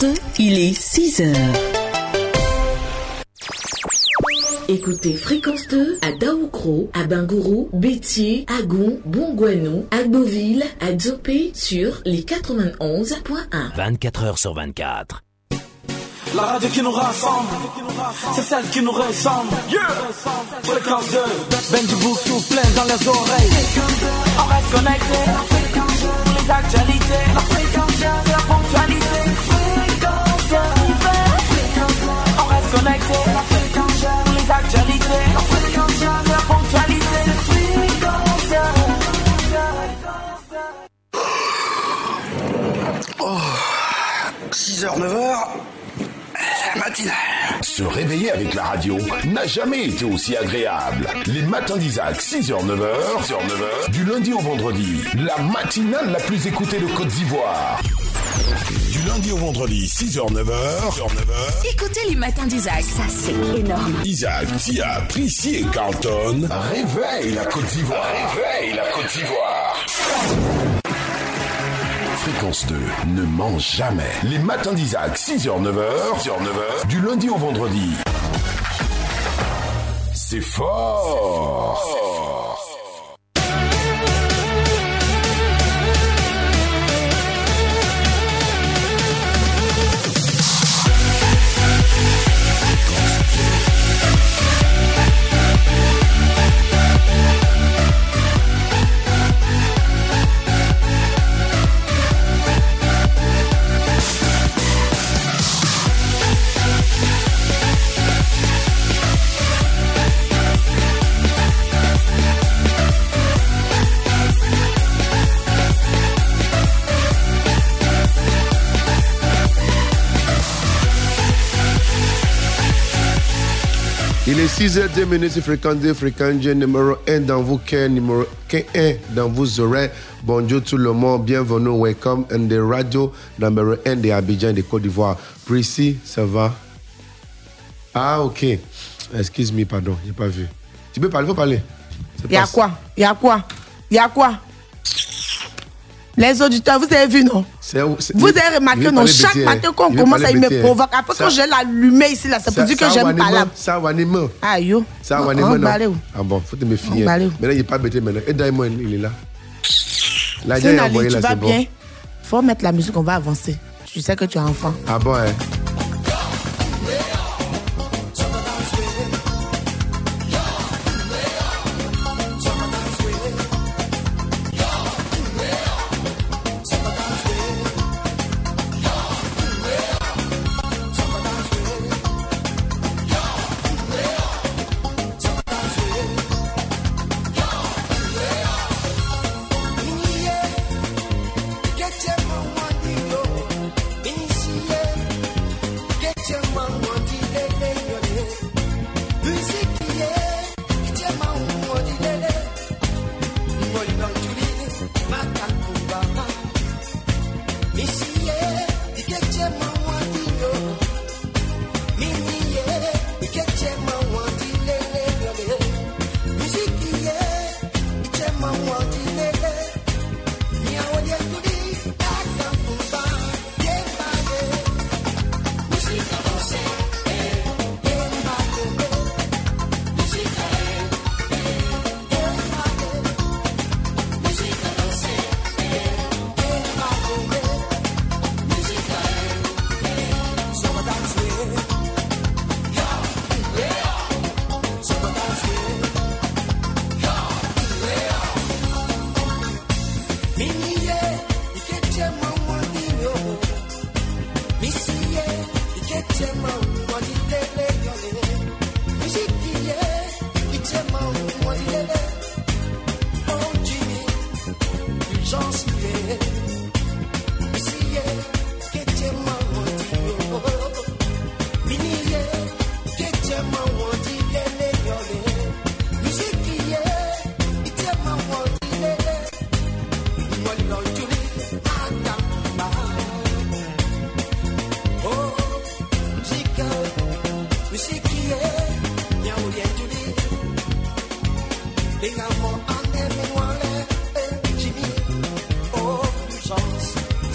2, il est 6h. Écoutez Fréquence 2 à Daoukro, à Bangourou, Bétier, à Goun, Bongouanou, à Beauville, à Dzopé sur les 91.1. 24h sur 24. La radio qui nous rassemble, c'est celle qui nous ressemble. Yeah. Fréquence 2, ben du bouc plein dans les oreilles. On reste connecté, la fréquence 2, pour les actualités. La fréquence 2, c'est la ponctualité. Fréquence 2, on reste connecté, la fréquence 2, pour les actualités. La fréquence 2, c'est la ponctualité. Fréquence 2. Oh, 6h, 9h. Se réveiller avec la radio n'a jamais été aussi agréable. Les matins d'Isaac, 6h-9h, du lundi au vendredi, la matinale la plus écoutée de Côte d'Ivoire. Du lundi au vendredi, 6h-9h. Écoutez les matins d'Isaac, ça c'est énorme. Isaac, Tia, Prissy et Carlton réveillent la Côte d'Ivoire. Fréquence 2, ne mange jamais. Les matins d'Isaac, 6h-9h, du lundi au vendredi. C'est fort. Il est 6h02, c'est fréquence numéro 1 dans vos cœurs, numéro 1 dans vos oreilles. Bonjour tout le monde, bienvenue, welcome in the radio numéro 1 de Abidjan de Côte d'Ivoire. Prissy, ça va? Ah, ok. Excuse me, pardon, j'ai pas vu. Tu peux parler, faut parler. Il y a quoi? Les auditeurs, vous avez vu, non? Vous avez remarqué, non? Chaque matin qu'on commence à me provoquer. Après quand je l'allume ici, là, c'est pour dire que j'aime pas là. Ça, Wanima. Ah, yo. Ça, Wanima, non? Ah bon, faut te méfier. Maintenant, il n'est pas bêté, maintenant. Et Diamond, il est là. Là, il est envoyé, là, c'est bon. Il faut mettre la musique, on va avancer. Tu sais que tu es enfant. Ah bon, hein?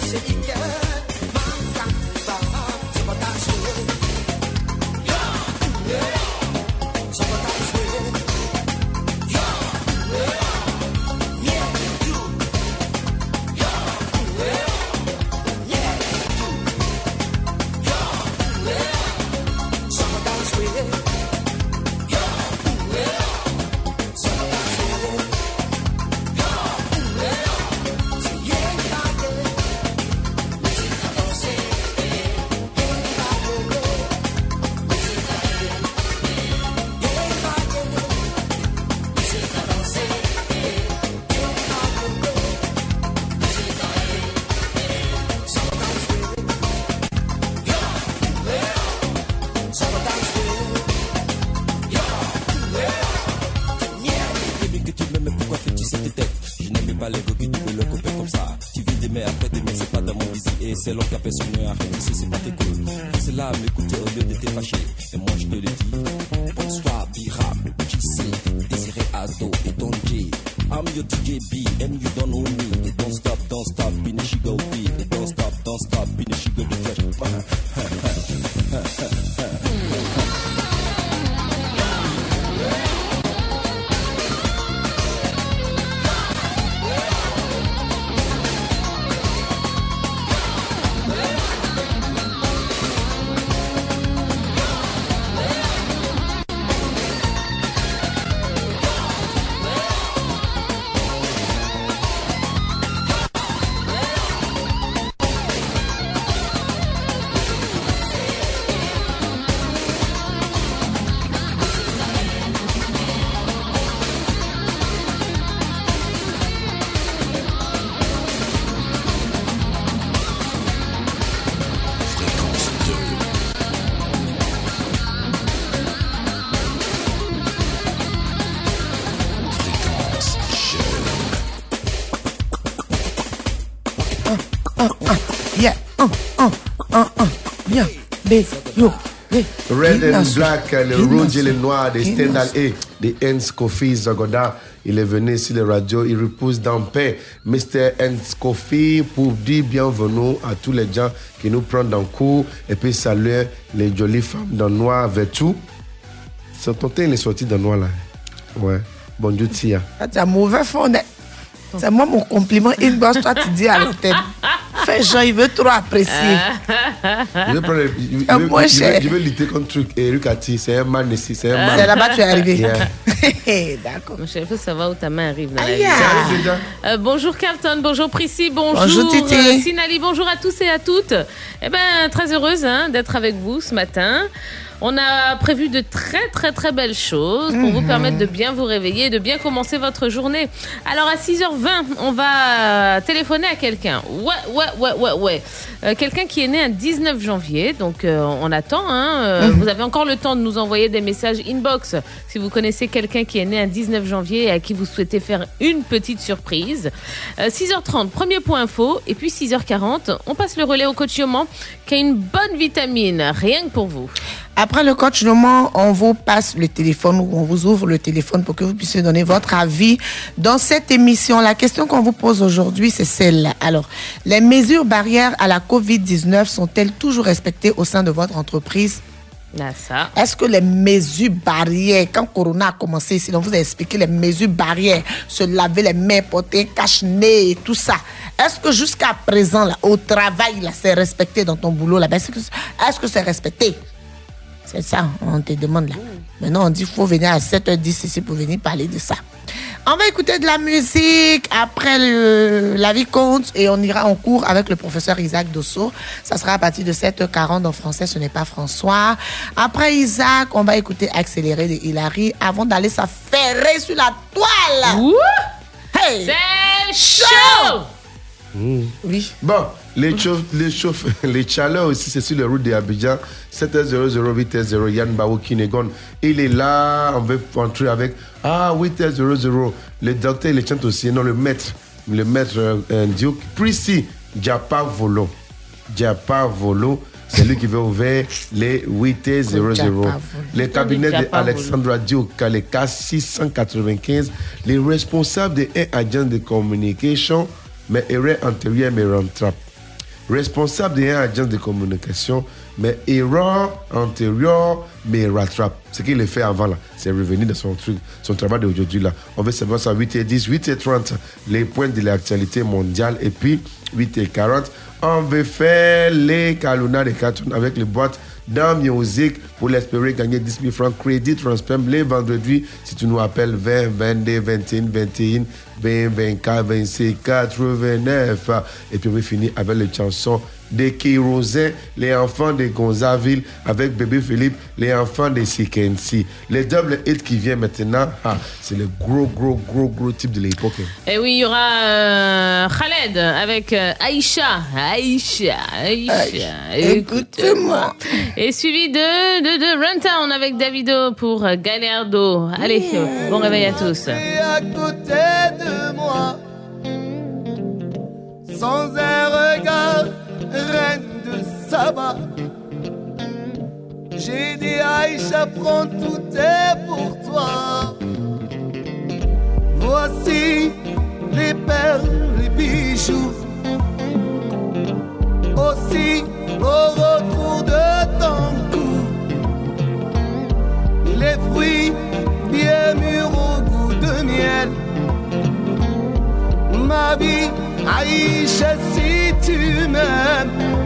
C'est nickel, ma capa. puis tu peux le couper comme ça. Tu vis demain après demain, c'est pas dans mon visage. Et c'est l'homme qui a personne à arrêter, c'est pas tes couilles. C'est là à m'écouter au lieu de t'es fâché. Et moi je te le dis. Bonsoir, Biram, JC, Désiré Ado et Don J. I'm your DJB and you don't know me. Et don't stop, finish go beat. Et don't stop, finish go the fresh. Red and Black, le rouge et le noir, des Stendhal et des Hans Kofi Zagoda. Il est venu sur les radios, il repose dans paix. Mr. Hans Kofi, pour dire bienvenue à tous les gens qui nous prennent en cours et puis saluer les jolies femmes dans le noir, Vertu. Son tonton, il est sorti dans le noir là. Ouais. Bonjour, Tia. C'est un mauvais fond. C'est moi mon compliment. Il doit toi te dire à l'hôtel. Fais Jean, il veut trop apprécier. Je veux lutter contre truc. Eric Ati, c'est un man ici, c'est un man. C'est là-bas que tu es arrivé. Yeah. D'accord. Mon chef, ça va où ta main arrive dans la vie. Bonjour Carlton, bonjour Prissy, bonjour Titi. Sinaly, bonjour à tous et à toutes. Eh ben, très heureuse d'être avec vous ce matin. On a prévu de très, très, très belles choses pour vous permettre de bien vous réveiller et de bien commencer votre journée. Alors, à 6h20, on va téléphoner à quelqu'un. Ouais. Quelqu'un qui est né un 19 janvier. Donc, on attend. Vous avez encore le temps de nous envoyer des messages inbox si vous connaissez quelqu'un qui est né un 19 janvier et à qui vous souhaitez faire une petite surprise. 6h30, premier point info. Et puis, 6h40, on passe le relais au coach Yoman qui a une bonne vitamine. Rien que pour vous. Après le coachement, on vous passe le téléphone ou on vous ouvre le téléphone pour que vous puissiez donner votre avis. Dans cette émission, la question qu'on vous pose aujourd'hui, c'est celle-là. Alors, les mesures barrières à la COVID-19 sont-elles toujours respectées au sein de votre entreprise? Ça. Est-ce que les mesures barrières, quand Corona a commencé ici, on vous a expliqué les mesures barrières, se laver les mains, porter un cache-nez et tout ça. Est-ce que jusqu'à présent, là, au travail, là, c'est respecté dans ton boulot? Là, est-ce que c'est respecté? C'est ça, on te demande là. Maintenant, on dit qu'il faut venir à 7h10 ici pour venir parler de ça. On va écouter de la musique après la vie compte et on ira en cours avec le professeur Isaac Dosso. Ça sera à partir de 7h40 en français, ce n'est pas François. Après Isaac, on va écouter Accéléré de Hilary avant d'aller s'affairer sur la toile. Ouh, hey, c'est chaud. Oui. Bon, les chaleurs aussi, c'est sur les routes d'Abidjan. 7h00, 8h00, Yann Baou, Kinégon. Il est là, on veut entrer avec 8h00. Le docteur, il chante aussi, non, le maître Duke. Prissy, Diapa Volo, c'est lui qui veut ouvrir les 8h00. Les cabinets d'Alexandra Dio, les cas 695, les responsables des agents de communication. Mais erreur antérieure, mais rattrape. Responsable d'un agent de communication, mais erreur antérieure, mais rattrape. Ce qu'il a fait avant, là, c'est revenu dans son travail d'aujourd'hui. Là. On va savoir ça à 8h10, 8h30, les points de l'actualité mondiale. Et puis, 8h40, on va faire les Kaluna de Carlton avec les boîtes dans musique pour l'espérer gagner 10 000 francs crédit transfert les vendredis si tu nous appelles 20 22 21 21 20 24 26 89 et puis on va finir avec les chansons de Kérosin, les enfants de Gonzaville avec bébé Philippe, les enfants de Sikensi. Les double hits qui viennent maintenant, c'est le gros type de l'époque. Et oui, il y aura Khaled avec Aïcha. Écoute-moi. Et suivi de Runtown avec Davido pour Galerdo. Allez, bon réveil à tous. À côté de moi. sans un regard, reine de Saba. J'ai dit Aïcha, prends tout est pour toi. Voici les perles, les bijoux. Aussi au retour de ton cou, les fruits bien mûrs au goût de miel. Ma vie, Aïcha, si tu m'aimes.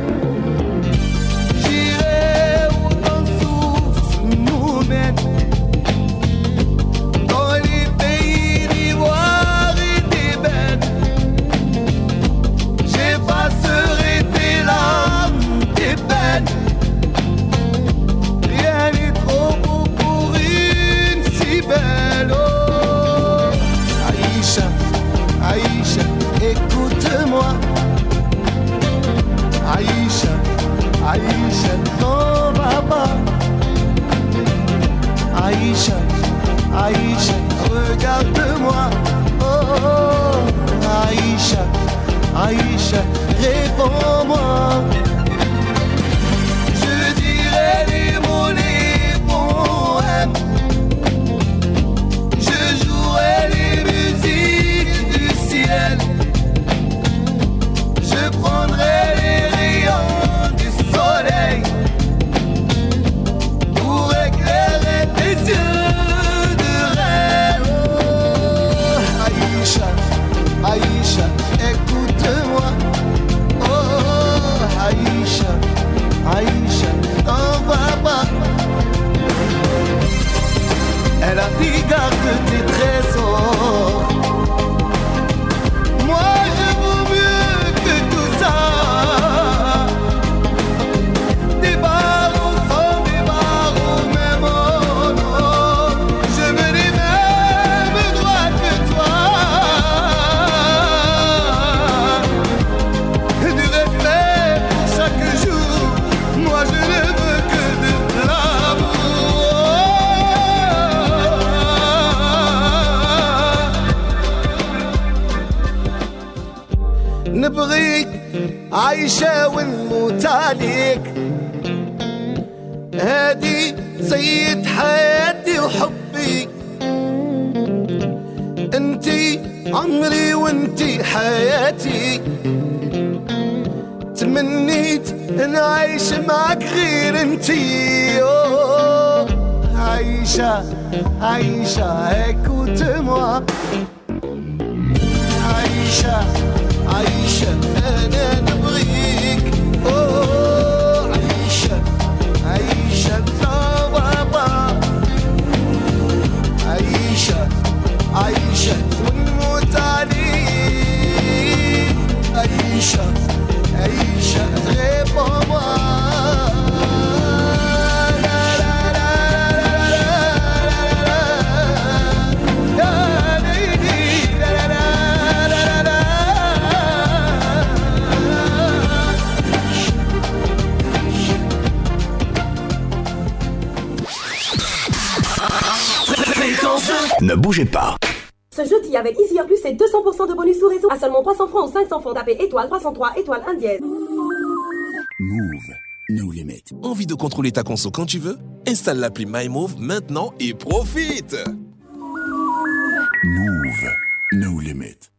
Aïcha, Aïcha, t'en vas pas. Aïcha, Aïcha, regarde-moi. Oh, oh. Aïcha, Aïcha, réponds-moi. Je dirai les mots, les poèmes. Je jouerai les musiques du ciel. Je prendrai les rayons du soleil pour éclairer tes yeux de rêve. Oh, Aïcha, Aïcha, écoute-moi. Oh, Aïcha, Aïcha, t'en vas pas. Elle a dit garde tes trésors. Moi je vaux mieux. بريك عايشة ونموت عليك هادي سيد حياتي وحبي انتي عمري وانتي حياتي تمنيت نعيش معك غير انتي أوه. عايشة عايشة écoute-moi عايشة Aïcha, أنا نبغيك. Oh, Aïcha, Aïcha, t'en vas pas. Aïcha, Aïcha, ونموت عليك. Aïcha, Aïcha, réponds-moi. Ne bougez pas. Ce jeudi avec Easy Air Plus et 200% de bonus sous réseau à seulement 300 francs ou 500 francs. Tapez étoile 303 étoile 1 dièse. Move, no limit. Envie de contrôler ta conso quand tu veux? Installe l'appli MyMove maintenant et profite. Move, no limit.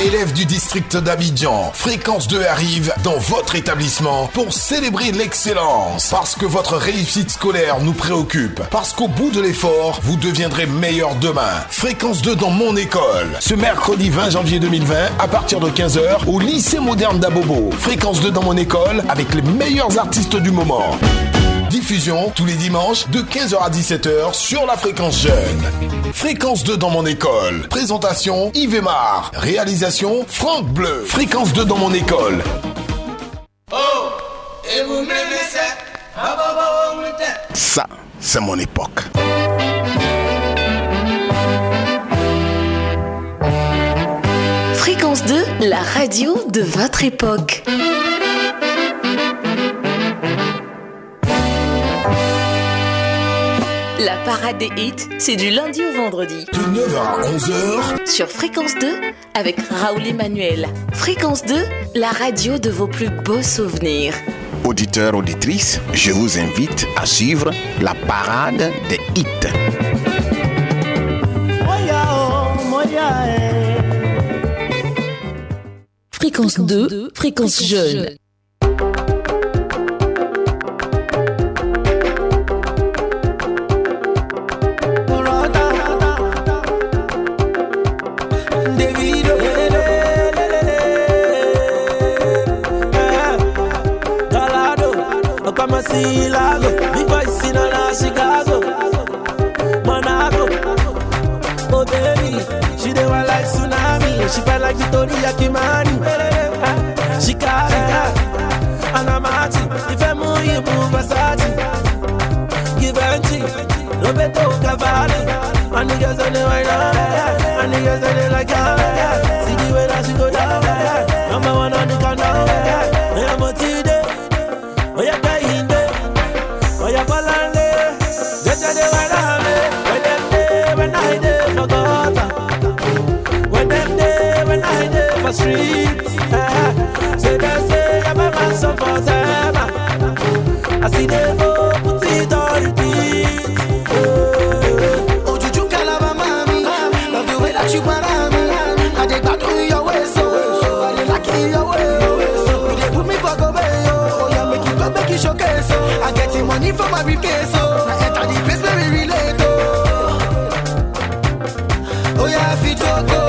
Élèves du district d'Abidjan, Fréquence 2 arrive dans votre établissement pour célébrer l'excellence. Parce que votre réussite scolaire nous préoccupe. Parce qu'au bout de l'effort, vous deviendrez meilleur demain. Fréquence 2 dans mon école. Ce mercredi 20 janvier 2020, à partir de 15h, au lycée moderne d'Abobo. Fréquence 2 dans mon école, avec les meilleurs artistes du moment. Diffusion tous les dimanches de 15h à 17h sur la fréquence jeune. Fréquence 2 dans mon école. Présentation Yves Emmar. Réalisation Franck Bleu. Fréquence 2 dans mon école. Ça, c'est mon époque. Fréquence 2, la radio de votre époque. La parade des hits, c'est du lundi au vendredi. De 9h à 11h. Sur Fréquence 2, avec Raoul Emmanuel. Fréquence 2, la radio de vos plus beaux souvenirs. Auditeurs, auditrices, je vous invite à suivre la parade des hits. Fréquence 2, fréquence jeune. Chicago, big boy Sinaly, Chicago, Monaco, oh baby, she dey want like tsunami, she feel like Victoria Kimani, Chicago, Anamati, if I move you move Versace, Givenchy, Roberto Cavalli, and niggas on the way down, and niggas on the like down, see the way that she go down, number one on the countdown, I'm a T-Day, oh yeah. Streets, so they say I'm a man so for them. I see them all put it on repeat. Oh, juju calaba mami, love the way that you para me. I dey battle your way so, I dey like your way so. You dey put me for go bay oh, yeah make you showcase so. I getting money for my briefcase so. I enter the place where we relate oh. Oh yeah, fit your go.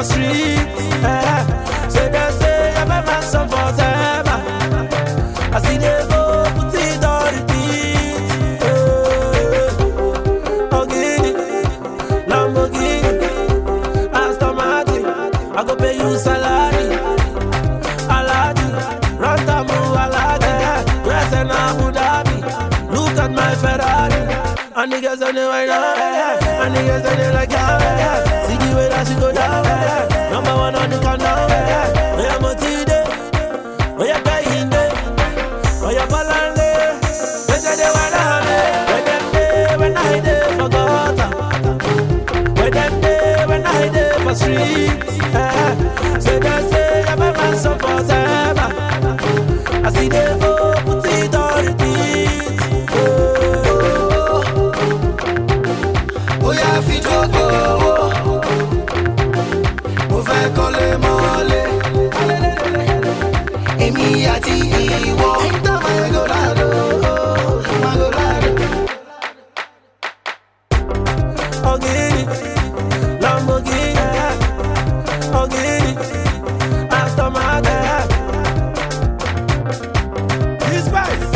Street, so they say I'm a man so for them. I see them all put it on repeat. Ogini, Lamborghini, Aston Martin, I go pay you salary. Aladdin, Rantamu Aladdin, dress in Abu Dhabi. Look at my Ferrari, and niggas on the way down, and niggas on the like yeah. She go down, number one on the countdown. We are Motide, we are Payinde, we are Palande. We say they want to have it. When I dey for gutter, when I dey for street, so they say I'm a man so for them. I see they go put it on repeat. Oh, oh yeah, fit your go. Kole mole, emi ati iwo, enta magorado, magorado. Ogini, Lamborghini, Ogini, Aston Martin. This place.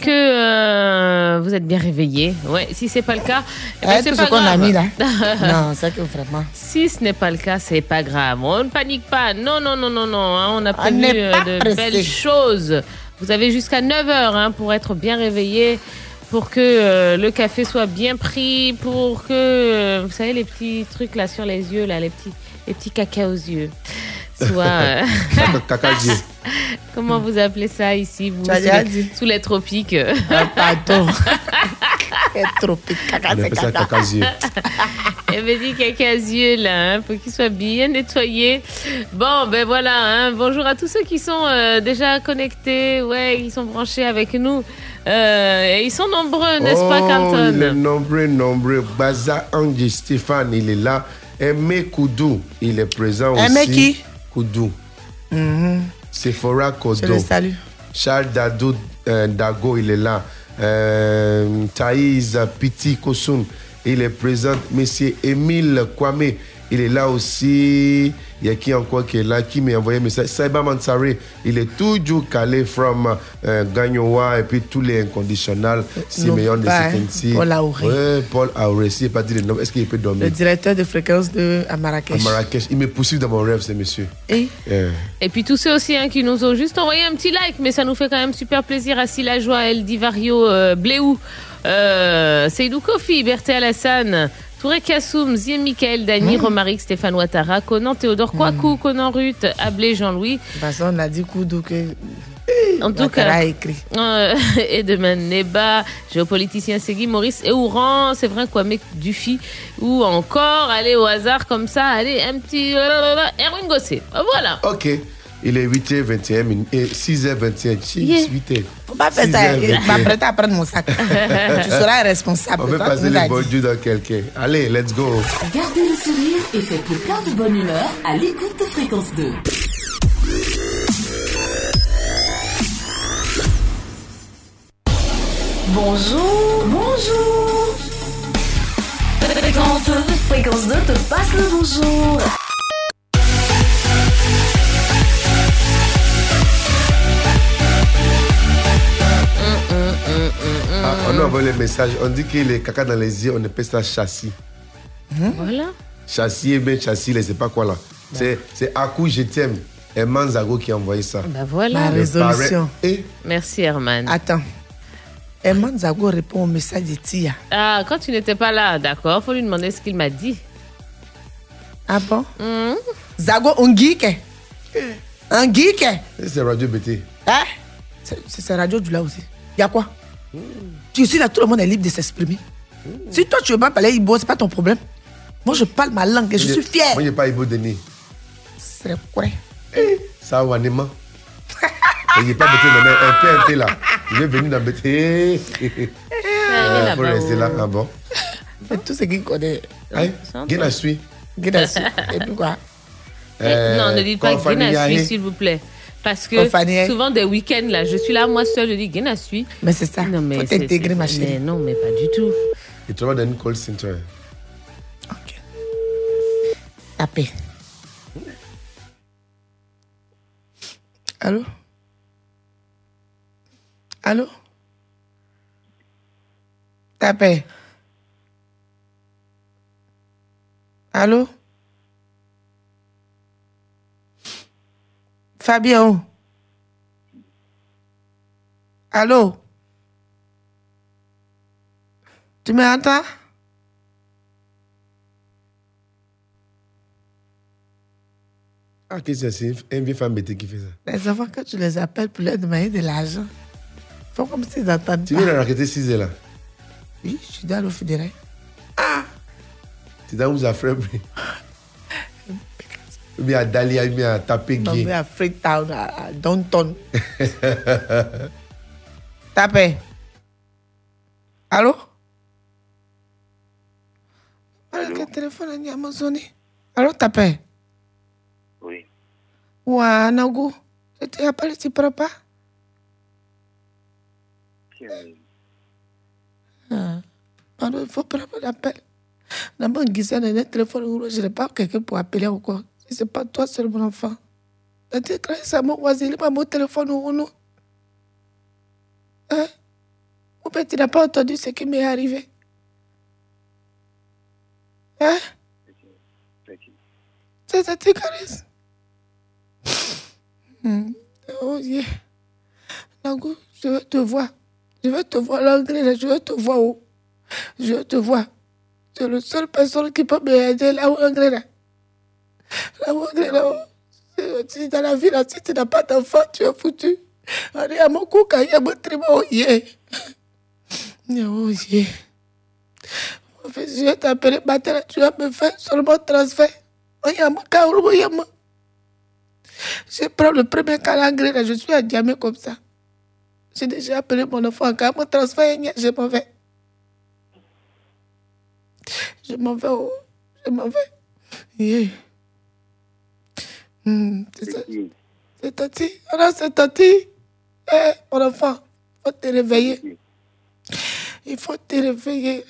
Que vous êtes bien réveillés. Ouais, si c'est pas le cas, ben c'est pas grave. Tout ce qu'on a mis là. Non, ça que vraiment. Si ce n'est pas le cas, c'est pas grave. On ne panique pas. Non. Hein, on a prévu de belles choses. Vous avez jusqu'à 9h hein, pour être bien réveillés, pour que le café soit bien pris, pour que vous savez les petits trucs là sur les yeux là, les petits caca aux yeux. Soit comment vous appelez ça ici vous sous les tropiques pardon les tropiques cacasieux et me dit cacasieux là hein, pour qu'il soit bien nettoyé. Bon ben voilà hein, bonjour à tous ceux qui sont déjà connectés, ouais ils sont branchés avec nous. Et ils sont nombreux n'est-ce pas Carlton? Il est nombreux. Baza Angie Stéphane il est là. Aimé Koudou il est présent aussi. Aimé qui? Koudou. Mm-hmm. Sephora Kodo. Je le salue. Charles Dadou Dago, il est là. Thaïs Piti Kosun, il est présent. Monsieur Émile Kwame, il est là aussi. Il y a qui encore qui est là, qui m'a envoyé un message. Saiba Mansari, il est toujours calé from Gagnoa et puis tous les inconditionnels. Simeon de Sétensi. Paul Auré. Oui, Paul Auré. S'il n'est pas dit le nom, est-ce qu'il peut dormir? Le directeur de Fréquence 2 à Marrakech. À Marrakech. Il me poursuit dans mon rêve, ce monsieur. Et puis tous ceux aussi hein, qui nous ont juste envoyé un petit like, mais ça nous fait quand même super plaisir. À la Joie, El Divario, Bléou, Seydou Kofi, Berté Alassane, Touré Kassoum, Ziem Michael, Dany, Romaric, Stéphane Ouattara, Conan Théodore Kouakou, Conan Ruth, Ablé Jean-Louis. Parce qu'on a dit Koudou que... En tout cas, écrit. Et demain, Neba, géopoliticien Segui, Maurice Eouran, c'est vrai quoi, mec, Dufi, ou encore, allez au hasard comme ça, allez, un petit... Erwin Gossé, voilà. Ok. Il est 8h21, 6h21, 8h. Faut pas faire ça, je vais m'apprêter à prendre mon sac. Tu seras responsable. On veut passer le bon Dieu dans quelqu'un. Allez, let's go. Gardez le sourire et faites-le plein de bonne humeur à l'écoute de Fréquence 2. Bonjour, bonjour. Fréquence 2 te passe le bonjour. On envoie les messages. On dit que les caca dans les yeux, on appelle ça châssis. Voilà. Châssis, mais châssis, c'est pas quoi là. C'est à coup, je t'aime. Et Manzago qui a envoyé ça. Ben voilà. La résolution. Merci, Herman. Attends. Et Manzago répond au message de Tia. Ah, quand tu n'étais pas là, d'accord. Faut lui demander ce qu'il m'a dit. Ah bon? Zago, on geek. Un geek. C'est Radio BT. Hein? C'est Radio du là aussi. Il y a quoi? Tu sais, là, tout le monde est libre de s'exprimer. Si toi, tu veux pas parler Ibo, c'est pas ton problème. Moi, je parle ma langue et je suis fier. Moi, je n'ai pas Ibo Denis. C'est quoi? Ça, Wanema. Il n'est pas bêté, mais un peu là. Il est venu dans bêté. Il faut rester là, ah bon. Tout ce qu'il connaît. Guéna Sui. Guéna Sui. Et puis quoi? Non, ne dis pas Guéna Sui, s'il vous plaît. Parce que souvent des week-ends, là, je suis là, moi seule, je dis, Guéna Sui. Mais c'est ça. Non, mais faut t'intégrer, ma chérie. Non, mais pas du tout. Il travaille dans une call center. Ok. Tapez. Allô? Allô? Tapez. Allô? Fabien. Allô? Tu m'entends? Ah, qu'est-ce que c'est? Un vieux femme bête qui fait ça. Les enfants, quand tu les appelles pour leur demander de l'argent, ils font comme s'ils n'entendent pas. Tu viens de raqueter 6 là? Oui, je suis dans le fédéral. Ah! Tu es dans où ça, frère? Mais à Dalia, mais à Tapegui. Mais à Freetown, à Downton. Tapé. Allô? Allô? Le téléphone à Niamazoni. Allô, Tapé? Oui. Ouah, Nago, je te rappelle, tu ne prends pas? Pardon, il faut prendre l'appel. D'abord, Guizan, le téléphone rouge, je n'ai pas quelqu'un pour appeler encore. Si c'est pas toi, c'est mon enfant. T'as dit que ça m'a oisillé, mon téléphone ou non? Hein? Ou bien tu n'as pas entendu ce qui m'est arrivé? Hein? C'est ça, tu caresses? Oh, yeah. Nangou, je veux te voir. Je veux te voir l'anglais, je veux te voir où? Je veux te voir. Tu es la seule personne qui peut m'aider là où l'anglais là. Dans la ville, si tu n'as pas d'enfant, tu es foutu. Allez, à mon cou, il y a mon tribut. Je vais t'appeler matin, tu vas me faire seulement transfert. Je prends le premier calendrier, je suis à Adjamé comme ça. J'ai déjà appelé mon enfant, quand mon transfert, je m'en vais. Je m'en vais. C'est Tati. Alors, c'est Tati. Mon enfant, il faut te réveiller. Il faut te réveiller.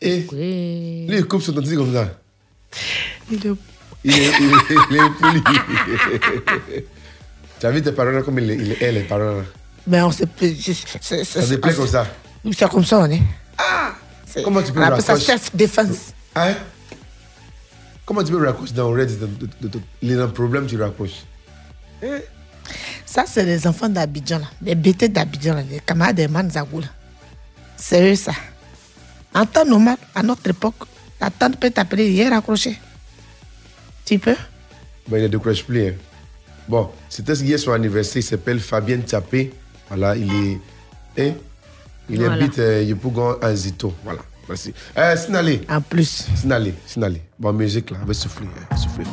Et les coupes sont tendues comme ça. Il est poli. Tu as vu tes paroles comme il est les paroles. Mais on se plaît. Ça se plaît comme ça. C'est comme ça, on est. Ah! Comment tu peux raccrocher? On appelle ça self-défense. Hein? Comment tu peux raccrocher dans le Reddit? Il y a un problème, tu raccroches. Ça, c'est les enfants d'Abidjan, là. Les bêtes d'Abidjan, là. Les camarades des Manzagou, là. C'est eux, ça. En temps normal, à notre époque, la tante peut t'appeler, il est raccroché. Tu peux? Ben, il ne décroche plus. Hein. Bon, c'était hier son anniversaire, il s'appelle Fabienne Tchapé. Voilà, il est. Hein? Il voilà. Habite Yopougon à Zito. Voilà, merci. Sinaly. En plus. Sinaly. Bon, musique, là, on va souffler. Hein. Souffler.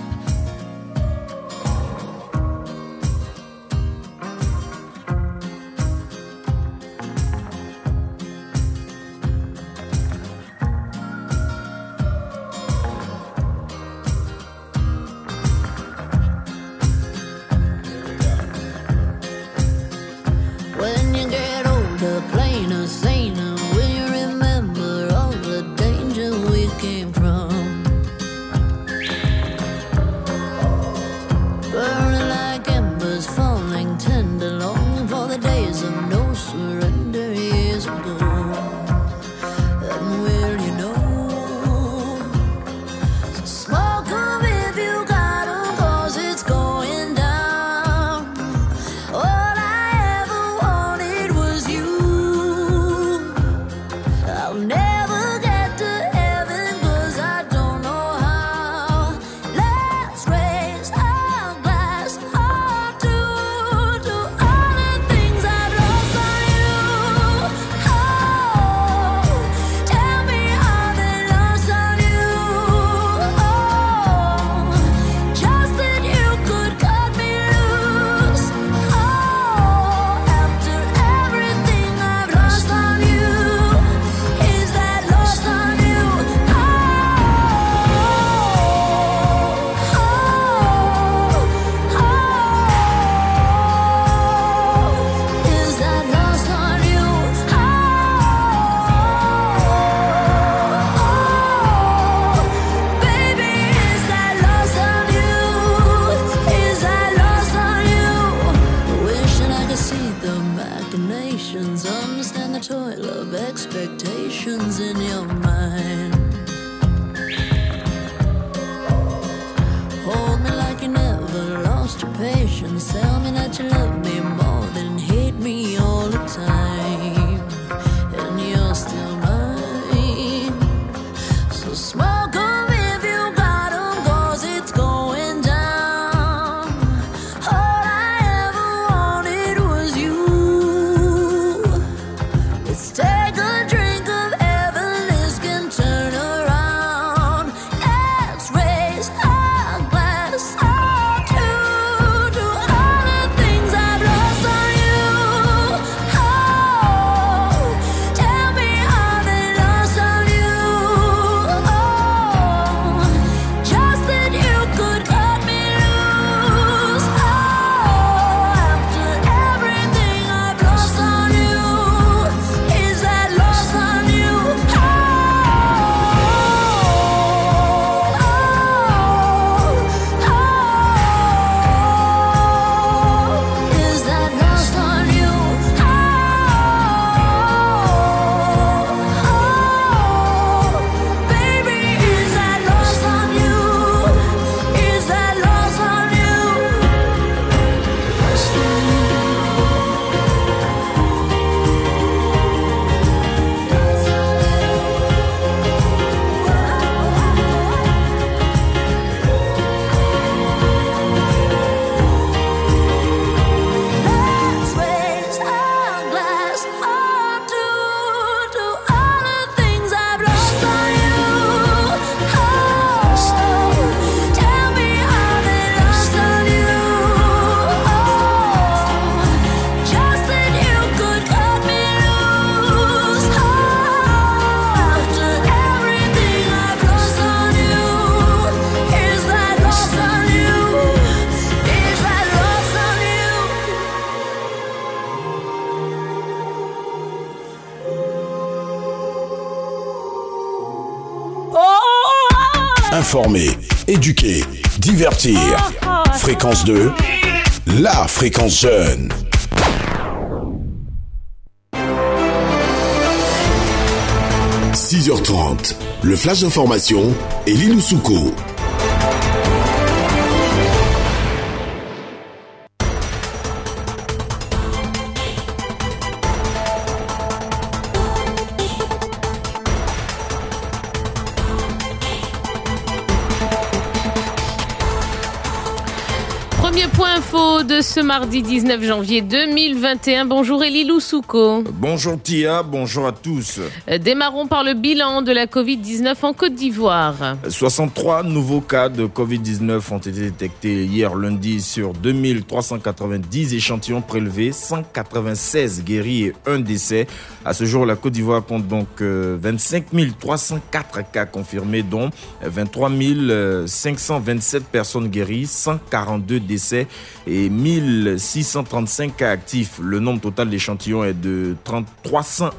Informer, éduquer, divertir. Fréquence 2, la fréquence jeune. – 6h30, le flash d'information, Elie Loussouko. De ce mardi 19 janvier 2021. Bonjour Elie Loussouko. Bonjour Tia, bonjour à tous. Démarrons par le bilan de la Covid-19 en Côte d'Ivoire. 63 nouveaux cas de Covid-19 ont été détectés hier lundi sur 2390 échantillons prélevés, 196 guéris et 1 décès. À ce jour, la Côte d'Ivoire compte donc 25 304 cas confirmés, dont 23 527 personnes guéries, 142 décès et 1635 cas actifs. Le nombre total d'échantillons est de 301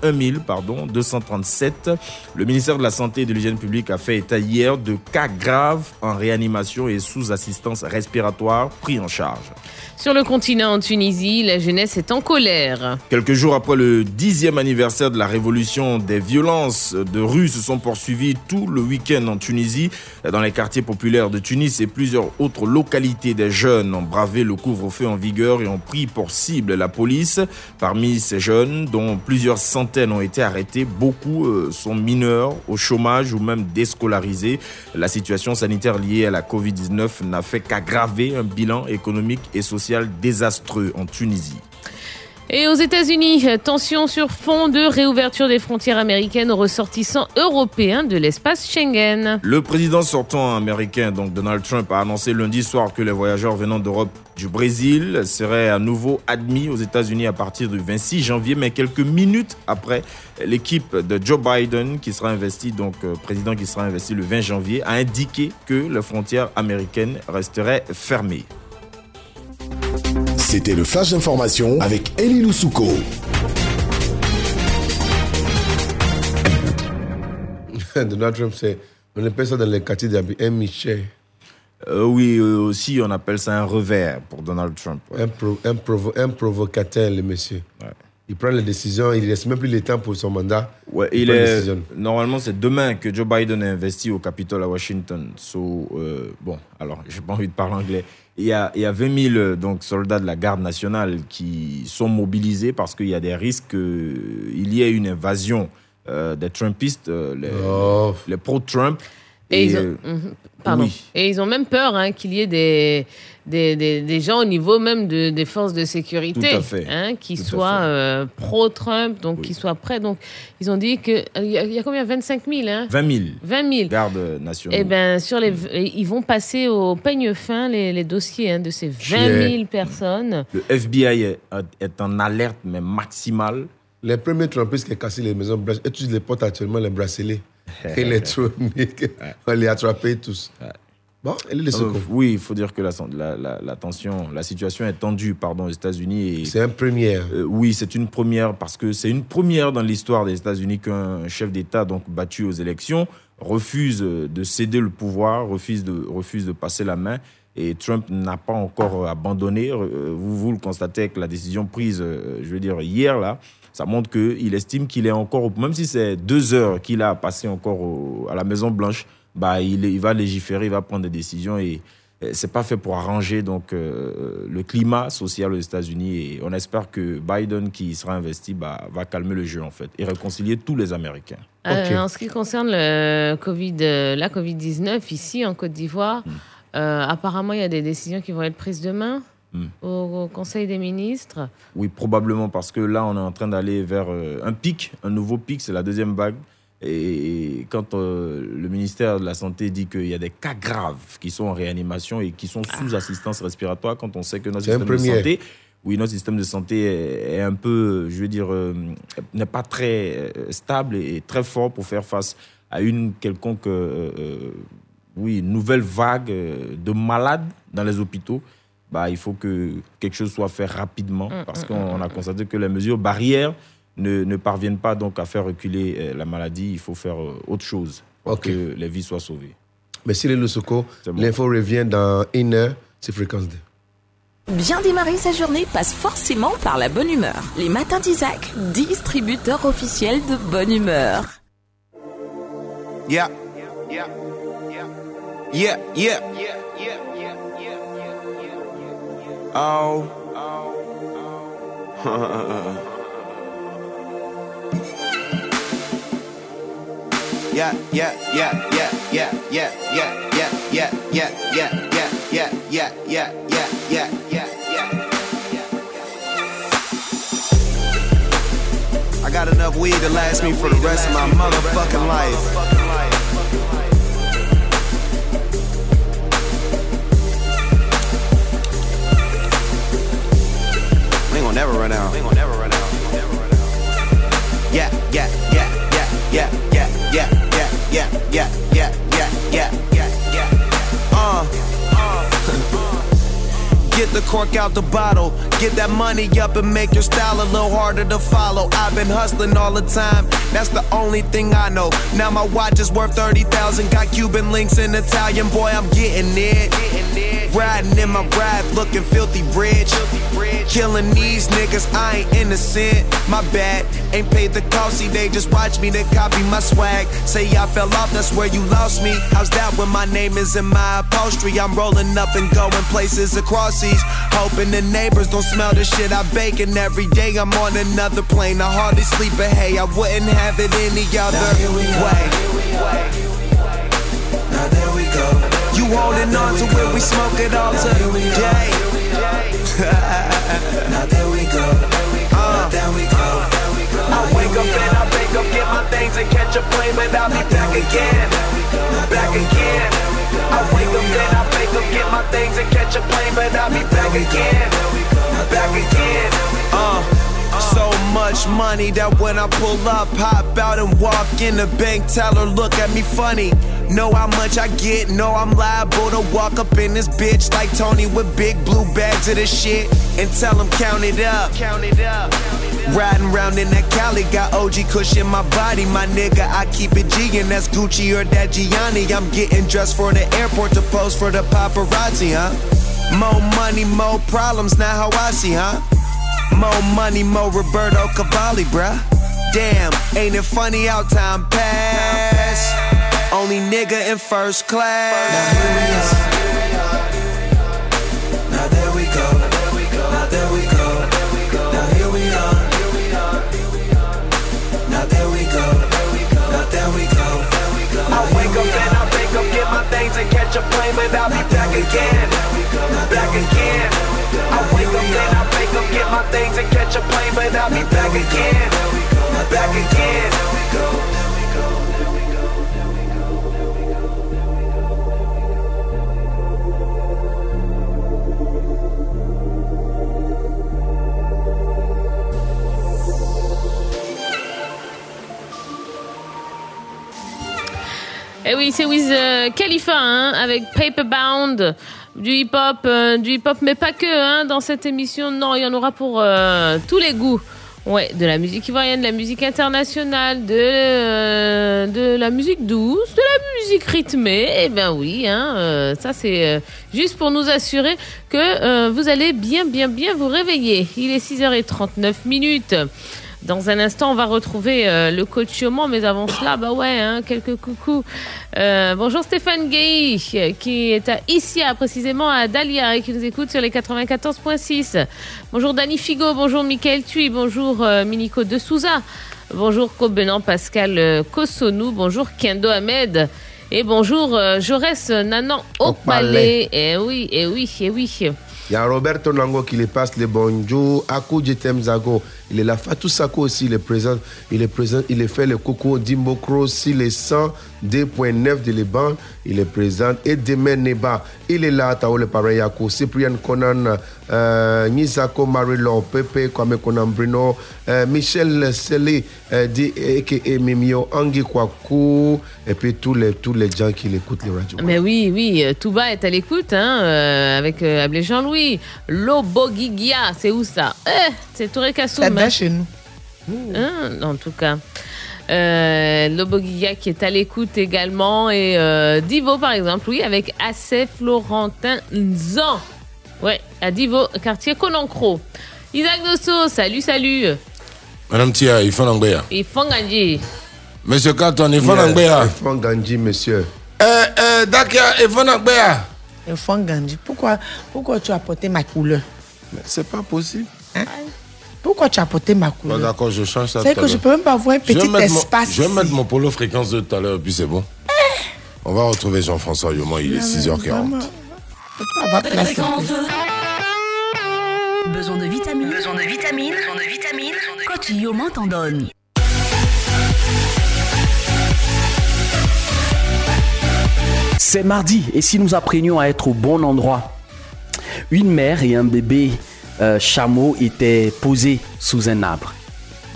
237. Le ministère de la Santé et de l'Hygiène publique a fait état hier de cas graves en réanimation et sous assistance respiratoire pris en charge. Sur le continent, en Tunisie, la jeunesse est en colère. Quelques jours après le 10e anniversaire de la révolution, des violences de rue se sont poursuivies tout le week-end en Tunisie. Dans les quartiers populaires de Tunis et plusieurs autres localités, des jeunes ont bravé le couvre-feu en vigueur et ont pris pour cible la police. Parmi ces jeunes, dont plusieurs centaines ont été arrêtés, beaucoup sont mineurs, au chômage ou même déscolarisés. La situation sanitaire liée à la Covid-19 n'a fait qu'aggraver un bilan économique et social désastreux en Tunisie. Et aux États-Unis, tension sur fond de réouverture des frontières américaines aux ressortissants européens de l'espace Schengen. Le président sortant américain, donc Donald Trump, a annoncé lundi soir que les voyageurs venant d'Europe du Brésil seraient à nouveau admis aux États-Unis à partir du 26 janvier, mais quelques minutes après, l'équipe de Joe Biden, président qui sera investi le 20 janvier, a indiqué que les frontières américaines resteraient fermées. C'était le flash d'information avec Elie Loussouko. Donald Trump, on appelle ça dans les quartiers d'Abidjan un Michel. Oui, aussi on appelle ça un revers pour Donald Trump. Ouais. Un provocateur, le monsieur. Ouais. Il prend les décisions, il ne laisse même plus le temps pour son mandat. Ouais, normalement, c'est demain que Joe Biden est investi au Capitole à Washington. Je n'ai pas envie de parler anglais. Il y a 20 000 soldats de la garde nationale qui sont mobilisés parce qu'il y a des risques qu'il y ait une invasion des Trumpistes, les pro-Trump. Et ils ont même peur qu'il y ait des gens au niveau même des forces de sécurité qui soient pro-Trump, donc qui soient prêts. Donc, ils ont dit qu'il y a combien ? 25 000 20 000 gardes nationaux. Eh bien, ils vont passer au peigne fin les dossiers de ces 20 000 personnes. Le FBI est en alerte, mais maximale. Les premiers Trumpistes qui ont cassé les maisons blanches utilisent les portes actuellement, les bracelets. On les attrapait tous. Bon, elle est de secours. Oui, il faut dire que la situation est tendue aux États-Unis. C'est une première. Oui, c'est une première parce que c'est une première dans l'histoire des États-Unis qu'un chef d'État battu aux élections refuse de céder le pouvoir, refuse de passer la main. Et Trump n'a pas encore abandonné. Vous le constatez avec la décision prise, hier là. Ça montre qu'il estime qu'il est encore, même si c'est 2 heures qu'il a passé encore à la Maison-Blanche, il va légiférer, il va prendre des décisions et ce n'est pas fait pour arranger le climat social aux États-Unis. Et on espère que Biden, qui sera investi, va calmer le jeu en fait et réconcilier tous les Américains. Okay. En ce qui concerne la Covid-19, ici en Côte d'Ivoire, apparemment il y a des décisions qui vont être prises demain. Au Conseil des ministres. Oui, probablement, parce que là, on est en train d'aller vers un nouveau pic, c'est la deuxième vague. Et quand le ministère de la Santé dit qu'il y a des cas graves qui sont en réanimation et qui sont sous assistance respiratoire, quand on sait que notre système de santé est un peu, n'est pas très stable et très fort pour faire face à une quelconque nouvelle vague de malades dans les hôpitaux. Il faut que quelque chose soit fait rapidement parce qu'on a constaté que les mesures barrières ne parviennent pas à faire reculer la maladie. Il faut faire autre chose pour que les vies soient sauvées. Merci Elie Loussouko. L'info revient dans une heure, c'est Fréquence 2. Bien démarrer sa journée passe forcément par la bonne humeur. Les matins d'Isaac, distributeur officiel de bonne humeur. Yeah, yeah, yeah, yeah, yeah, yeah, yeah, yeah, yeah. Oh, oh, yeah, yeah, yeah, yeah, yeah, yeah, yeah, yeah, yeah, yeah, yeah. Yeah, yeah, yeah, yeah, yeah, yeah, yeah, yeah. I got enough weed to last me for the rest of my motherfucking life. We ain't gonna never run out. We ain't gonna never run out. Yeah, yeah, yeah, yeah, yeah, yeah, yeah, yeah, yeah, yeah, yeah, yeah, yeah, yeah. Get the cork out the bottle. Get that money up and make your style a little harder to follow. I've been hustling all the time, that's the only thing I know. Now my watch is worth 30,000. Got Cuban links and Italian, boy, I'm getting it. Riding in my ride, looking filthy rich. Killing these niggas, I ain't innocent. My bad, ain't paid the cost, see they just watch me, they copy my swag. Say I fell off, that's where you lost me. How's that when my name is in my upholstery? I'm rolling up and going places across seas, hoping the neighbors don't smell the shit I bake. And every day I'm on another plane, I hardly sleep, but hey, I wouldn't have it any other way. Now there we go. You holding on to where we smoke it all today. Now there we go. Now there we go. I wake up and I wake up, get my things and catch a plane, but I'll be back again. Back again. I wake up and I wake up, get my things and catch a plane, but I'll be back again. Back again, so much money that when I pull up, hop out and walk in the bank, tell her look at me funny. Know how much I get, know I'm liable to walk up in this bitch like Tony with big blue bags of this shit and tell him count it up. Riding round in that Cali, got OG Kush in my body, my nigga, I keep it G, and that's Gucci or that Gianni. I'm getting dressed for the airport to pose for the paparazzi, huh? More money, more problems, not how I see, huh? More money, more Roberto Cavalli, bruh. Damn, ain't it funny how time pass? Only nigga in first class. Now here we are. Now there we go. Now there we go. Now here we are. Now there we go. Now there we go. I wake up and I wake up, get my things and catch a plane, but I'll be back again. Back again. I wake up and I wake up, get my things and catch a plane, but I'll be back again. Back again. Eh oui, c'est Wiz Khalifa, hein, avec Paperbound. Du hip-hop, mais pas que, hein, dans cette émission. Non, il y en aura pour tous les goûts. Ouais, de la musique ivoirienne, de la musique internationale, de la musique douce, de la musique rythmée. Eh ben oui, hein, ça c'est juste pour nous assurer que vous allez bien vous réveiller. Il est 6h39. Dans un instant, on va retrouver le coach Chaumont, mais avant cela, bah ouais, hein, quelques coucous. Bonjour Stéphane Guéhi, qui est à Issia, précisément à Dahlia, et qui nous écoute sur les 94.6. Bonjour Dani Figo, bonjour Michael Thuy, bonjour Minico de Souza, bonjour Cobenan Pascal Kosonou, bonjour Kendo Ahmed, et bonjour Jaurès Nanan au palais. Eh oui, eh oui, eh oui. Il y a Roberto Nango qui les passe les bonjour. Akou Djetemzago, il est là. Fatou Sako aussi, il est présent. Il est fait le coucou. Dimbo Cross, il est 102.9 de Liban, il est présent. Et Demen Neba, il est là. Tao le pareil Akou. Cyprien Conan, Nizako Marilon, Pepe Kwame Conan Bruno, Michel Sele, dit Eke Mimio, Angi Kwaku, et puis tous les gens qui l'écoutent, les radios. Mais oui, Touba est à l'écoute, hein, avec Ablé Jean-Louis. Oui, Lobogigia, c'est où ça? C'est Touré Kassoum. C'est là chez nous. En tout cas. Loboguia qui est à l'écoute également, et Divo par exemple, oui, avec Assé Florentin Nzan. Ouais, à Divo, quartier Konankro. Isaac Dosso, salut. Madame Tia, il faut l'anglais. Il faut l'anglais. Monsieur Carlton, il faut l'anglais. Il faut l'anglais, monsieur. D'accord, il faut l'anglais. Il faut l'anglais. Pourquoi tu as porté ma couleur? Mais c'est pas possible. Hein? Pourquoi tu as porté ma couleur? Bah d'accord, je change ça. C'est que je peux même pas avoir un petit espace. Je vais mettre mon polo fréquence de tout à l'heure, puis c'est bon. On va retrouver Jean-François Yomon, il est 6h40. Besoin de vitamines. Coach Yomon t'en donne. C'est mardi, et si nous apprenions à être au bon endroit? Une mère et un bébé chameau étaient posés sous un arbre.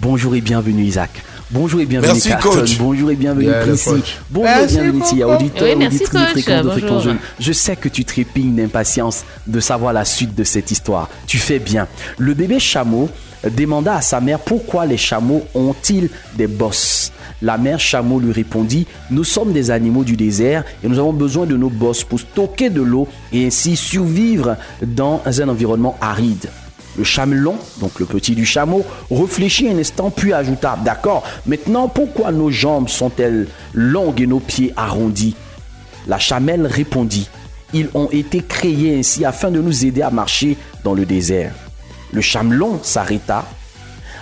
Bonjour et bienvenue Isaac. Bonjour et bienvenue merci Carlton. Coach. Bonjour et bienvenue Prissy. Bonjour et bienvenue Tia, auditeur, auditrice de Fréquence 2. Je sais que tu trépignes d'impatience de savoir la suite de cette histoire. Tu fais bien. Le bébé chameau demanda à sa mère pourquoi les chameaux ont-ils des bosses. La mère chameau lui répondit: nous sommes des animaux du désert et nous avons besoin de nos bosses pour stocker de l'eau et ainsi survivre dans un environnement aride. Le chamelon, donc le petit du chameau, réfléchit un instant puis ajouta: d'accord, maintenant pourquoi nos jambes sont-elles longues et nos pieds arrondis? La chamelle répondit: ils ont été créés ainsi afin de nous aider à marcher dans le désert. Le chamelon s'arrêta.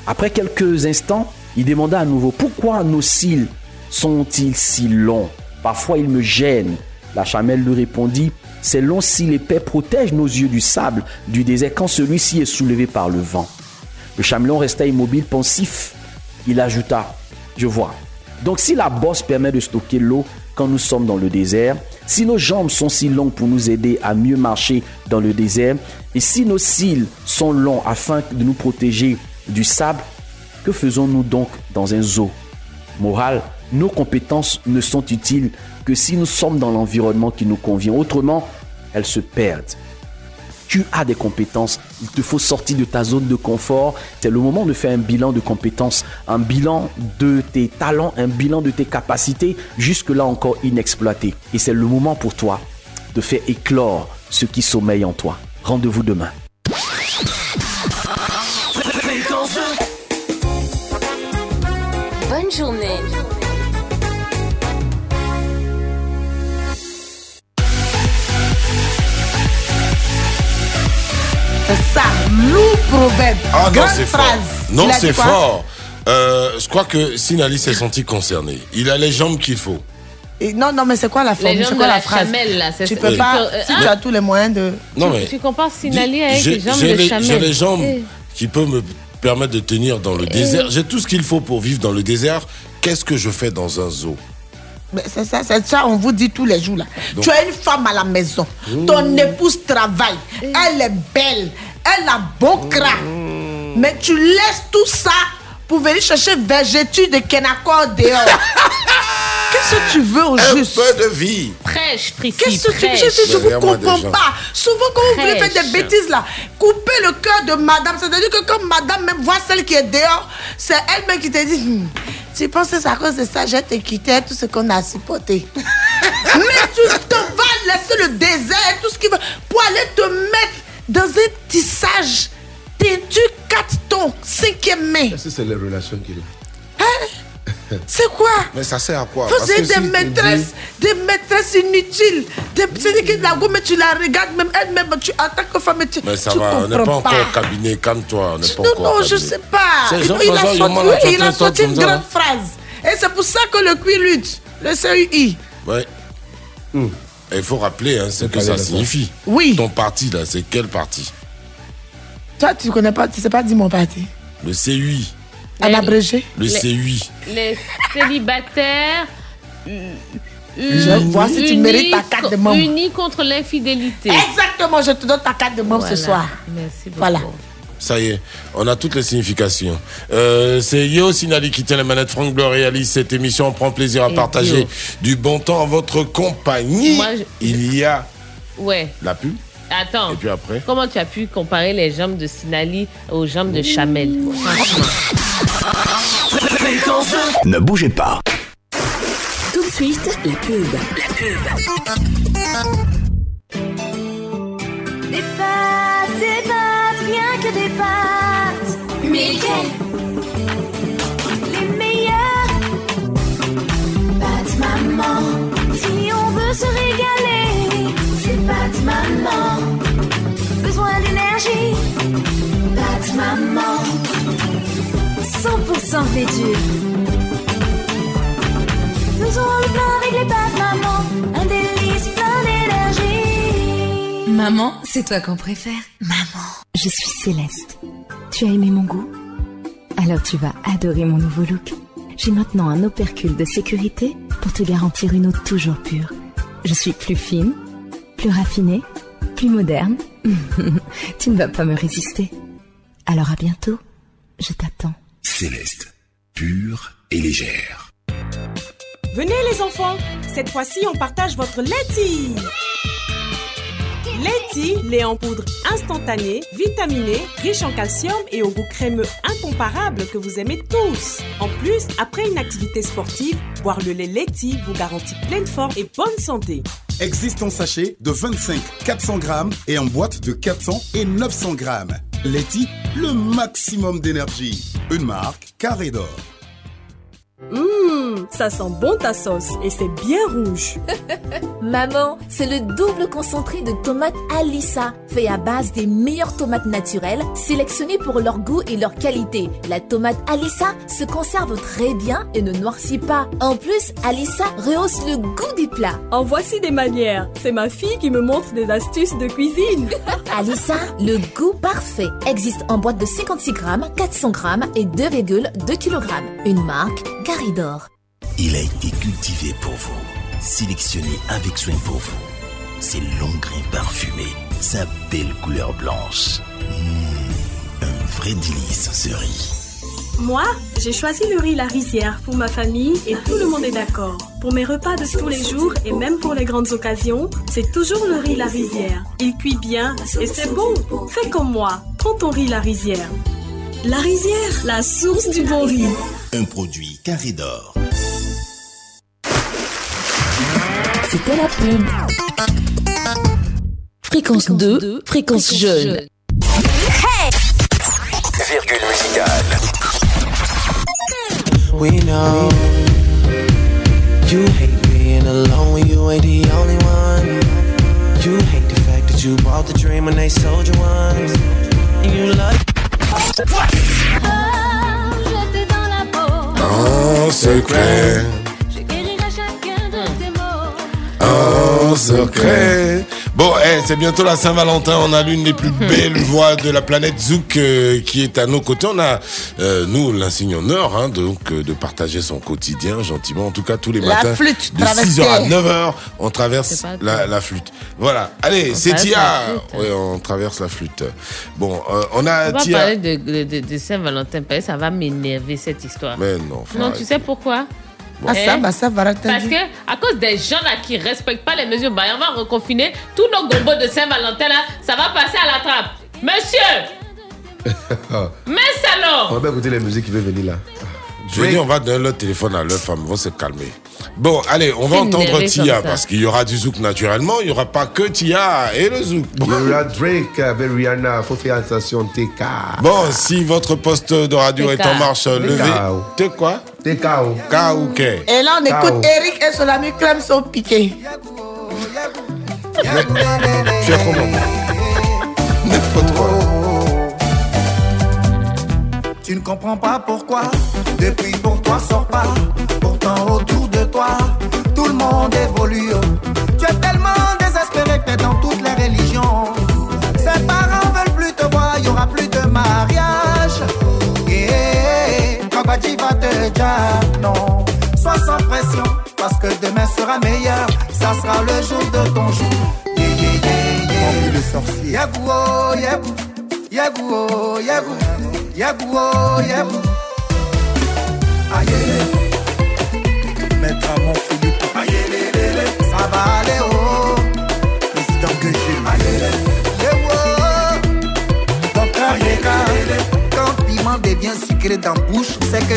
Après quelques instants, il demanda à nouveau: pourquoi nos cils sont-ils si longs? Parfois ils me gênent. La chamelle lui répondit: ces longs cils épais protègent nos yeux du sable du désert quand celui-ci est soulevé par le vent. Le chamelon resta immobile, pensif. Il ajouta: je vois. Donc si la bosse permet de stocker l'eau quand nous sommes dans le désert, si nos jambes sont si longues pour nous aider à mieux marcher dans le désert, et si nos cils sont longs afin de nous protéger du sable, que faisons-nous donc dans un zoo? Morale, nos compétences ne sont utiles que si nous sommes dans l'environnement qui nous convient. Autrement, elles se perdent. Tu as des compétences, il te faut sortir de ta zone de confort. C'est le moment de faire un bilan de compétences, un bilan de tes talents, un bilan de tes capacités, jusque-là encore inexploitées. Et c'est le moment pour toi de faire éclore ce qui sommeille en toi. Rendez-vous demain. Bonne journée. Ça, lourd proverbe. Ah, grande phrase. Non, c'est fort. Je crois que Sinaly s'est senti concerné. Il a les jambes qu'il faut. Et non, mais c'est quoi la formule? C'est quoi la phrase? Chamelle, là, tu peux pas. Si tu as tous les moyens de. Non, mais. Tu compares Sinaly avec les jambes de chamelle. J'ai les jambes qui peuvent me permettre de tenir dans le désert. J'ai tout ce qu'il faut pour vivre dans le désert. Qu'est-ce que je fais dans un zoo? Mais c'est ça, on vous dit tous les jours là. Donc, tu as une femme à la maison, ton épouse travaille, elle est belle, elle a beau crâne, mais tu laisses tout ça pour venir chercher vergeture de Kenakor dehors. Qu'est-ce que tu veux au juste? Un peu de vie. Prêche, Prissy. Qu'est-ce que tu veux? Je ne vous comprends pas. Souvent, quand vous voulez faire des bêtises là, coupez le cœur de madame. C'est-à-dire que quand madame même voit celle qui est dehors, c'est elle-même qui te dit. Tu penses que c'est à cause de ça, je te quittais tout ce qu'on a supporté. Mais tu te vas laisser le désert et tout ce qui va pour aller te mettre dans un tissage teintu 4 tons, 5e main. Est-ce que c'est les relations qu'il a? Hein? C'est quoi? Mais ça sert à quoi? Parce que des maîtresses, des maîtresses inutiles. C'est-à-dire que la gomme, tu la regardes même elle-même, tu attaques aux femmes et tu. Mais ça tu va, on n'est pas encore au cabinet, calme-toi. On n'est pas encore. Non, je ne sais pas. Il a sorti une grande phrase. Et c'est pour ça que le QI lutte, le CUI. Ouais. Il faut rappeler ce que ça signifie. Oui. Ton parti, là, c'est quel parti? Toi, tu ne connais pas, tu ne sais pas dire mon parti. Le CUI. À l'abrégé. Le CUI. Les célibataires. Je vois si tu mérites ta carte de membre. Unis contre l'infidélité. Exactement, je te donne ta carte de membre ce soir. Merci beaucoup. Voilà. Ça y est, on a toutes les significations. C'est Yeo Sinaly qui tient la manette. Franck Bleu réalise cette émission. On prend plaisir à partager du bon temps en votre compagnie. Moi, il y a la pub. Attends, et puis après, comment tu as pu comparer les jambes de Sinaly aux jambes de Chamel? Ne bougez pas. Tout de suite, la pub. La pub. Des pâtes, rien que des pâtes. Mais quelles? Les meilleures. Pâtes maman. Si on veut se régaler, c'est pâtes maman. Besoin d'énergie. Pâtes maman. 100% fait dur. Faisons le plein avec les pâtes maman. Un délice plein d'énergie. Maman, c'est toi qu'on préfère. Maman, je suis Céleste. Tu as aimé mon goût? Alors tu vas adorer mon nouveau look. J'ai maintenant un opercule de sécurité pour te garantir une eau toujours pure. Je suis plus fine, plus raffinée, plus moderne. Tu ne vas pas me résister. Alors à bientôt, je t'attends. Céleste, pure et légère. Venez les enfants, cette fois-ci on partage votre laiti. Laiti, lait en poudre instantané, vitaminé, riche en calcium et au goût crémeux incomparable que vous aimez tous. En plus, après une activité sportive, boire le lait laiti vous garantit pleine forme et bonne santé. Existe en sachet de 25, 400 grammes et en boîte de 400 et 900 grammes. Laiti, le maximum d'énergie. Une marque Carré d'Or. Ça sent bon ta sauce et c'est bien rouge. Maman, c'est le double concentré de tomates Alissa, fait à base des meilleures tomates naturelles, sélectionnées pour leur goût et leur qualité. La tomate Alissa se conserve très bien et ne noircit pas. En plus, Alissa rehausse le goût des plats. En voici des manières. C'est ma fille qui me montre des astuces de cuisine. Alissa, le goût parfait, existe en boîte de 56 grammes, 400 grammes et 2,2 kg. Une marque Carré d'Or. Il a été cultivé pour vous, sélectionné avec soin pour vous. Ses longs grains parfumés, sa belle couleur blanche. Un vrai délice ce riz. Moi, j'ai choisi le riz La Rizière pour ma famille et tout le monde est d'accord. Pour mes repas de tous les jours et même pour les grandes occasions, c'est toujours le riz La Rizière. Il cuit bien et c'est bon. Fais comme moi, prends ton riz La Rizière. La Rizière, la source du bon riz. Un produit Carré d'Or. C'était la pub. Fréquence 2, fréquence jeune. Hey! Virgule musicale. We know you hate being alone when you ain't the only one. You hate the fact that you bought the dream when they sold you ones. And you love. What? Oh, j'étais dans la peau. En secret. Je guérirai chacun de tes mots. En secret. Bon, c'est bientôt la Saint-Valentin. On a l'une des plus belles voix de la planète Zouk qui est à nos côtés. On a, nous, l'insigne honneur de partager son quotidien gentiment. En tout cas, tous les matins, de 6h à 9h, on traverse la flûte. Voilà. Allez, c'est Tia. Oui, on traverse la flûte. Bon, on a Tia. On va parler de Saint-Valentin. Ça va m'énerver, cette histoire. Mais non. Non, tu sais pourquoi? Bon. Parce que à cause des gens là qui respectent pas les mesures, bah on va reconfiner tous nos gombos de Saint-Valentin là, ça va passer à la trappe. Monsieur, mais salon. On va bien écouter les musiques qui veulent venir là. Je veux dire, on va donner leur téléphone à leur femme, ils vont se calmer. Bon, allez, on va entendre Tia, parce qu'il y aura du zouk naturellement, il n'y aura pas que Tia et le zouk. Il y aura Drake avec Rihanna, faut faire attention, TK. Bon, si votre poste de radio est en marche, levez. T'es quoi? T'es K.O. K.O.K. Et là, on écoute Eric et son ami Clem sont piqués. Tu es comment? N'importe quoi. Tu ne comprends pas pourquoi, depuis pour toi sors pas, pourtant autour de toi, tout le monde évolue. Tu es tellement désespéré que t'es dans toutes les religions. Ses parents veulent plus te voir, il y aura plus de mariage. Kabadji va te dire non. Sois sans pression, parce que demain sera meilleur, ça sera le jour de ton jour. Envie de sorcier. Yagou, oh, yagou, yagou, oh, yagou. Yagouo, yagou. Ayele. Maître à mon Philippe. Ayele, lele. Ça va aller, oh. Président que j'ai. Ayele. Yagouo. Docteur Yeka. Quand piment quand devient sucré dans la bouche, c'est que.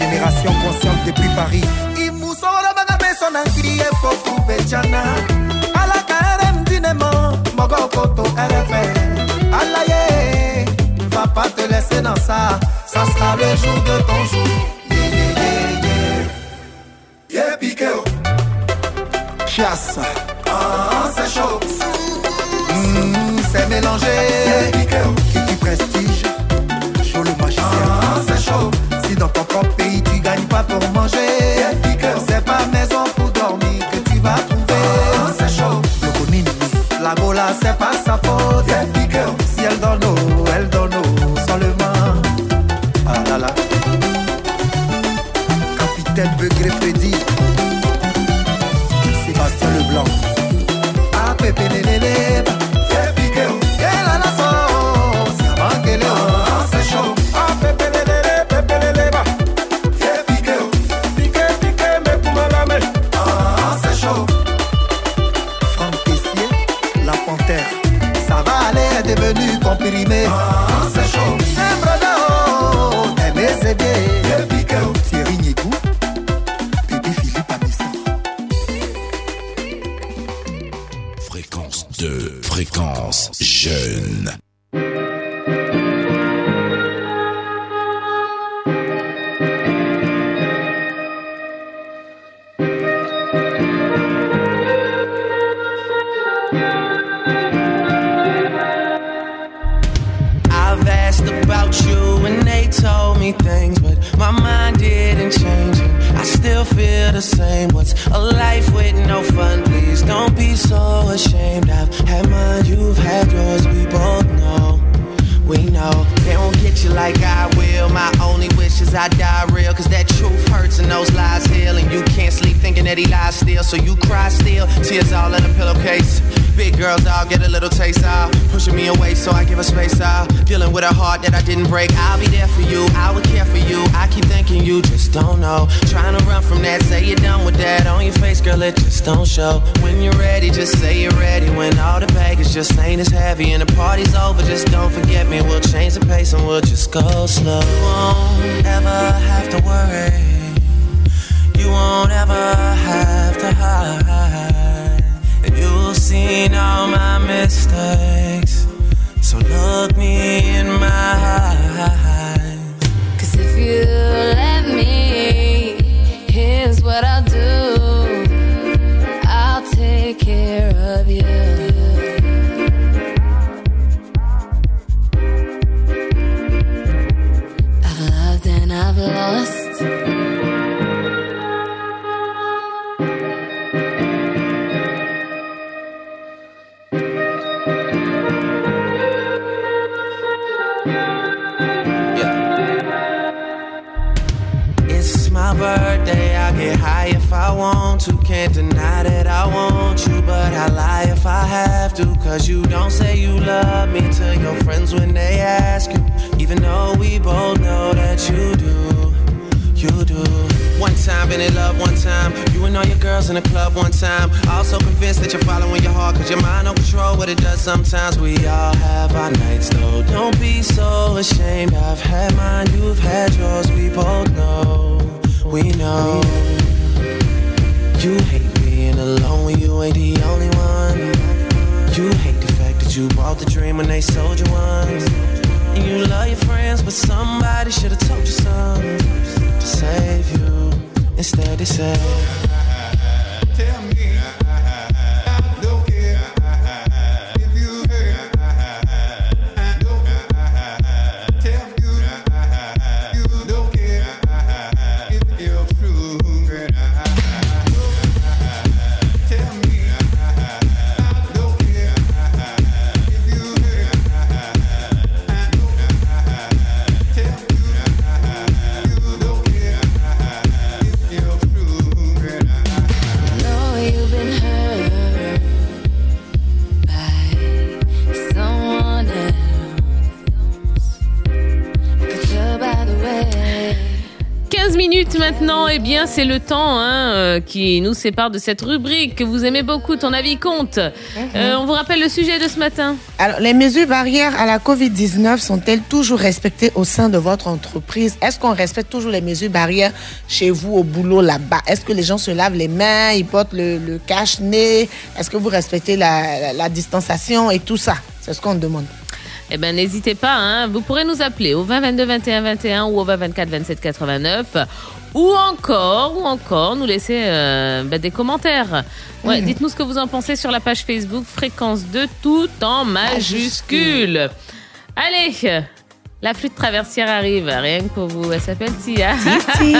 Génération consciente depuis Paris. Va pas te laisser dans ça, ça sera le jour de ton jour. Yeah, piqué oh. Chasse. Ah, c'est chaud. C'est mélangé. Yeah, piqué oh. Qui prestige, chaud le magicien. Ah, c'est chaud. Si dans ton propre pays tu gagnes pas pour manger, yeah, piqué oh. C'est pas maison pour dormir que tu vas trouver. Ah, c'est chaud. Le bonini, la gola, c'est pas sa faute. Yeah, piqué oh. Si elle donne l'eau. Begré Freddy, Sébastien Leblanc, ah pépé lélé, piqué, elle a la sauce, ça manque les ah c'est chaud, ah pépé lélé, piqué, piqué, mais pour ma lame, ah c'est chaud. Franck Tessier, la panthère, ça va aller, elle est devenue comprimée, ah c'est chaud. C'est Brodo, aimé c'est bien, piqué, Thierry Nigou. De fréquence jeune. I've asked about you and they told me things, but my mind didn't change. I still feel the same. What's a life with no fun? Please don't be so ashamed. I've had mine, you've had yours. We both know, we know. They won't get you like I will. My only wish is I die real. Cause that truth hurts and those lies heal. And you can't sleep thinking that he lies still. So you cry still, tears all in a pillowcase. Big girls all get a little taste, all pushing me away so I give her space, all dealing with a heart that I didn't break. I'll be there for you, I would care for you. I keep thinking you just don't know. Trying to run from that, say you're done with that. On your face, girl, it just don't show. When you're ready, just say you're ready. When all the baggage just ain't as heavy and the party's over, just don't forget me. We'll change the pace and we'll just go slow. You won't ever have to worry. You won't ever have to hide. You've seen all my mistakes, so look me in my eyes. Cause if you let me, here's what I'll do. I'll take care of you. I've loved and I've lost. Birthday, I get high if I want to. Can't deny that I want you, but I lie if I have to. Cause you don't say you love me to your friends when they ask you, even though we both know that you do. You do. One time, been in love one time. You and all your girls in the club one time. Also convinced that you're following your heart, cause your mind don't control what it does sometimes. We all have our nights though. Don't be so ashamed. I've had mine, you've had yours. We both know. We know you hate being alone when you ain't the only one. You hate the fact that you bought the dream when they sold you one. And you love your friends, but somebody should have told you something to save you. Instead they say, tell me, I don't care if you hurt. I don't tell you, you don't care. 15 minutes maintenant, eh bien c'est le temps qui nous sépare de cette rubrique que vous aimez beaucoup, ton avis compte. On vous rappelle le sujet de ce matin. Alors, les mesures barrières à la Covid-19 sont-elles toujours respectées au sein de votre entreprise? Est-ce qu'on respecte toujours les mesures barrières chez vous, au boulot, là-bas? Est-ce que les gens se lavent les mains, ils portent le cache-nez? Est-ce que vous respectez la distanciation et tout ça? C'est ce qu'on demande. Eh bien, n'hésitez pas, vous pourrez nous appeler au 20 22 21 21 ou au 20 24 27 89 ou encore nous laisser des commentaires. Ouais, dites-nous ce que vous en pensez sur la page Facebook Fréquence 2 tout en majuscule. Allez, la flûte traversière arrive, rien que pour vous. Elle s'appelle Tia. Titi.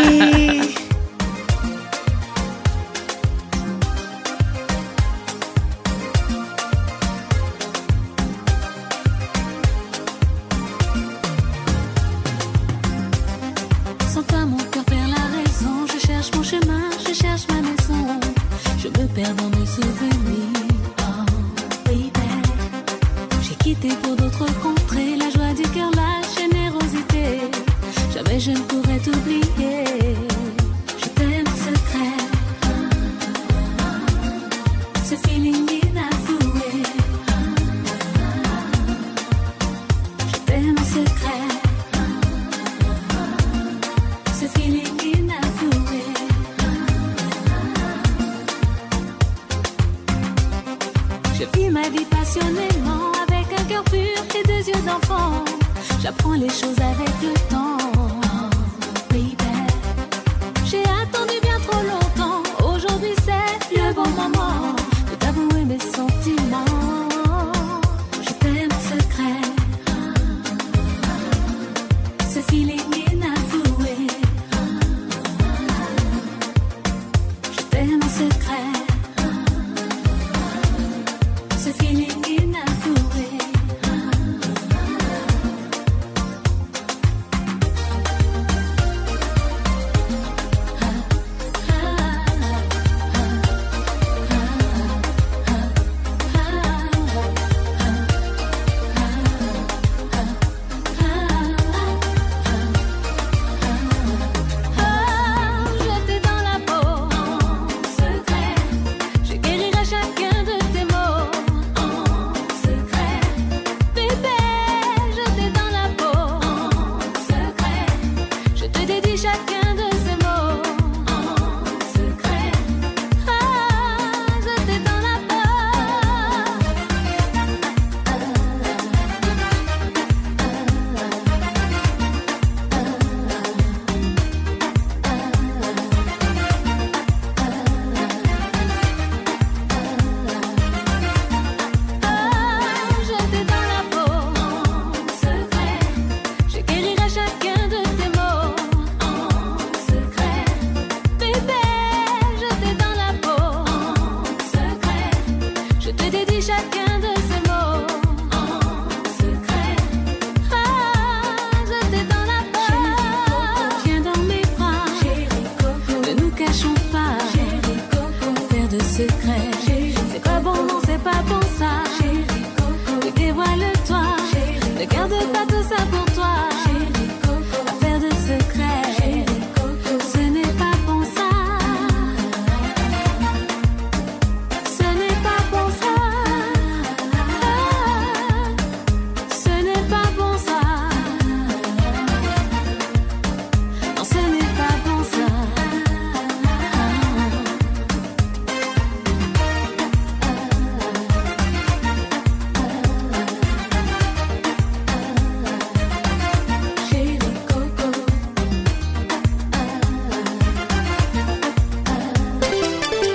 Fréquence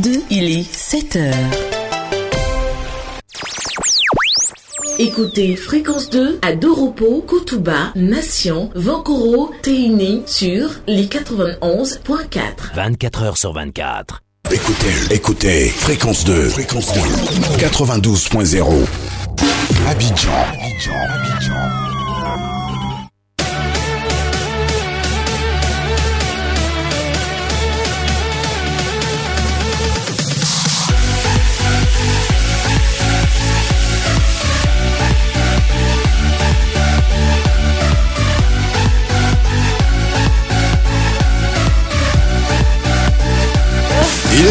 2, il est 7h. Écoutez Fréquence 2 à Doropo, Kotouba, Nation, Vankoro, Téini sur les 91.4. 24h sur 24. Écoutez, Fréquence 2, Fréquence 2, 92.0. Abidjan.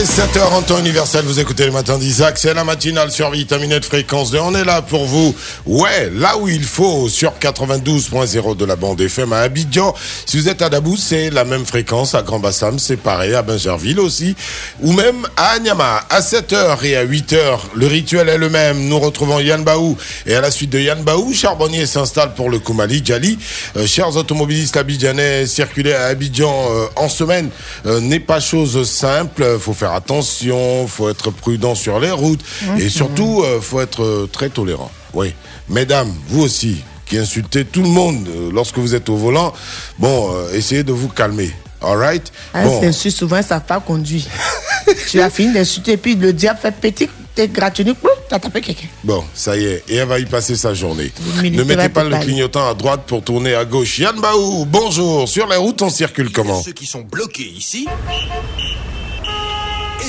C'est 7h en temps universel, vous écoutez le matin d'Isaac, c'est la matinale sur Vitaminette Fréquence 2, on est là pour vous, ouais, là où il faut, sur 92.0 de la bande FM à Abidjan. Si vous êtes à Dabou, c'est la même fréquence, à Grand Bassam, c'est pareil, à Bingerville aussi, ou même à Nyama. À 7h et à 8h, le rituel est le même, nous retrouvons Yann Baou, et à la suite de Yann Baou, Charbonnier s'installe pour le Koumali Djali. Chers automobilistes abidjanais, circuler à Abidjan en semaine n'est pas chose simple, faut faire attention, faut être prudent sur les routes et surtout faut être très tolérant. Oui, mesdames, vous aussi qui insultez tout le monde lorsque vous êtes au volant, bon, essayez de vous calmer. All right. Ah, bon. Insulte, souvent ça pas conduit. Tu as fini d'insulter puis le diable fait petit, t'es gratuit. Bon, ça y est, et elle va y passer sa journée. Ne mettez pas le clignotant à droite pour tourner à gauche. Yann Baou, bonjour. Sur les routes, on circule comment? Ceux qui sont bloqués ici.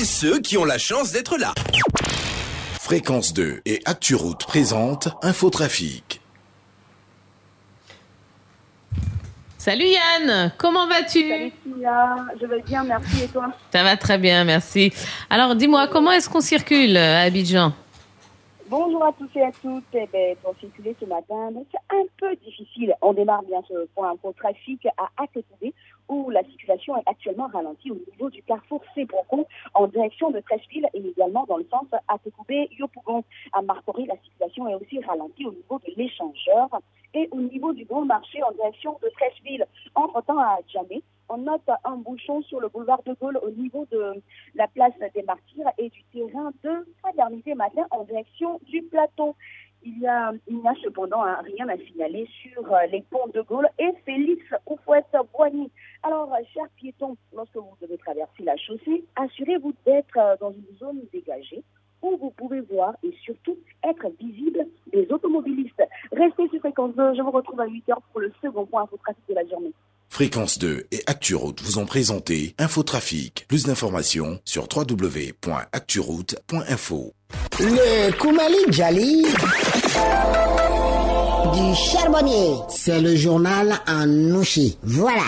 Et ceux qui ont la chance d'être là. Fréquence 2 et ActuRoute présente Infotrafic. Salut Yann, comment vas-tu? Salut Tia, je vais bien, merci, et toi? Ça va très bien, merci. Alors dis-moi, comment est-ce qu'on circule à Abidjan? Bonjour à tous et à toutes. Eh ben, pour circuler ce matin, c'est un peu difficile. On démarre bien ce point Infotrafic à ActuRoute, où la circulation est actuellement ralentie au niveau du carrefour Sébroncon en direction de Trècheville et également dans le sens Atécoubé-Yopougon. À Marcory, la circulation est aussi ralentie au niveau de l'échangeur et au niveau du Bon Marché en direction de Trècheville. Entre-temps, à Adjamé, on note un bouchon sur le boulevard de Gaulle au niveau de la place des Martyrs et du terrain de Fraternité Matin en direction du plateau. Il n'y a cependant rien à signaler sur les ponts de Gaulle et Félix Houphouët-Boigny. Alors, chers piétons, lorsque vous devez traverser la chaussée, assurez-vous d'être dans une zone dégagée où vous pouvez voir et surtout être visible des automobilistes. Restez sur Fréquence 2, je vous retrouve à 8h pour le second point Infotrafic de la journée. Fréquence 2 et ActuRoute vous ont présenté Infotrafic. Plus d'informations sur www.acturoute.info. Le Koumali Djali du Charbonnier, c'est le journal en nouchi. Voilà.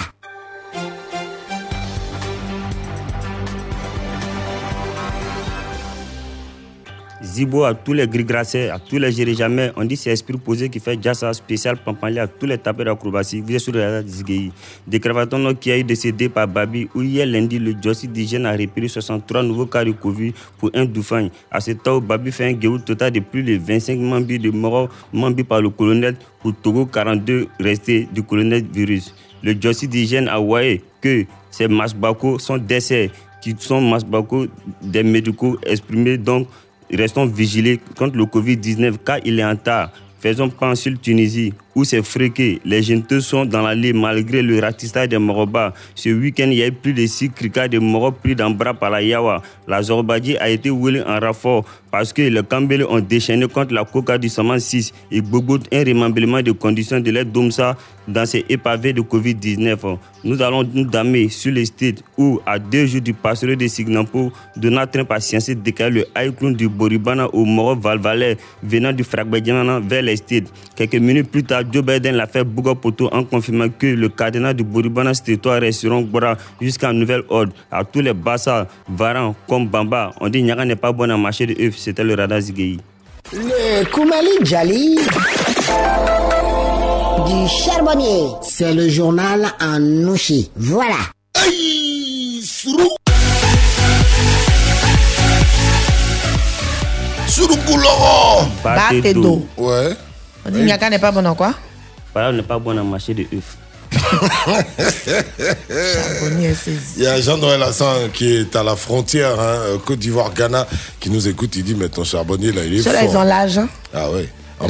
Zibo à tous les gris-gracés, à tous les géri-jamais, on dit c'est esprit posé qui fait jassa spécial pampalé à tous les tapeurs d'acrobatie. Vous êtes sur la Zigéi. Des cravatons qui a eu décédé par Babi, où hier lundi, le Jossi d'hygiène a repéré 63 nouveaux cas de Covid pour un Doufagne. À ce temps, Babi fait un guéou total de plus de 25 membres de morts, membres par le colonel, pour Togo 42 restés du colonel virus. Le Jossi d'hygiène a oué que ces Masbako sont décès, qui sont Masbako des médicaux exprimés donc. Restons vigilés contre le Covid-19 car il est en retard. Faisons penser la Tunisie où c'est fréqué. Les jeunes sont dans l'allée malgré le ratissage des Morobas. Ce week-end, il y a eu plus de 6 criquets de Morobas pris dans le bras par la Yawa. La Zorbadji a été roulée en renfort parce que les Cambélés ont déchaîné contre la coca du 106 et bobotent un rememblement de conditions de l'aide d'Omsa dans ces épavés de Covid-19. Nous allons nous damer sur les states où, à 2 jours du passerelle de Signampo, Donald Trump a censé décaler le high clown du Boribana au Moro Valvalet venant du Fragbadjana vers les states. Quelques minutes plus tard, Joe Biden l'a fait Bougapoto en confirmant que le cardinal du Boribana territoire resteront Gbora jusqu'à nouvel ordre. À tous les Bassa, Varan, comme Bamba, on dit Nyaga n'est pas bon à marcher de œufs. C'était le Radar Zigéi. Le Koumali Djali du Charbonnier, c'est le journal en nouchi. Voilà. Aïe, Souroukouloro Batedo. Ouais. On dit Nyaka n'est pas bon en quoi? Voilà, on n'est pas bon en marché de œufs. Il y a Jean-Noël Hassan qui est à la frontière, hein, Côte d'Ivoire-Ghana, qui nous écoute. Il dit mais ton Charbonnier là, il est fort. Ils ont l'argent. Ah oui. En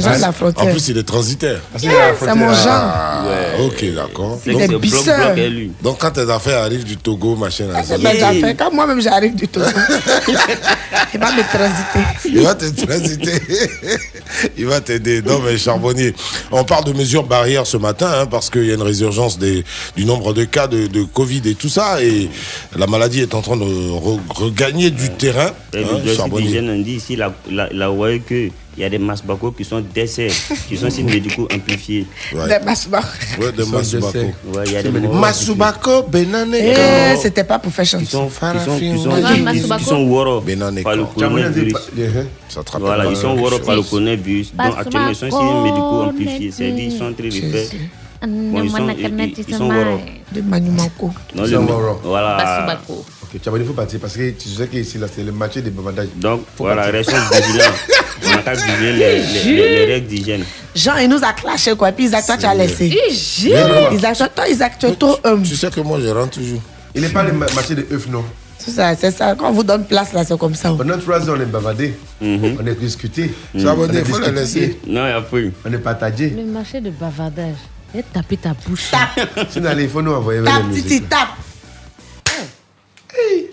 plus, il est transitaire. C'est mon genre. Ah, ouais. Ok, d'accord. Donc, c'est bloc, lui. Donc, quand tes affaires arrivent du Togo, machin. Quand moi-même j'arrive du Togo, il va me transiter. Il va te transiter. Il va t'aider. Non, mais Charbonnier, on parle de mesures barrières ce matin, hein, parce qu'il y a une résurgence du nombre de cas de Covid et tout ça. Et la maladie est en train de regagner du terrain. Hein, Charbonnier. On dit ici, la voie que. il y a des masbako qui sont décès, qui sont signes médicaux amplifiés. Des masbako. Oui, des masbako. Masbako, Benane. Eh, c'était pas professionnel. Ils sont woro par le coronavirus. Voilà, ils sont woro par le coronavirus. Donc actuellement, ils sont signes médicaux amplifiés. C'est-à-dire, ils sont très vifs. Bon, ils sont woro. De Manumako. Ils sont woro. Voilà. Ok, Chabani, il faut partir parce que tu sais qu'ici, là, c'est le marché des bavardages. Donc, voilà, restons vigilants. On n'a qu'à vigiler les règles d'hygiène. Jean, il nous a clashé, quoi. Puis Isaac, toi, tu as laissé. Isaac, tu es trop homme. Tu sais que moi, je rentre toujours. Il n'est pas le marché des œufs, non? C'est ça. Quand on vous donne place, là, c'est comme ça. Pendant 3 ans, on est bavardé. Mm-hmm. On est discuté. Charbonnier, il faut le laisser. Non, il a pris. On est partagé. Le marché de bavardage. Et taper ta bouche. Tape. Sinaly, il faut nous envoyer vers la musique. Titi, tape. Hey.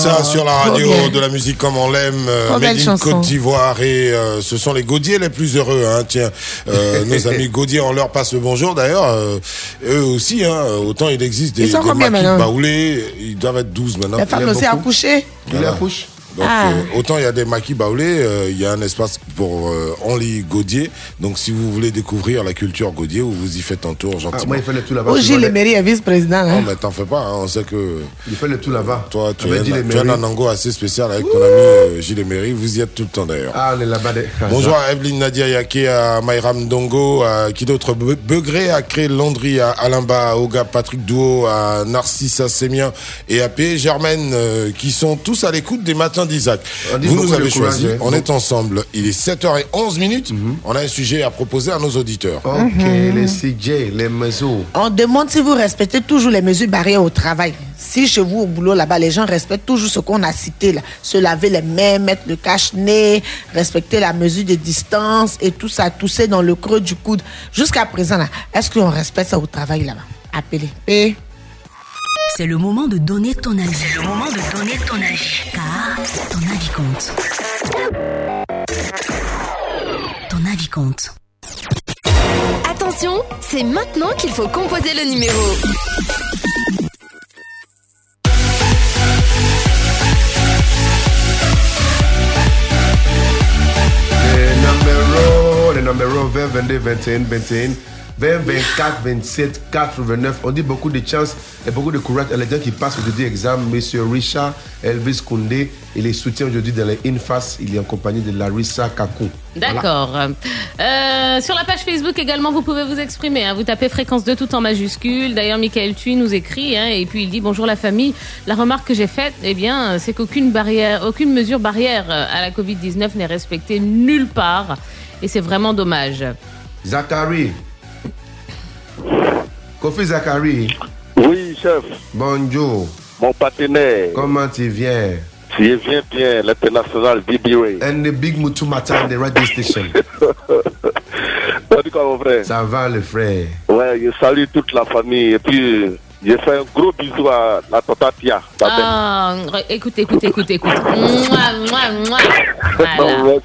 ça sur la radio de la musique comme on l'aime, Made in Côte d'Ivoire, et ce sont les Gaudiers les plus heureux, hein. Tiens, nos amis Gaudiers, on leur passe le bonjour d'ailleurs, eux aussi, hein, autant il existe des maquis baoulés, ils doivent être 12 maintenant. La femme aussi a accouché, il accouche. Donc, autant il y a des maquis baoulés, il y a un espace pour Only Gaudier. Donc, si vous voulez découvrir la culture Gaudier, vous y faites un tour gentiment. Moi, il fait le tout là-bas. Gilles le mairie est vice-président. Non, mais t'en fais pas, hein, on sait que. Il fait le tout là-bas. Toi, tu as un ango assez spécial avec ton ami Gilles le mairie. Vous y êtes tout le temps d'ailleurs. Ah, on est là-bas. Bonjour à Evelyne Nadia Yaké, à Mayram Dongo, à qui d'autre, Beugré, à Cré Landry, à Alimba, à Oga, Patrick Douo, à Narcisse, à Sémien et à P. Germaine, qui sont tous à l'écoute des matins d'Isaac. Vous nous avez choisi, on est ensemble. Il est 7h11, on a un sujet à proposer à nos auditeurs. Ok, les sujets, les mesures. On demande si vous respectez toujours les mesures barrières au travail. Si chez vous, au boulot, là-bas, les gens respectent toujours ce qu'on a cité, là. Se laver les mains, mettre le cache-nez, respecter la mesure de distance et tout ça, tousser dans le creux du coude. Jusqu'à présent, là, est-ce qu'on respecte ça au travail, là-bas? Appelez. C'est le moment de donner ton avis. Car ton avis compte. Attention, c'est maintenant qu'il faut composer le numéro. Les numéros 20, 22, 21, 21. 20, 24, 27, 89. On dit beaucoup de chance et beaucoup de courage à les gens qui passent aujourd'hui examen. Monsieur Richard Elvis Koundé, il est soutien aujourd'hui dans les Infas. Il est en compagnie de Larissa Kakou. D'accord. Voilà. Sur la page Facebook également, vous pouvez vous exprimer. Hein. Vous tapez Fréquence 2 tout en majuscule. D'ailleurs, Michael Thuy nous écrit, hein, et puis il dit bonjour la famille. La remarque que j'ai faite, eh bien, c'est qu'aucune barrière, aucune mesure barrière à la Covid-19 n'est respectée nulle part. Et c'est vraiment dommage. Zachary. Kofi Zakari. Oui, chef. Bonjour. Mon partenaire. Comment tu viens? Tu viens bien, l'international DBA. And the big Mutumata on the radio station. Salut, mon frère. Ça va, le frère? Ouais, je salue toute la famille et puis je fais un gros bisou à la tata Tia. Ah, écoute. Mouah. Voilà. Non,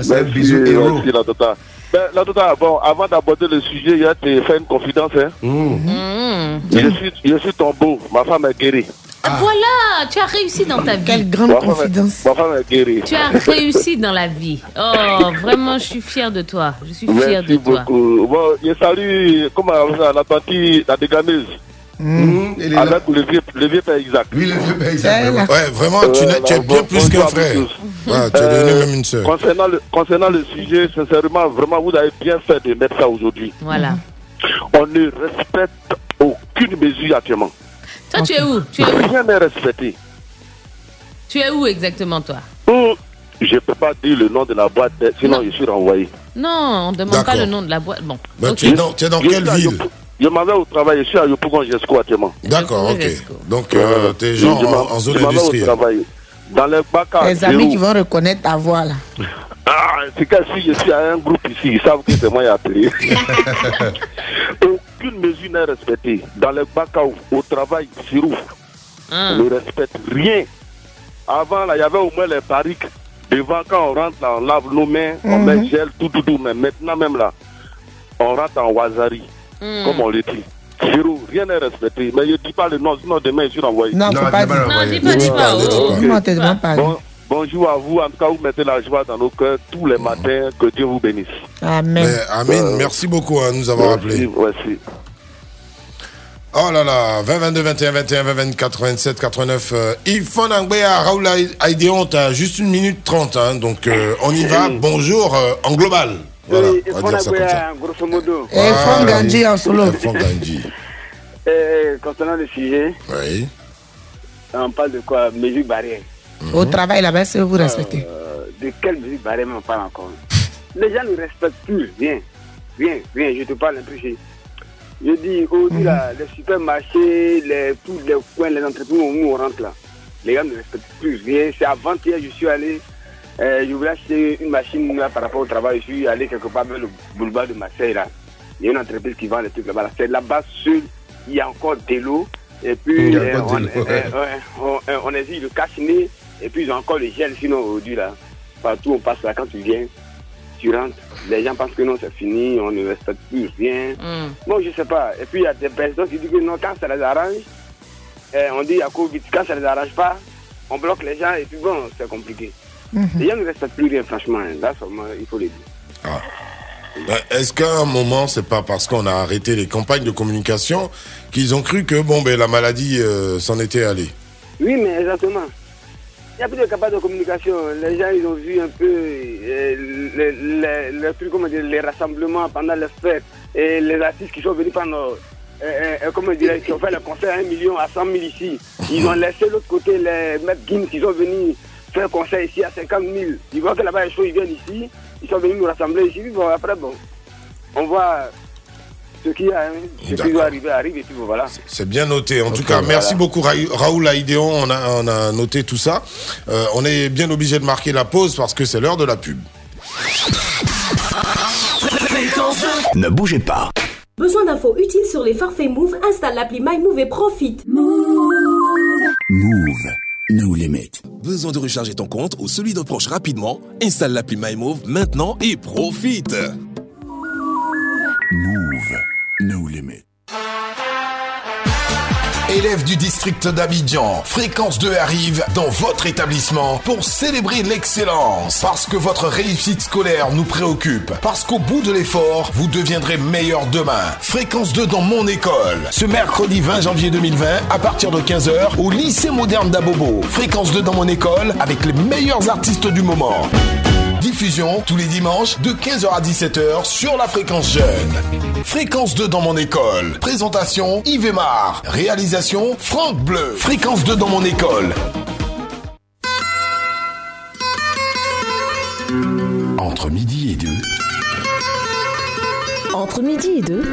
c'est un bisou héros. Merci, la tata. Ben, là, tout à, bon, avant d'aborder le sujet, je vais te faire une confidence. Hein. Je suis tombeau, ma femme est guérie. Ah. Voilà, tu as réussi dans ta vie. Quelle grande confidence. Ma femme est guérie. Tu as réussi dans la vie. Oh, vraiment, je suis fier de toi. Merci beaucoup. Bon, je salue, comment on appelle ça, la partie, la dégameuse. Avec le vieux père Isaac. Oui, le vieux père Isaac. Ouais, vraiment, tu es bien plus qu'un frère. Ouais, tu es devenu même une sœur. Concernant le sujet, sincèrement, vraiment, vous avez bien fait de mettre ça aujourd'hui. Voilà. On ne respecte aucune mesure actuellement. Toi, tu es où? Rien n'est respecté. Tu es où exactement, toi? Je ne peux pas dire le nom de la boîte, sinon je suis renvoyé. Non, on ne demande pas le nom de la boîte. Bon. Ben, okay. Tu es dans quelle ville? Je m'en vais au travail, je suis à Yopougon Jesco actuellement. D'accord, ok. Donc, t'es genre en zone industrielle. Je m'en vais au travail. Dans les bacs à les amis qui vont reconnaître ta voix, là. Ah, c'est que si je suis à un groupe ici, ils savent que c'est moi qui ai appelé. Aucune mesure n'est respectée. Dans les bacs au travail, sur ouf, on ne respecte rien. Avant, là, il y avait au moins les barriques. Devant, quand on rentre, là, on lave nos mains, on met gel, tout. Mais maintenant, même là, on rentre en wazari. Comme on le dit. Zéro, rien n'est respecté. Mais je ne dis pas le nom, sinon demain je suis renvoyé. Non, dis pas. Bonjour à vous, en tout cas vous mettez la joie dans nos cœurs tous les matins. Que Dieu vous bénisse. Amen. Merci beaucoup de nous avoir appelés. Merci. Oh là là, 20, 22, 21, 21, 20, 24, 27, 89. Yves Fonangbea, Raoul Aïdéon, t'as juste 1 minute 30. Hein, donc on y va. Bonjour en global. Voilà, oui, il faut la grosso modo. Il faut Gandhi en solo. Concernant le sujet, oui. On parle de quoi? Mesures barrières. Au travail là-bas, c'est vous respectez. De quelles mesures barrières on parle encore? Les gens ne respectent plus rien. Je te parle un peu. Je dis, aujourd'hui, là, les supermarchés, tous les coins, les entreprises où on rentre là, les gens ne respectent plus rien. C'est avant-hier, je suis allé. Je voulais acheter une machine là, par rapport au travail. Je suis allé quelque part vers le boulevard de Marseille. Là. Il y a une entreprise qui vend des trucs là-bas. C'est là-bas seul. Il y a encore de l'eau. Et puis, on a vu le cache-nez. Et puis, ils ont encore le gel. Sinon, aujourd'hui, là, partout, on passe là. Quand tu viens, tu rentres. Les gens pensent que non, c'est fini. On ne respecte plus rien. Moi, je ne sais pas. Et puis, il y a des personnes qui disent que non, quand ça les arrange, on dit à Covid, quand ça ne les arrange pas, on bloque les gens. Et puis, bon, c'est compliqué. Les gens ne respectent plus rien, franchement. Là, seulement, il faut le dire. Ah. Est-ce qu'à un moment, c'est pas parce qu'on a arrêté les campagnes de communication qu'ils ont cru que bon, ben, la maladie s'en était allée? Oui, mais exactement. Il n'y a plus de campagnes de communication. Les gens, ils ont vu un peu les rassemblements pendant les fêtes et les artistes qui sont venus pendant... comment dire, ils ont fait le concert à 1 million, à 100 000 ici. Ils ont laissé l'autre côté les maîtres Gims qui sont venus faire un concert ici à 50 000. Ils voient que là-bas, les choses, ils viennent ici. Ils sont venus nous rassembler ici, bon, après, bon, on voit ce qui arrive, et puis voilà. C'est bien noté. En tout cas, merci beaucoup, Raoul Aïdéon. On a noté tout ça. On est bien obligé de marquer la pause parce que c'est l'heure de la pub. Ne bougez pas. Besoin d'infos utiles sur les forfaits Move, installe l'appli MyMove et profite. Move. No limit. Besoin de recharger ton compte ou celui d'un proche rapidement? Installe l'appli MyMove maintenant et profite. Move. No limit. Élèves du district d'Abidjan, Fréquence 2 arrive dans votre établissement pour célébrer l'excellence. Parce que votre réussite scolaire nous préoccupe. Parce qu'au bout de l'effort, vous deviendrez meilleur demain. Fréquence 2 dans mon école. Ce mercredi 20 janvier 2020, à partir de 15h, au lycée moderne d'Abobo. Fréquence 2 dans mon école, avec les meilleurs artistes du moment. Diffusion tous les dimanches de 15h à 17h sur la fréquence jeune. Fréquence 2 dans mon école. Présentation Yves Emmar. Réalisation Franck Bleu. Fréquence 2 dans mon école. Entre midi et deux. Entre midi et deux.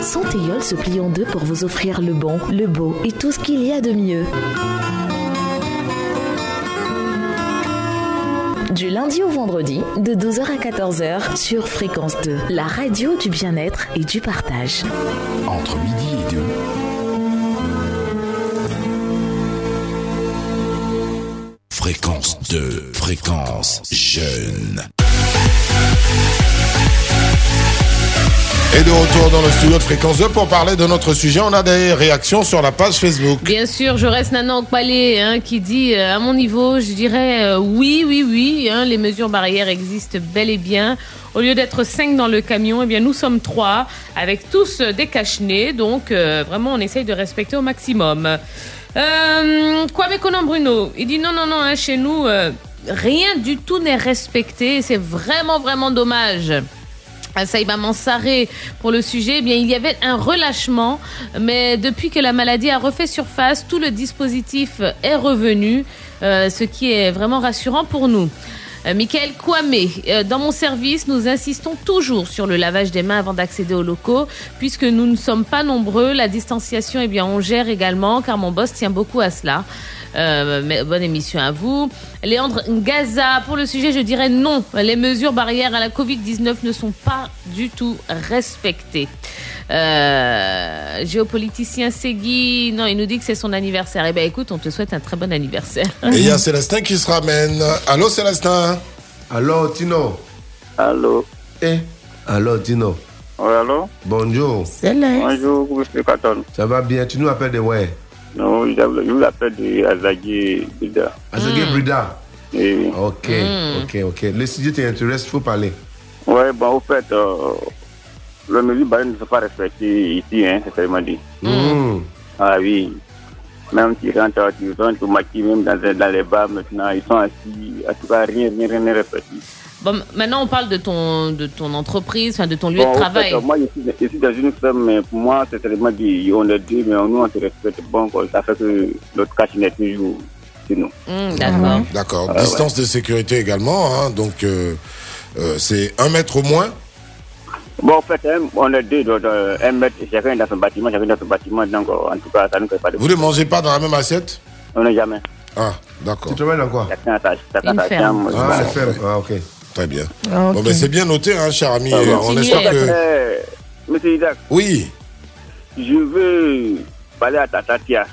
Santéol se plie en deux pour vous offrir le bon, le beau et tout ce qu'il y a de mieux. Du lundi au vendredi, de 12h à 14h, sur Fréquence 2, la radio du bien-être et du partage. Entre midi et deux. Fréquence 2, Fréquence jeune. Et de retour dans le studio de Fréquence 2 pour parler de notre sujet. On a des réactions sur la page Facebook. Bien sûr, je reste Nanan Okpalé qui dit à mon niveau, je dirais oui. Les mesures barrières existent bel et bien. Au lieu d'être 5 dans le camion, eh bien nous sommes 3 avec tous des cache-nez. Donc vraiment, on essaye de respecter au maximum. Kwame Konan Bruno, il dit non, chez nous, rien du tout n'est respecté. C'est vraiment dommage. Saïba Mansaré pour le sujet, eh bien il y avait un relâchement, mais depuis que la maladie a refait surface, tout le dispositif est revenu, ce qui est vraiment rassurant pour nous. Michael Kouamé, dans mon service, nous insistons toujours sur le lavage des mains avant d'accéder aux locaux, puisque nous ne sommes pas nombreux. La distanciation, eh bien on gère également, car mon boss tient beaucoup à cela. Mais bonne émission à vous. Léandre Ngaza, pour le sujet, je dirais non. Les mesures barrières à la Covid-19 ne sont pas du tout respectées. Géopoliticien Segui, non, il nous dit que c'est son anniversaire. Eh bien, écoute, on te souhaite un très bon anniversaire. Et il y a Célestin qui se ramène. Allô, Célestin. Allô, Tino. Allô. Allô, Tino. Allô. Bonjour. Céleste. Bonjour, monsieur Carlton. Ça va bien, tu nous appelles de ouais. Non, je l'appelle Azagé Brida. Azagé Brida. Oui. Ok. Le sujet t'intéresse, il faut parler. Ouais, bon, au fait, le mesure barrière ne sont pas respectées ici, hein, c'est ça m'a dit. Ah oui. Même si quand tu rentres au maquis, même dans les bars maintenant, ils sont assis. En tout cas, rien n'est respecté. Bon, maintenant, on parle de ton entreprise, enfin de ton lieu de travail. Moi, je suis dans une firme, pour moi, c'est tellement dit, on est deux, mais nous, on se respecte. Bon, ça fait que notre cash n'est toujours chez nous. D'accord. Distance de sécurité également, hein, donc c'est 1 mètre au moins. Bon, en fait, on est deux, donc 1 mètre, chacun dans son bâtiment, donc en tout cas, ça ne fait pas de problème. Vous ne mangez pas dans la même assiette? On n'est jamais. Ah, d'accord. Tu travailles dans quoi? Une ferme. Ah, c'est ferme, ok. Très bien. Ah, okay. Bon, ben, c'est bien noté, hein, cher ami. On espère que. Monsieur Isaac. Oui. Je veux parler à Tata Tia.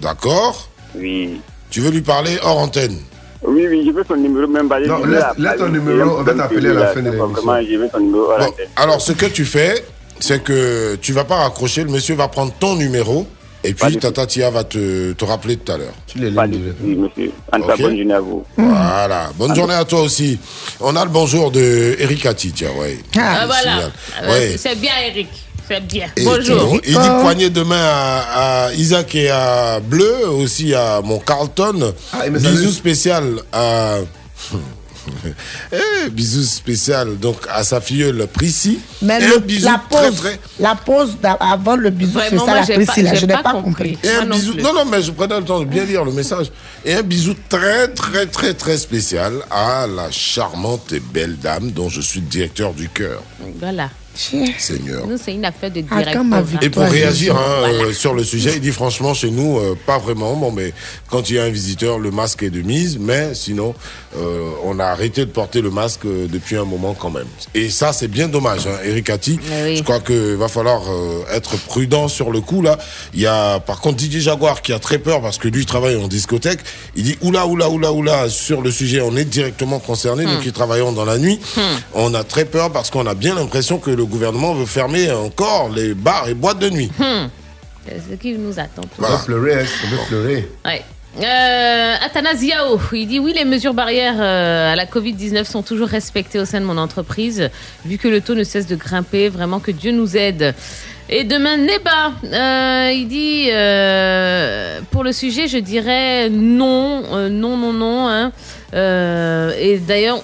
D'accord. Oui. Tu veux lui parler hors antenne? Oui, oui, je veux son numéro même. Non, laisse ton numéro, on va t'appeler à la fin de l'émission. Je veux son numéro hors antenne. Alors, ce que tu fais, c'est que tu ne vas pas raccrocher, le monsieur va prendre ton numéro. Et puis, Tata Tia va te rappeler tout à l'heure. Tu les liens, oui, monsieur. En tout cas, bonne journée à vous. Voilà. Bonne journée à toi aussi. On a le bonjour de Eric Atti, tiens, ouais. Ah, voilà. Ouais. C'est bien, Eric. C'est bien. Et bonjour. Il dit poignée demain à Isaac et à Bleu, aussi à mon Carlton. Ah, bisous spécial à... bisous spécial donc à sa filleule Prissy. Mais la pause avant le bisou vraiment, spécial à Prissy, je n'ai pas compris. Et un bisou, non, mais je prenais le temps de bien lire le message. Et un bisou très, très, très, très spécial à la charmante et belle dame dont je suis directeur du cœur. Voilà. Seigneur. Nous, c'est une affaire de directeur. Et pour réagir sur le sujet, il dit franchement, chez nous, pas vraiment. Bon, mais quand il y a un visiteur, le masque est de mise. Mais sinon, on a arrêté de porter le masque depuis un moment quand même. Et ça, c'est bien dommage, hein, Eric Atti. Oui. Je crois qu'il va falloir être prudent sur le coup, là. Il y a, par contre, Didier Jaguar qui a très peur parce que lui, il travaille en discothèque. Il dit oula, sur le sujet, on est directement concernés, nous qui travaillons dans la nuit. On a très peur parce qu'on a bien l'impression que le gouvernement veut fermer encore les bars et boîtes de nuit. C'est ce qui nous attend. Voilà. On va pleurer, Ouais. Athanas Yao, il dit oui, les mesures barrières à la Covid-19 sont toujours respectées au sein de mon entreprise, vu que le taux ne cesse de grimper, vraiment que Dieu nous aide. Et demain, Neba, il dit pour le sujet, je dirais non. Hein. Et d'ailleurs...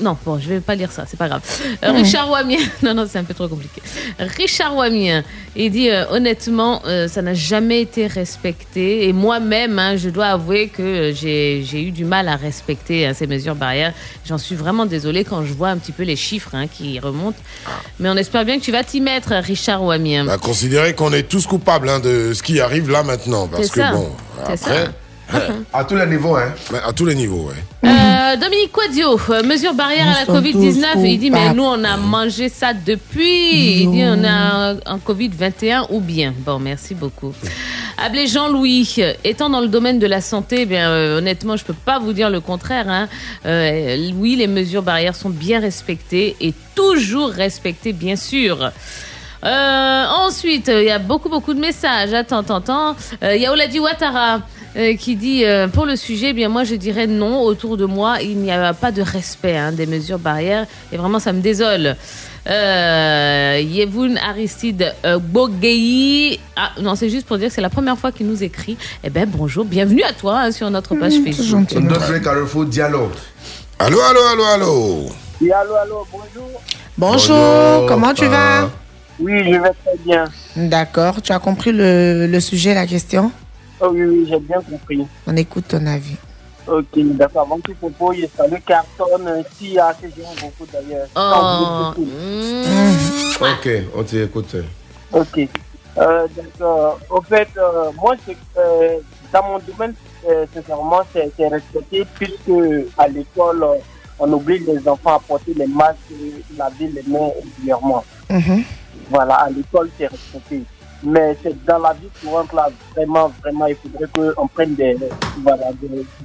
Non, je vais pas lire ça, c'est pas grave. Richard Ouamien, c'est un peu trop compliqué. Richard Ouamien, il dit honnêtement, ça n'a jamais été respecté. Et moi-même, je dois avouer que j'ai eu du mal à respecter ces mesures barrières. J'en suis vraiment désolée quand je vois un petit peu les chiffres qui remontent. Mais on espère bien que tu vas t'y mettre, Richard Ouamien. Bah, considérez qu'on est tous coupables de ce qui arrive là maintenant. Parce que bon, après... À tous les niveaux, à tous les niveaux, Dominique Quadio, mesure barrière à la Covid-19. Il dit, mais nous, on a mangé ça depuis. Il dit, on a en Covid-21 ou bien. Bon, merci beaucoup. Appelez Jean-Louis. Étant dans le domaine de la santé, honnêtement, je ne peux pas vous dire le contraire. Oui, les mesures barrières sont bien respectées et toujours respectées, bien sûr. Ensuite, il y a beaucoup de messages. Attends. Il y a Oladi Ouattara. Qui dit pour le sujet, moi je dirais non. Autour de moi, il n'y a pas de respect des mesures barrières et vraiment ça me désole. Yevoun Aristide Bogueyi. Ah non, c'est juste pour dire que c'est la première fois qu'il nous écrit. Bonjour, bienvenue à toi sur notre page Facebook. Notre Carrefour Dialogue. Allô. Oui, allô, bonjour. Bonjour, comment tu vas? Oui, je vais très bien. D'accord, tu as compris le sujet, la question? Oh oui, j'ai bien compris. On écoute ton avis. Ok, d'accord. Avant tout propos, je salue Carlton, Tia, que j'aime beaucoup d'ailleurs. Oh. Ok, on t'écoute. Ok. D'accord. En fait, moi, dans mon domaine, sincèrement, c'est respecté, puisque à l'école, on oblige les enfants à porter les masques et laver les mains régulièrement. Voilà, à l'école, c'est respecté. Mais c'est dans la vie courante là, vraiment, il faudrait qu'on prenne des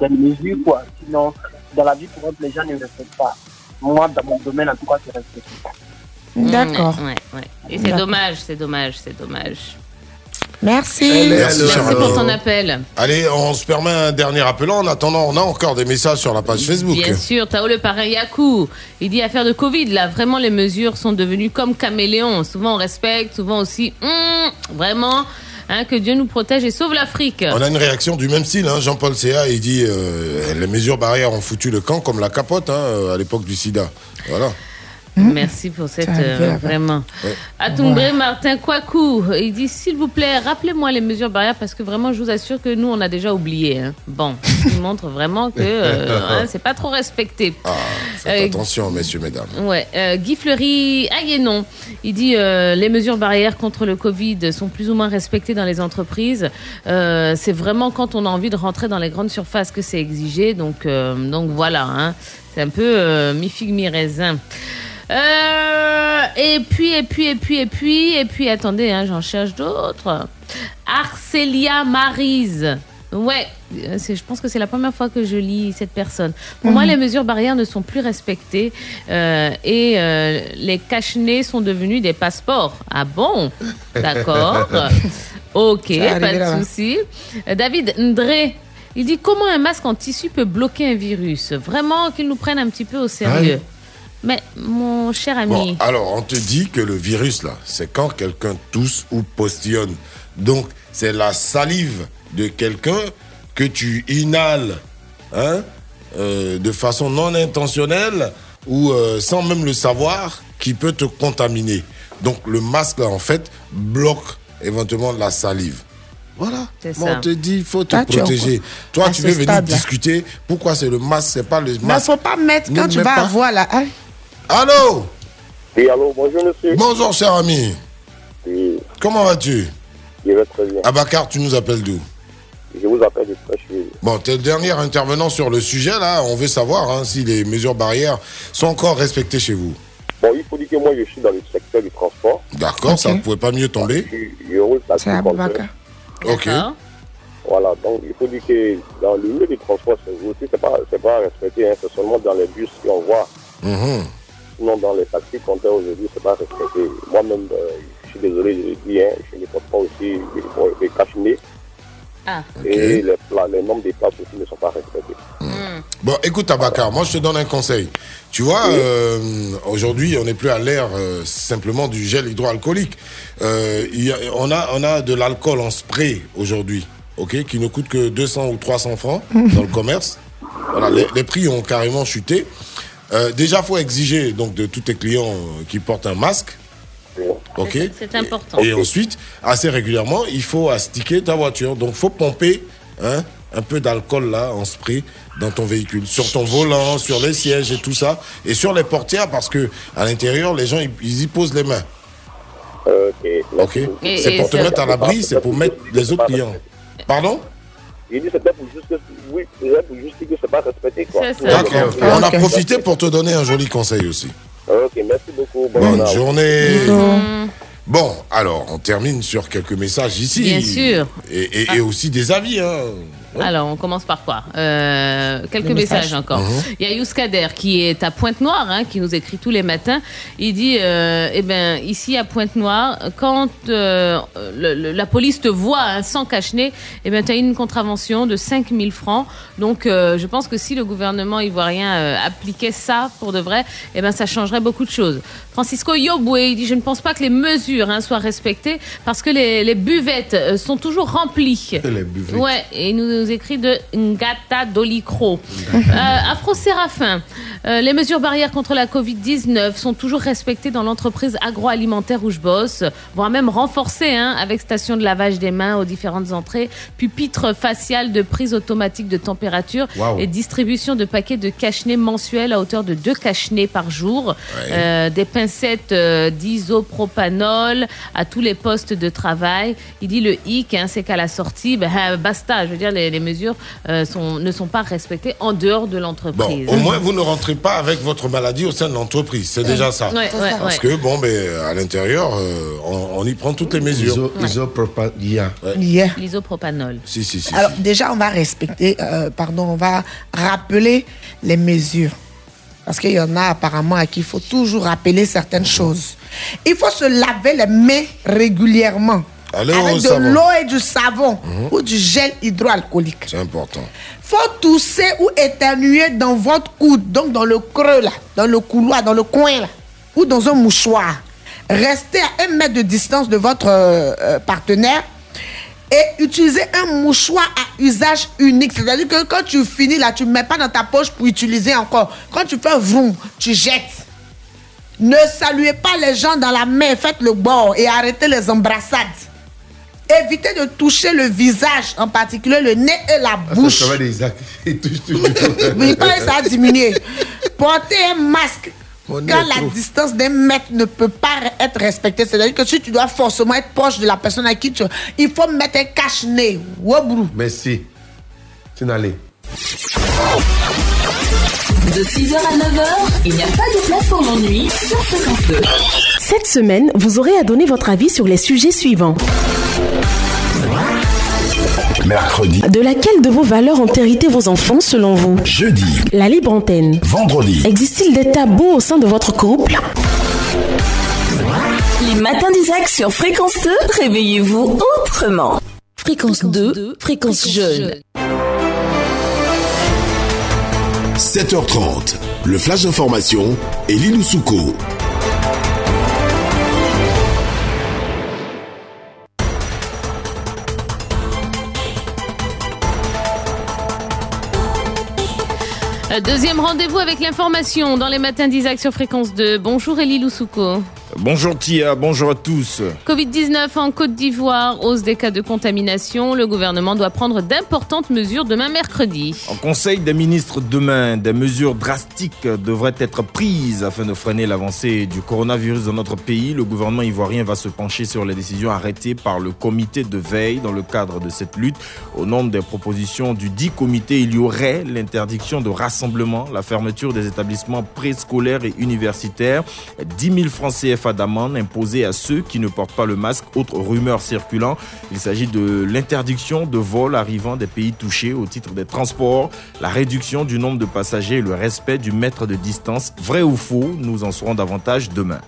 mesures, quoi. Sinon, dans la vie courante, les gens ne respectent pas. Moi, dans mon domaine, en tout cas, je respecte pas. D'accord. Ouais. Et c'est dommage, c'est dommage. Merci. Merci pour ton appel. Allez, on se permet un dernier appel. En attendant, on a encore des messages sur la page Facebook. Bien sûr, Tao le Parayaku. Il dit affaire de Covid, là, vraiment, les mesures sont devenues comme caméléons. Souvent, on respecte, souvent aussi, vraiment, que Dieu nous protège et sauve l'Afrique. On a une réaction du même style. Jean-Paul Céa, il dit les mesures barrières ont foutu le camp comme la capote à l'époque du sida. Voilà. Merci pour cette vraiment. Ouais. Atumbré Martin Kouakou, il dit s'il vous plaît rappelez-moi les mesures barrières parce que vraiment je vous assure que nous on a déjà oublié. Bon, il montre vraiment que c'est pas trop respecté. Faites attention messieurs mesdames. Ouais, Guy Fleury Ayénon, il dit les mesures barrières contre le Covid sont plus ou moins respectées dans les entreprises. C'est vraiment quand on a envie de rentrer dans les grandes surfaces que c'est exigé. Donc voilà. C'est un peu mi-figue mi-raisin. Et puis attendez, j'en cherche d'autres. Arcelia Marise. Ouais, je pense que c'est la première fois que je lis cette personne. Pour moi, les mesures barrières ne sont plus respectées et les cache-nez sont devenus des passeports. Ah bon? D'accord. Ok, pas de souci. David Ndré, il dit comment un masque en tissu peut bloquer un virus? Vraiment qu'ils nous prennent un petit peu au sérieux. Ah, mais mon cher ami... Bon, alors, on te dit que le virus, là, c'est quand quelqu'un tousse ou postillonne. Donc, c'est la salive de quelqu'un que tu inhales de façon non intentionnelle ou sans même le savoir, qui peut te contaminer. Donc, le masque, là, en fait, bloque éventuellement la salive. Voilà, bon, on te dit il faut te protéger. Toi, tu veux venir discuter. Pourquoi c'est le masque, c'est pas le masque? Mais il ne faut pas mettre quand tu vas avoir là. Hein? Allô? Oui, allô, bonjour monsieur. Bonjour cher ami. Oui. Comment vas-tu? Je vais très bien. Abakar, tu nous appelles d'où? Je vous appelle de Frècheville. Bon, t'es le dernier intervenant sur le sujet là. On veut savoir si les mesures barrières sont encore respectées chez vous. Bon, il faut dire que moi je suis dans le secteur du transport. D'accord, okay. Ça ne pouvait pas mieux tomber. Je roule taxi. C'est Abakar. Ok. Voilà, donc il faut dire que dans le milieu du transport, c'est pas respecté. Hein, c'est seulement dans les bus qu'on voit. Sinon, dans les taxis qu'on a aujourd'hui, c'est pas respecté. Moi-même, je suis désolé, je le dis, je ne porte pas aussi les cache-nez. Ah. Et okay. Les nombres des places aussi ne sont pas respectés. Bon, écoute, Abakar, moi je te donne un conseil. Tu vois, aujourd'hui, on n'est plus à l'ère simplement du gel hydroalcoolique. On a de l'alcool en spray aujourd'hui, ok, qui ne coûte que 200 ou 300 francs dans le commerce. Voilà, les prix ont carrément chuté. Déjà, il faut exiger donc, de tous tes clients qui portent un masque. Okay. C'est important. Et ensuite, assez régulièrement, il faut astiquer ta voiture. Donc, il faut pomper un peu d'alcool là, en spray dans ton véhicule, sur ton volant, sur les sièges et tout ça. Et sur les portières, parce qu'à l'intérieur, les gens, ils y posent les mains. Ok. Et c'est pour te mettre à l'abri, c'est pour mettre les autres clients. Pardon ? Il dit c'était pour juste que c'est pas respecté. Quoi. C'est ça. D'accord. On a profité pour te donner un joli conseil aussi. Ok, merci beaucoup. Bonne journée. Bon, alors, on termine sur quelques messages ici. Bien sûr. Et aussi des avis. Alors, on commence par quoi? Quelques messages encore. Il y a Youskader qui est à Pointe-Noire, qui nous écrit tous les matins. Il dit, ici à Pointe-Noire, quand la police te voit sans cache-nez, tu as une contravention de 5000 francs. Donc, je pense que si le gouvernement ivoirien appliquait ça pour de vrai, ça changerait beaucoup de choses. Francisco Yoboué, il dit, je ne pense pas que les mesures soient respectées parce que les buvettes sont toujours remplies. Les buvettes. Ouais, et il nous écrit de Ngata Dolikro. Afro Séraphin, les mesures barrières contre la Covid-19 sont toujours respectées dans l'entreprise agroalimentaire où je bosse, voire même renforcées avec station de lavage des mains aux différentes entrées, pupitre facial de prise automatique de température et distribution de paquets de cache-nez mensuels à hauteur de 2 cache-nez par jour, des pincettes d'isopropanol à tous les postes de travail. Il dit le hic, c'est qu'à la sortie, basta, je veux dire, les mesures ne sont pas respectées en dehors de l'entreprise. Bon, au moins, vous ne rentrez pas avec votre maladie au sein de l'entreprise, c'est déjà ça. Parce que, à l'intérieur, on y prend toutes les mesures. L'isopropanol. Si. Alors, déjà, on va respecter, on va rappeler les mesures. Parce qu'il y en a apparemment à qui il faut toujours rappeler certaines choses. Il faut se laver les mains régulièrement. Avec de l'eau et du savon ou du gel hydroalcoolique. C'est important. Faut tousser ou éternuer dans votre coude, donc dans le creux, là, dans le couloir, dans le coin, là, ou dans un mouchoir. Restez à 1 mètre de distance de votre partenaire et utilisez un mouchoir à usage unique. C'est-à-dire que quand tu finis, là, tu ne mets pas dans ta poche pour utiliser encore. Quand tu fais vroom, tu jettes. Ne saluez pas les gens dans la main, faites le bord et arrêtez les embrassades. Évitez de toucher le visage, en particulier le nez et la bouche. Ça va d'Isaac. Oui, ça a diminué. Portez un masque quand la distance d'1 mètre ne peut pas être respectée. C'est-à-dire que si tu dois forcément être proche de la personne à qui tu... Il faut mettre un cache-nez. Merci. Sinaly. De 6h à 9h, il n'y a pas de place pour l'ennui sur Fréquence 2. Cette semaine, vous aurez à donner votre avis sur les sujets suivants. Mercredi. De laquelle de vos valeurs ont hérité vos enfants selon vous ? Jeudi. La libre antenne. Vendredi. Existe-t-il des tabous au sein de votre couple ? Les matins d'Isaac sur Fréquence 2, réveillez-vous autrement. Fréquence 2, fréquence jeune. 7h30, le flash d'information, Elie Loussouko. Deuxième rendez-vous avec l'information dans les matins d'Isaac sur Fréquence 2. Bonjour Elie Loussouko. Bonjour Tia, bonjour à tous. Covid-19 en Côte d'Ivoire, hausse des cas de contamination. Le gouvernement doit prendre d'importantes mesures demain mercredi. En conseil des ministres demain, des mesures drastiques devraient être prises afin de freiner l'avancée du coronavirus dans notre pays. Le gouvernement ivoirien va se pencher sur les décisions arrêtées par le comité de veille dans le cadre de cette lutte. Au nombre des propositions du dit comité, il y aurait l'interdiction de rassemblement, la fermeture des établissements préscolaires et universitaires, 10 000 francs CFA d'amende imposés à ceux qui ne portent pas le masque, autre rumeur circulant. Il s'agit de l'interdiction de vols arrivant des pays touchés au titre des transports, la réduction du nombre de passagers et le respect du mètre de distance. Vrai ou faux, nous en saurons davantage demain.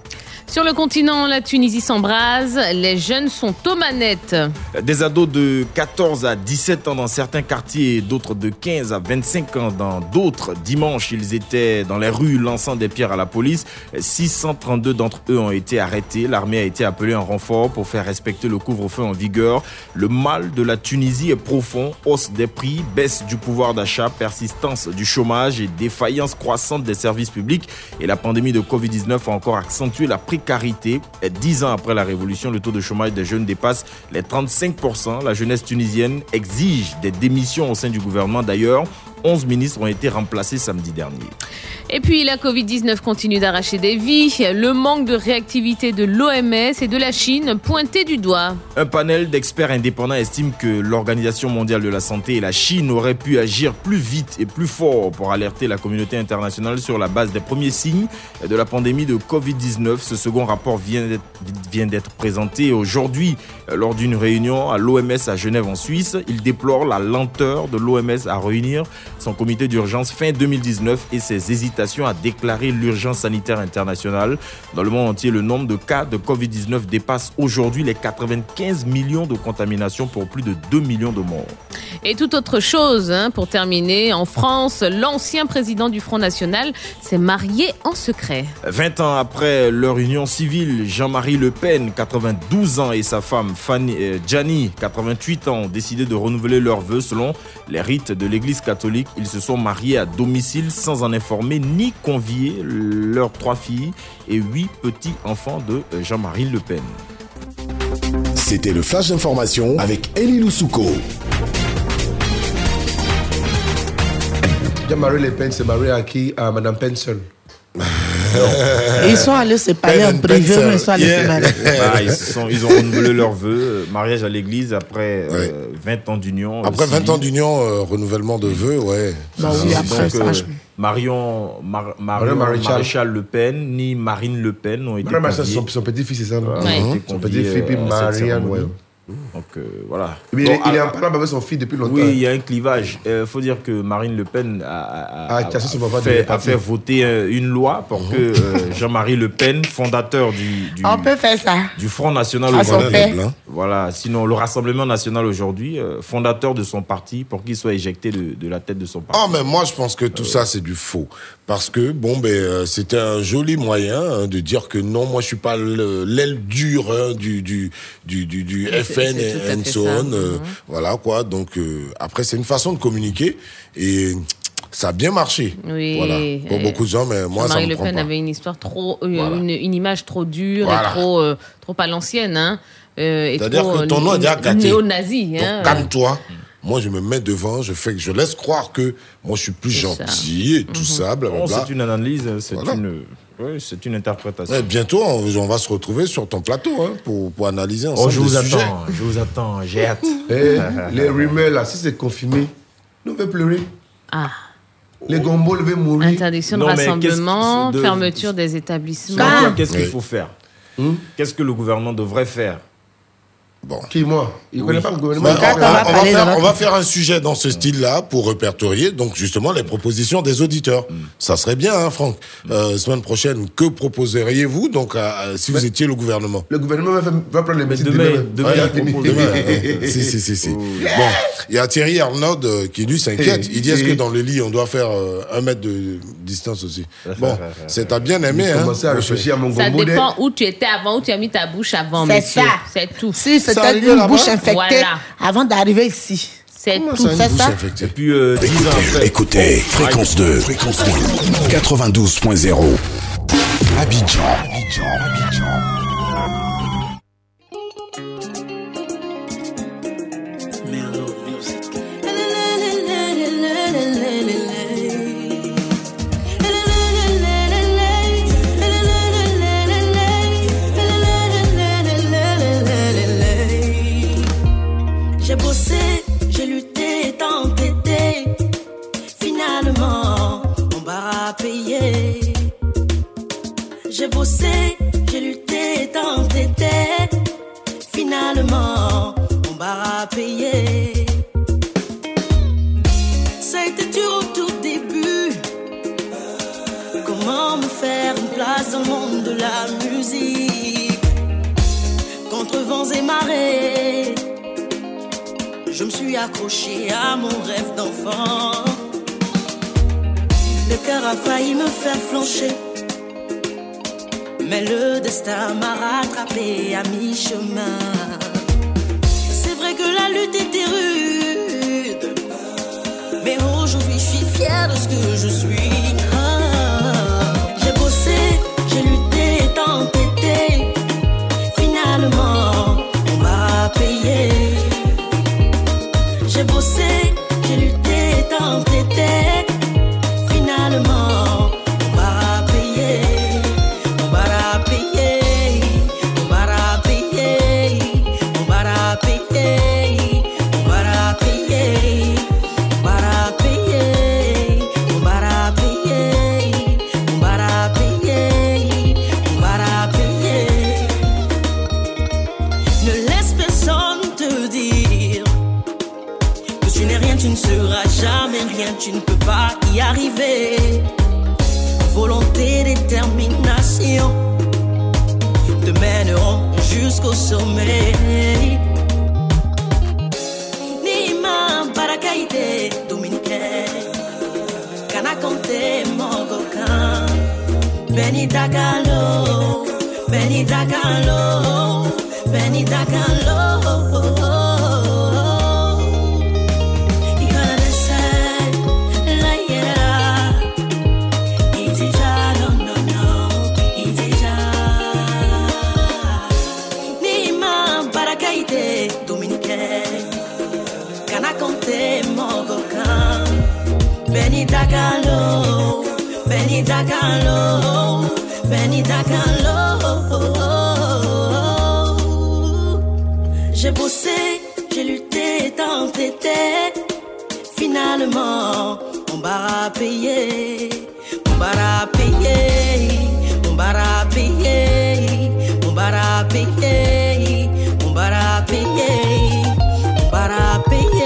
Sur le continent, la Tunisie s'embrase, les jeunes sont aux manettes. Des ados de 14 à 17 ans dans certains quartiers, d'autres de 15 à 25 ans dans d'autres. Dimanche, ils étaient dans les rues lançant des pierres à la police. 632 d'entre eux ont été arrêtés. L'armée a été appelée en renfort pour faire respecter le couvre-feu en vigueur. Le mal de la Tunisie est profond. Hausse des prix, baisse du pouvoir d'achat, persistance du chômage et défaillance croissante des services publics. Et la pandémie de Covid-19 a encore accentué la précarité. 10 ans après la révolution, le taux de chômage des jeunes dépasse les 35%. La jeunesse tunisienne exige des démissions au sein du gouvernement. D'ailleurs, 11 ministres ont été remplacés samedi dernier. Et puis, la Covid-19 continue d'arracher des vies. Le manque de réactivité de l'OMS et de la Chine pointé du doigt. Un panel d'experts indépendants estime que l'Organisation mondiale de la santé et la Chine auraient pu agir plus vite et plus fort pour alerter la communauté internationale sur la base des premiers signes de la pandémie de Covid-19. Ce second rapport vient d'être présenté aujourd'hui lors d'une réunion à l'OMS à Genève en Suisse. Il déplore la lenteur de l'OMS à réunir son comité d'urgence fin 2019 et ses hésitations à déclarer l'urgence sanitaire internationale. Dans le monde entier, le nombre de cas de Covid-19 dépasse aujourd'hui les 95 millions de contaminations pour plus de 2 millions de morts. Et toute autre chose, pour terminer, en France, l'ancien président du Front National s'est marié en secret. 20 ans après leur union civile, Jean-Marie Le Pen, 92 ans, et sa femme Gianni, 88 ans, ont décidé de renouveler leurs vœux selon les rites de l'Église catholique. Ils se sont mariés à domicile sans en informer ni convier leurs 3 filles et 8 petits-enfants de Jean-Marie Le Pen. C'était le flash d'information avec Elie Loussouko. Jean-Marie Le Pen s'est marié à qui ? À Madame Penson. Ils sont allés se parler en privé, mais ils sont allés se marier. Bah, ils ont renouvelé leurs vœux. Mariage à l'église après 20 ans d'union. Après 20 ans d'union, renouvellement de vœux, ouais. Bah oui, après ça. Maréchal Le Pen ni Marine Le Pen ont été conviés. Son petit-fils, c'est ça, non ? Son petit-fils, puis Marianne, ouais. Donc voilà. Il est en parlant avec son fils depuis longtemps. Oui, il y a un clivage. Il faut dire que Marine Le Pen a fait voter une loi pour que Jean-Marie Le Pen, fondateur du Front National aujourd'hui, voilà, sinon le Rassemblement National aujourd'hui, fondateur de son parti, pour qu'il soit éjecté de la tête de son parti. Ah, mais moi je pense que tout ça c'est du faux. Parce que c'était un joli moyen de dire que non, moi je suis pas l'aile dure du FN. And so on, voilà quoi. Donc après c'est une façon de communiquer et ça a bien marché. Oui. Voilà. Pour beaucoup de gens, mais moi Jean-Marie ça me prend pas. Le Pen avait une histoire trop, une image trop dure, et trop à l'ancienne, C'est-à-dire que ton nom est déjà gâté. Néo-nazi. Calme-toi. Moi, je me mets devant, je laisse croire que moi, je suis plus gentil et tout ça. Blablabla. C'est une analyse, c'est une interprétation. Et bientôt, on va se retrouver sur ton plateau pour analyser ensemble les sujets. Je vous attends, j'ai hâte. Les rumeurs, là, si c'est confirmé, nous on va pleurer. Ah. Les gombols vont mourir. Interdiction de rassemblement, fermeture des établissements. Qu'est-ce qu'il faut faire ? Qu'est-ce que le gouvernement devrait faire ? Bon. Qui, moi? Il ne connaît pas le gouvernement. On va faire un sujet dans ce style-là pour répertorier, donc, justement, les propositions des auditeurs. Ça serait bien, hein, Franck. Semaine prochaine, que proposeriez-vous, donc, si vous étiez le gouvernement? Le gouvernement va prendre les mesures demain. Si. Bon. Il y a Thierry Arnaud qui, lui, s'inquiète. Il dit, est-ce que dans le lit, on doit faire 1 mètre de distance aussi? Bon. C'est à bien aimer, hein. Ça dépend où tu étais avant, où tu as mis ta bouche avant, monsieur. C'est tout. Si, c'est une bouche infectée avant d'arriver ici. C'est tout, ça. Et puis, écoutez, Fréquence 2, Fréquence 2, 92.0, Abidjan. J'ai bossé, j'ai lutté, tant t'étais. Finalement, on m'a payé. Ça a été dur au tout début. Comment me faire une place dans le monde de la musique? Contre vents et marées, je me suis accrochée à mon rêve d'enfant. Le cœur a failli me faire flancher, mais le destin m'a rattrapé à mi-chemin. C'est vrai que la lutte était rude, mais aujourd'hui je suis fière de ce que je suis. J'ai bossé, j'ai lutté, tant t'étais. Finalement, on m'a payé. J'ai bossé, j'ai lutté, tant t'étais. Finalement, ne laisse personne te dire que tu n'es rien, tu ne seras jamais rien, tu ne peux pas y arriver. Volonté, détermination te mèneront jusqu'au sommet. Nima, Barakaïté, Dominicaine, Kanakonte, Mogokan, Benidagalo, Benidagalo, Benidagalo. Benidagalo, Benidagalo, Benidagalo. J'ai bossé, j'ai lutté, tant t'étais. Finalement, on m'a payé, on m'a payé, on m'a payé, on m'a payé, on m'a payé, on m'a payé, on m'a payé.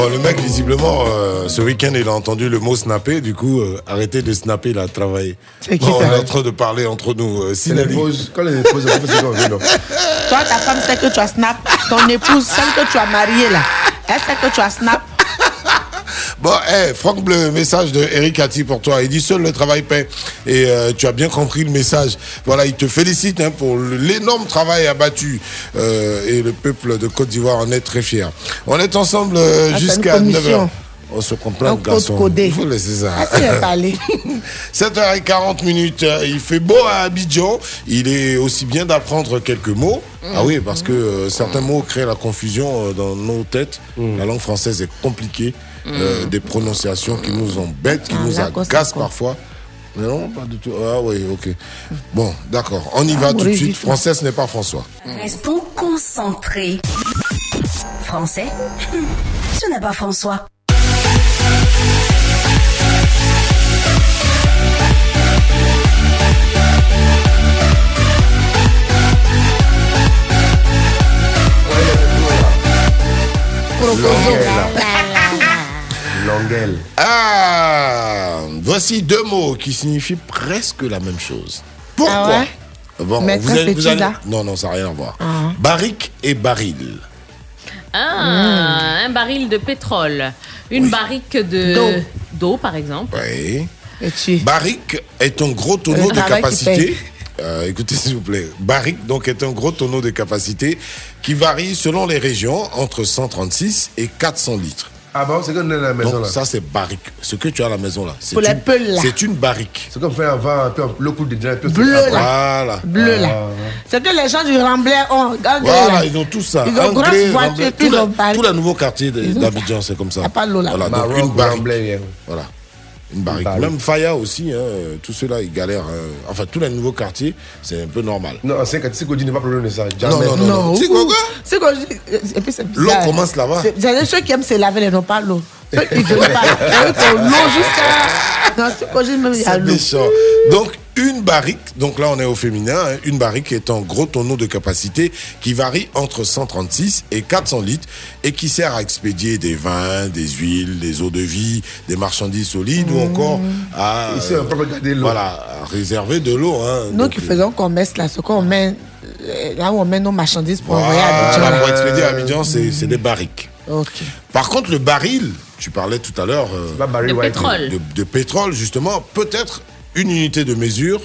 Bon, le mec, visiblement, ce week-end, il a entendu le mot snapper. Du coup, arrêtez de snapper, il a travaillé. Bon, on est en train de parler entre nous. Sinaly. Quand les épouses, on fait ce qu'on veut, non. Toi, ta femme, celle que tu as snap. Ton épouse, celle que tu as mariée, là. Elle, celle que tu as snap. Bon, Franck Bleu, message de Eric Hattie pour toi. Il dit seul le travail paie. Et tu as bien compris le message. Voilà, il te félicite hein, pour l'énorme travail abattu. Et le peuple de Côte d'Ivoire en est très fier. On est ensemble jusqu'à 9h. On se comprend, garçon. Il faut laisser ça. Ah, 7h40 minutes. Il fait beau à Abidjan. Il est aussi bien d'apprendre quelques mots. Ah oui, parce que certains mots créent la confusion dans nos têtes. La langue française est compliquée. Des prononciations qui nous embêtent, qui nous agacent parfois. Mais non, pas du tout. Ah oui, ok. Bon, d'accord. On y va tout de suite. Français, ce n'est pas François. Restons concentrés. Français, ce n'est pas François. Longuel. Ah, voici deux mots qui signifient presque la même chose. Pourquoi? Bon, vous allez... Non, non, ça n'a rien à voir. Barrique et baril. Ah, un baril de pétrole. Une barrique de... d'eau, par exemple. Oui. Et barrique est un gros tonneau de capacité. Écoutez, s'il vous plaît. Barrique, donc, est un gros tonneau de capacité qui varie selon les régions entre 136 et 400 litres. Ah bon, c'est comme la maison donc, là. Ça, c'est barrique. Ce que tu as à la maison là, c'est pour une pelle, là. C'est une barrique. C'est comme faire avant le coup de déjà bleu là. Voilà. Bleu là. C'est que les gens du Remblai ont. Voilà, ils ont tout ça. Ils ont grosses voitures, tout le barrique. Tout le nouveau quartier d'Abidjan, c'est comme ça. Ah, pas l'eau là. Voilà, Maroc, donc une barrique. Remblai, voilà. Une barrique. Même Faya aussi, hein, tous ceux-là, ils galèrent. Enfin, tous les nouveaux quartiers, c'est un peu normal. Non, c'est que Tsigodi n'est pas problème de ça. Non. Tsigodi, et puis c'est bizarre. L'eau commence là-bas. C'est ceux qui aiment se laver, ils n'ont pas l'eau. Ceux qui ne veulent pas l'eau jusqu'à... Non, Tsigodi, même il y a l'eau. C'est méchant. Donc, une barrique, donc là on est au féminin, hein, une barrique est un gros tonneau de capacité qui varie entre 136 et 400 litres et qui sert à expédier des vins, des huiles, des eaux de vie, des marchandises solides ou encore à, à réserver de l'eau. Hein, nous qui faisons commerce là, ce qu'on met, là où on met nos marchandises pour envoyer à Abidjan. Pour expédier à Abidjan, c'est des barriques. Okay. Par contre, le baril, tu parlais tout à l'heure de pétrole, justement, peut-être une unité de mesure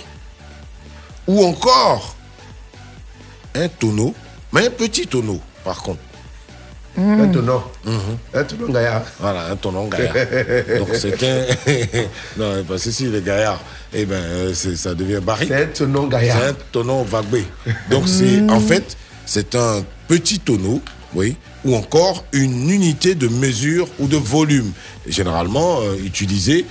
ou encore un tonneau, mais un petit tonneau par contre. Un tonneau. Un tonneau gaillard. Voilà, un tonneau gaillard. Donc c'est un... non, parce que si il est gaillard, eh ben, ça devient barrique. C'est un tonneau gaillard. C'est un tonneau vagué. Donc c'est, en fait, c'est un petit tonneau, oui, ou encore une unité de mesure ou de volume, généralement utilisée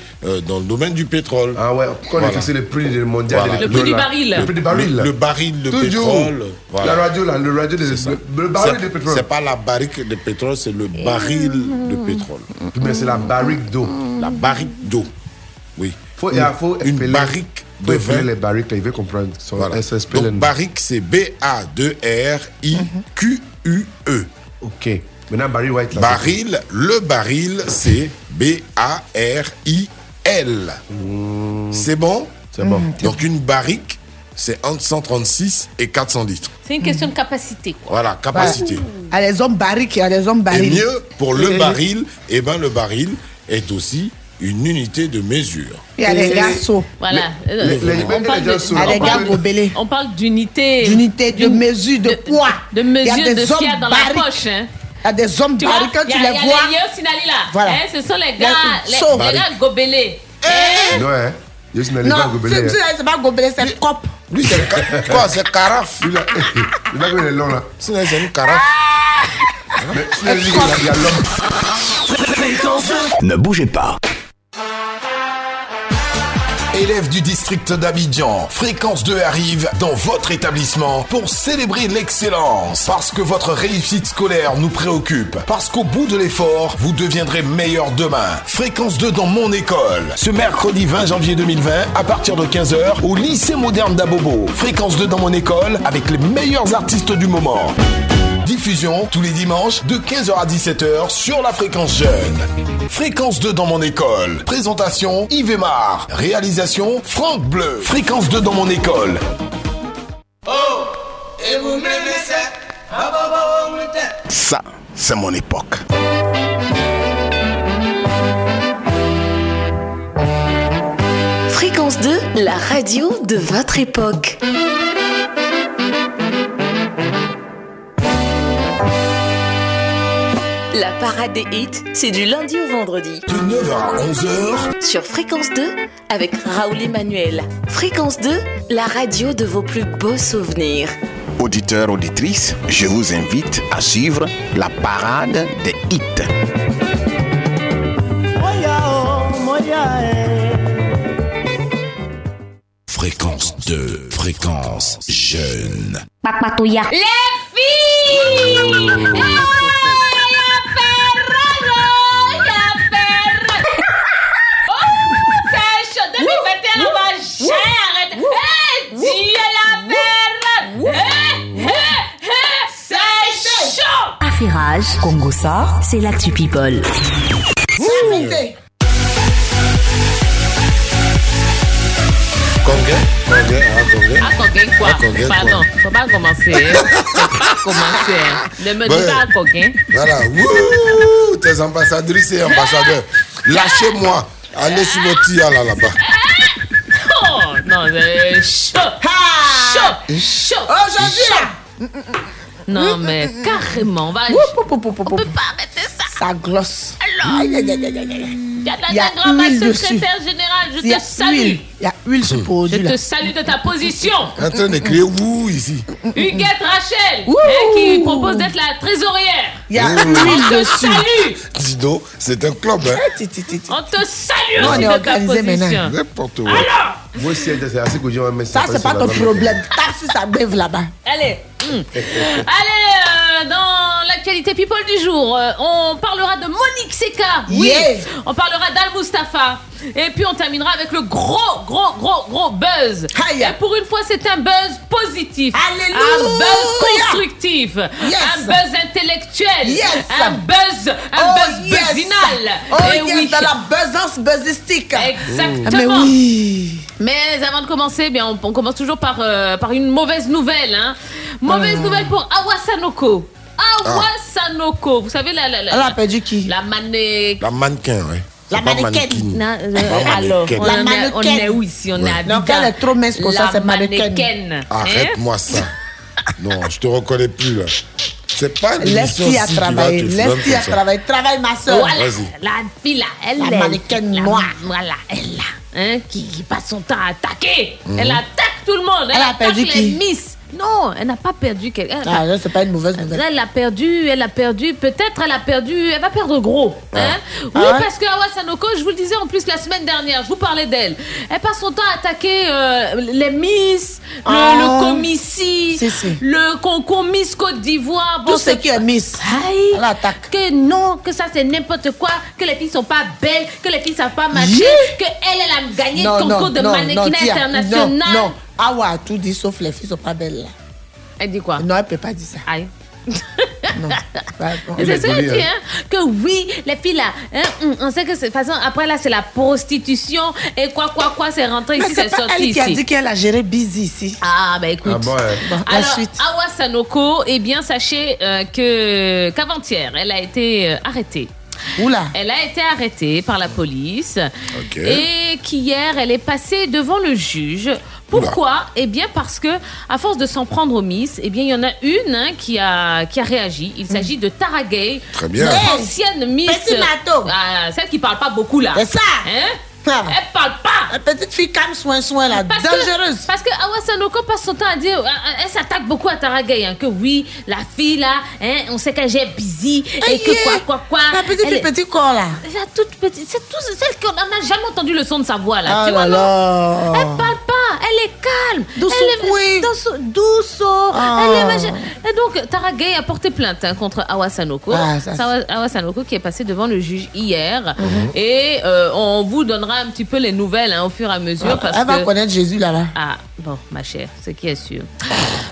dans le domaine du pétrole. Ah ouais, quand on a fixé le prix mondial. Voilà. Le prix du baril. Le prix du baril. Le baril de pétrole. Voilà. La radio, là, le radio de le baril de pétrole. C'est pas la barrique de pétrole, c'est le baril de pétrole. Mais c'est la barrique d'eau. La barrique d'eau, oui. Faut une barrique de vin. Les barriques, là, il veut comprendre. Voilà. Donc barrique, c'est B-A-R-I-Q-U-E. Ok. Maintenant, baril, white. Là, baril, le baril, c'est B-A-R-I-L. C'est bon? C'est bon. Donc, une barrique, c'est entre 136 et 400 litres. C'est une question de capacité, quoi. Voilà, capacité. À les hommes barriques et à les hommes barils. Et mieux, pour le baril, eh ben, le baril est aussi une unité de mesure. Il y a les garçons. Voilà. On parle d'unité. D'unité, de mesure, de poids. De mesure, de ce qu'il y a dans la poche. Hein. Il y a des hommes barriques quand tu les vois. Il y a les Yeo Sinaly là. Voilà. Hein, ce sont les gars. Les gars gobelets. Non, hein. Yeo Sinaly pas gobelets. Non, c'est pas gobelets, c'est cop. Lui, c'est quoi? C'est carafe. Il va que les longs là. Sinaly, c'est une carafe. Mais Sinaly, il y a l'homme. Ne bougez pas. Élèves du district d'Abidjan, Fréquence 2 arrive dans votre établissement pour célébrer l'excellence. Parce que votre réussite scolaire nous préoccupe. Parce qu'au bout de l'effort, vous deviendrez meilleur demain. Fréquence 2 dans mon école. Ce mercredi 20 janvier 2020, à partir de 15h, au lycée moderne d'Abobo. Fréquence 2 dans mon école, avec les meilleurs artistes du moment. Diffusion tous les dimanches de 15h à 17h sur la fréquence jeune. Fréquence 2 dans mon école. Présentation Yves Emmar. Réalisation Franck Bleu. Fréquence 2 dans mon école. Ça, c'est mon époque. Fréquence 2, la radio de votre époque. La parade des hits, c'est du lundi au vendredi. De 9h à 11h. Sur Fréquence 2, avec Raoul Emmanuel. Fréquence 2, la radio de vos plus beaux souvenirs. Auditeurs, auditrices, je vous invite à suivre la parade des hits. Fréquence 2, fréquence jeune. Les filles! Congo Sar, c'est l'actu people. Congo. Pardon, faut pas commencer. Ne me dis pas Congo. Voilà, wouh, tes ambassadrices et ambassadeurs, lâchez-moi, allez sur le Tia là-bas. Oh non, chaud. Aujourd'hui. Non, mais carrément, on va. On peut pas arrêter ça. Ça glosse. Alors, il y a grand-mère secrétaire générale, je te salue. Il y a huile sur produit. Je te salue de ta position. En train d'écrire vous ici. Huguette Rachel, qui propose d'être la trésorière. Il y a huile dessus. Dido, c'est un club. On te salue aussi de ta position. N'importe où. Alors. Moi aussi, c'est assez que j'ai un message. Ça, c'est pas ton problème. Taxi, ça bève là-bas. Allez. Allez, dans l'actualité people du jour, on parlera de Monique Seka. On parlera d'Al Mustapha. Et puis on terminera avec le gros buzz. Hiya. Et pour une fois, c'est un buzz positif. Alléluia. Un buzz constructif. Yes. Un buzz intellectuel. Yes. Un buzz buzzinal. Dans la buzzance buzzistique. Exactement. Mais oui. Mais avant de commencer, bien, on commence toujours par une mauvaise nouvelle. Hein. Mauvaise nouvelle pour Awa Sanoko. Awa Sanoko. Vous savez, elle a perdu qui? La mannequin, oui. La mannequin. Alors, on est où ici? On est à Abidjan. Donc, elle est trop mince pour ça, c'est mannequin. Arrête-moi ça. Non, je te reconnais plus, là. C'est pas une mission si qui va te faire comme ça. Travaille, ma soeur. Voilà, la fille, là, elle est mannequin noire. Voilà, elle, là. Hein, qui passe son temps à attaquer. Mmh. Elle attaque tout le monde. Elle a perdu les Miss. Non, elle n'a pas perdu quelqu'un. Ah, là, c'est pas une mauvaise nouvelle. Elle a perdu. Peut-être elle a perdu. Elle va perdre gros. Ah. Hein? Parce que Awa Sanoko, je vous le disais en plus la semaine dernière, je vous parlais d'elle. Elle passe son temps à attaquer les Miss, le comici, le concours Miss Côte d'Ivoire. Tout ce qui est Miss. Aïe, elle attaque. Que non, que ça c'est n'importe quoi, que les filles sont pas belles, que les filles savent pas marcher, que elle a gagné le concours de mannequinat international. Non. Awa a tout dit sauf les filles sont pas belles. Elle dit quoi? Non, elle peut pas dire ça. Aïe. Non. C'est ça qu'elle dit, hein? Que oui, les filles là, hein, on sait que de toute façon, après là, c'est la prostitution et quoi, c'est rentré mais ici, c'est sorti elle ici. Elle qui a dit qu'elle a géré busy ici. Ah, bah écoute. Ah bon, alors, suite. Awa Sanoko, eh bien, sachez qu'avant-hier, elle a été arrêtée. Oula. Elle a été arrêtée par la police et qu'hier, elle est passée devant le juge. Pourquoi ? Eh bien parce que à force de s'en prendre aux Miss, eh bien il y en a une qui a réagi. Il s'agit de Taragay, l'ancienne Miss. Petit mato. Celle qui parle pas beaucoup là. C'est ça. Hein ? Elle parle pas. La petite fille calme, soin là, dangereuse. Parce que Awa Sanoko passe son temps à dire, elle s'attaque beaucoup à Taragay, hein, que oui, la fille là, hein, on sait qu'elle gère busy et que quoi. La petite fille, petit corps là. La toute petite, c'est tout, celle qu'on n'a jamais entendu le son de sa voix là. Tu vois non. Elle parle pas, elle est calme. Douce. Et donc Taragay a porté plainte contre Awa Sanoko. Awa Sanoko qui est passée devant le juge hier et on vous donnera un petit peu les nouvelles hein, au fur et à mesure. Parce elle va connaître Jésus là. Ah, bon, ma chère, ce qui est sûr.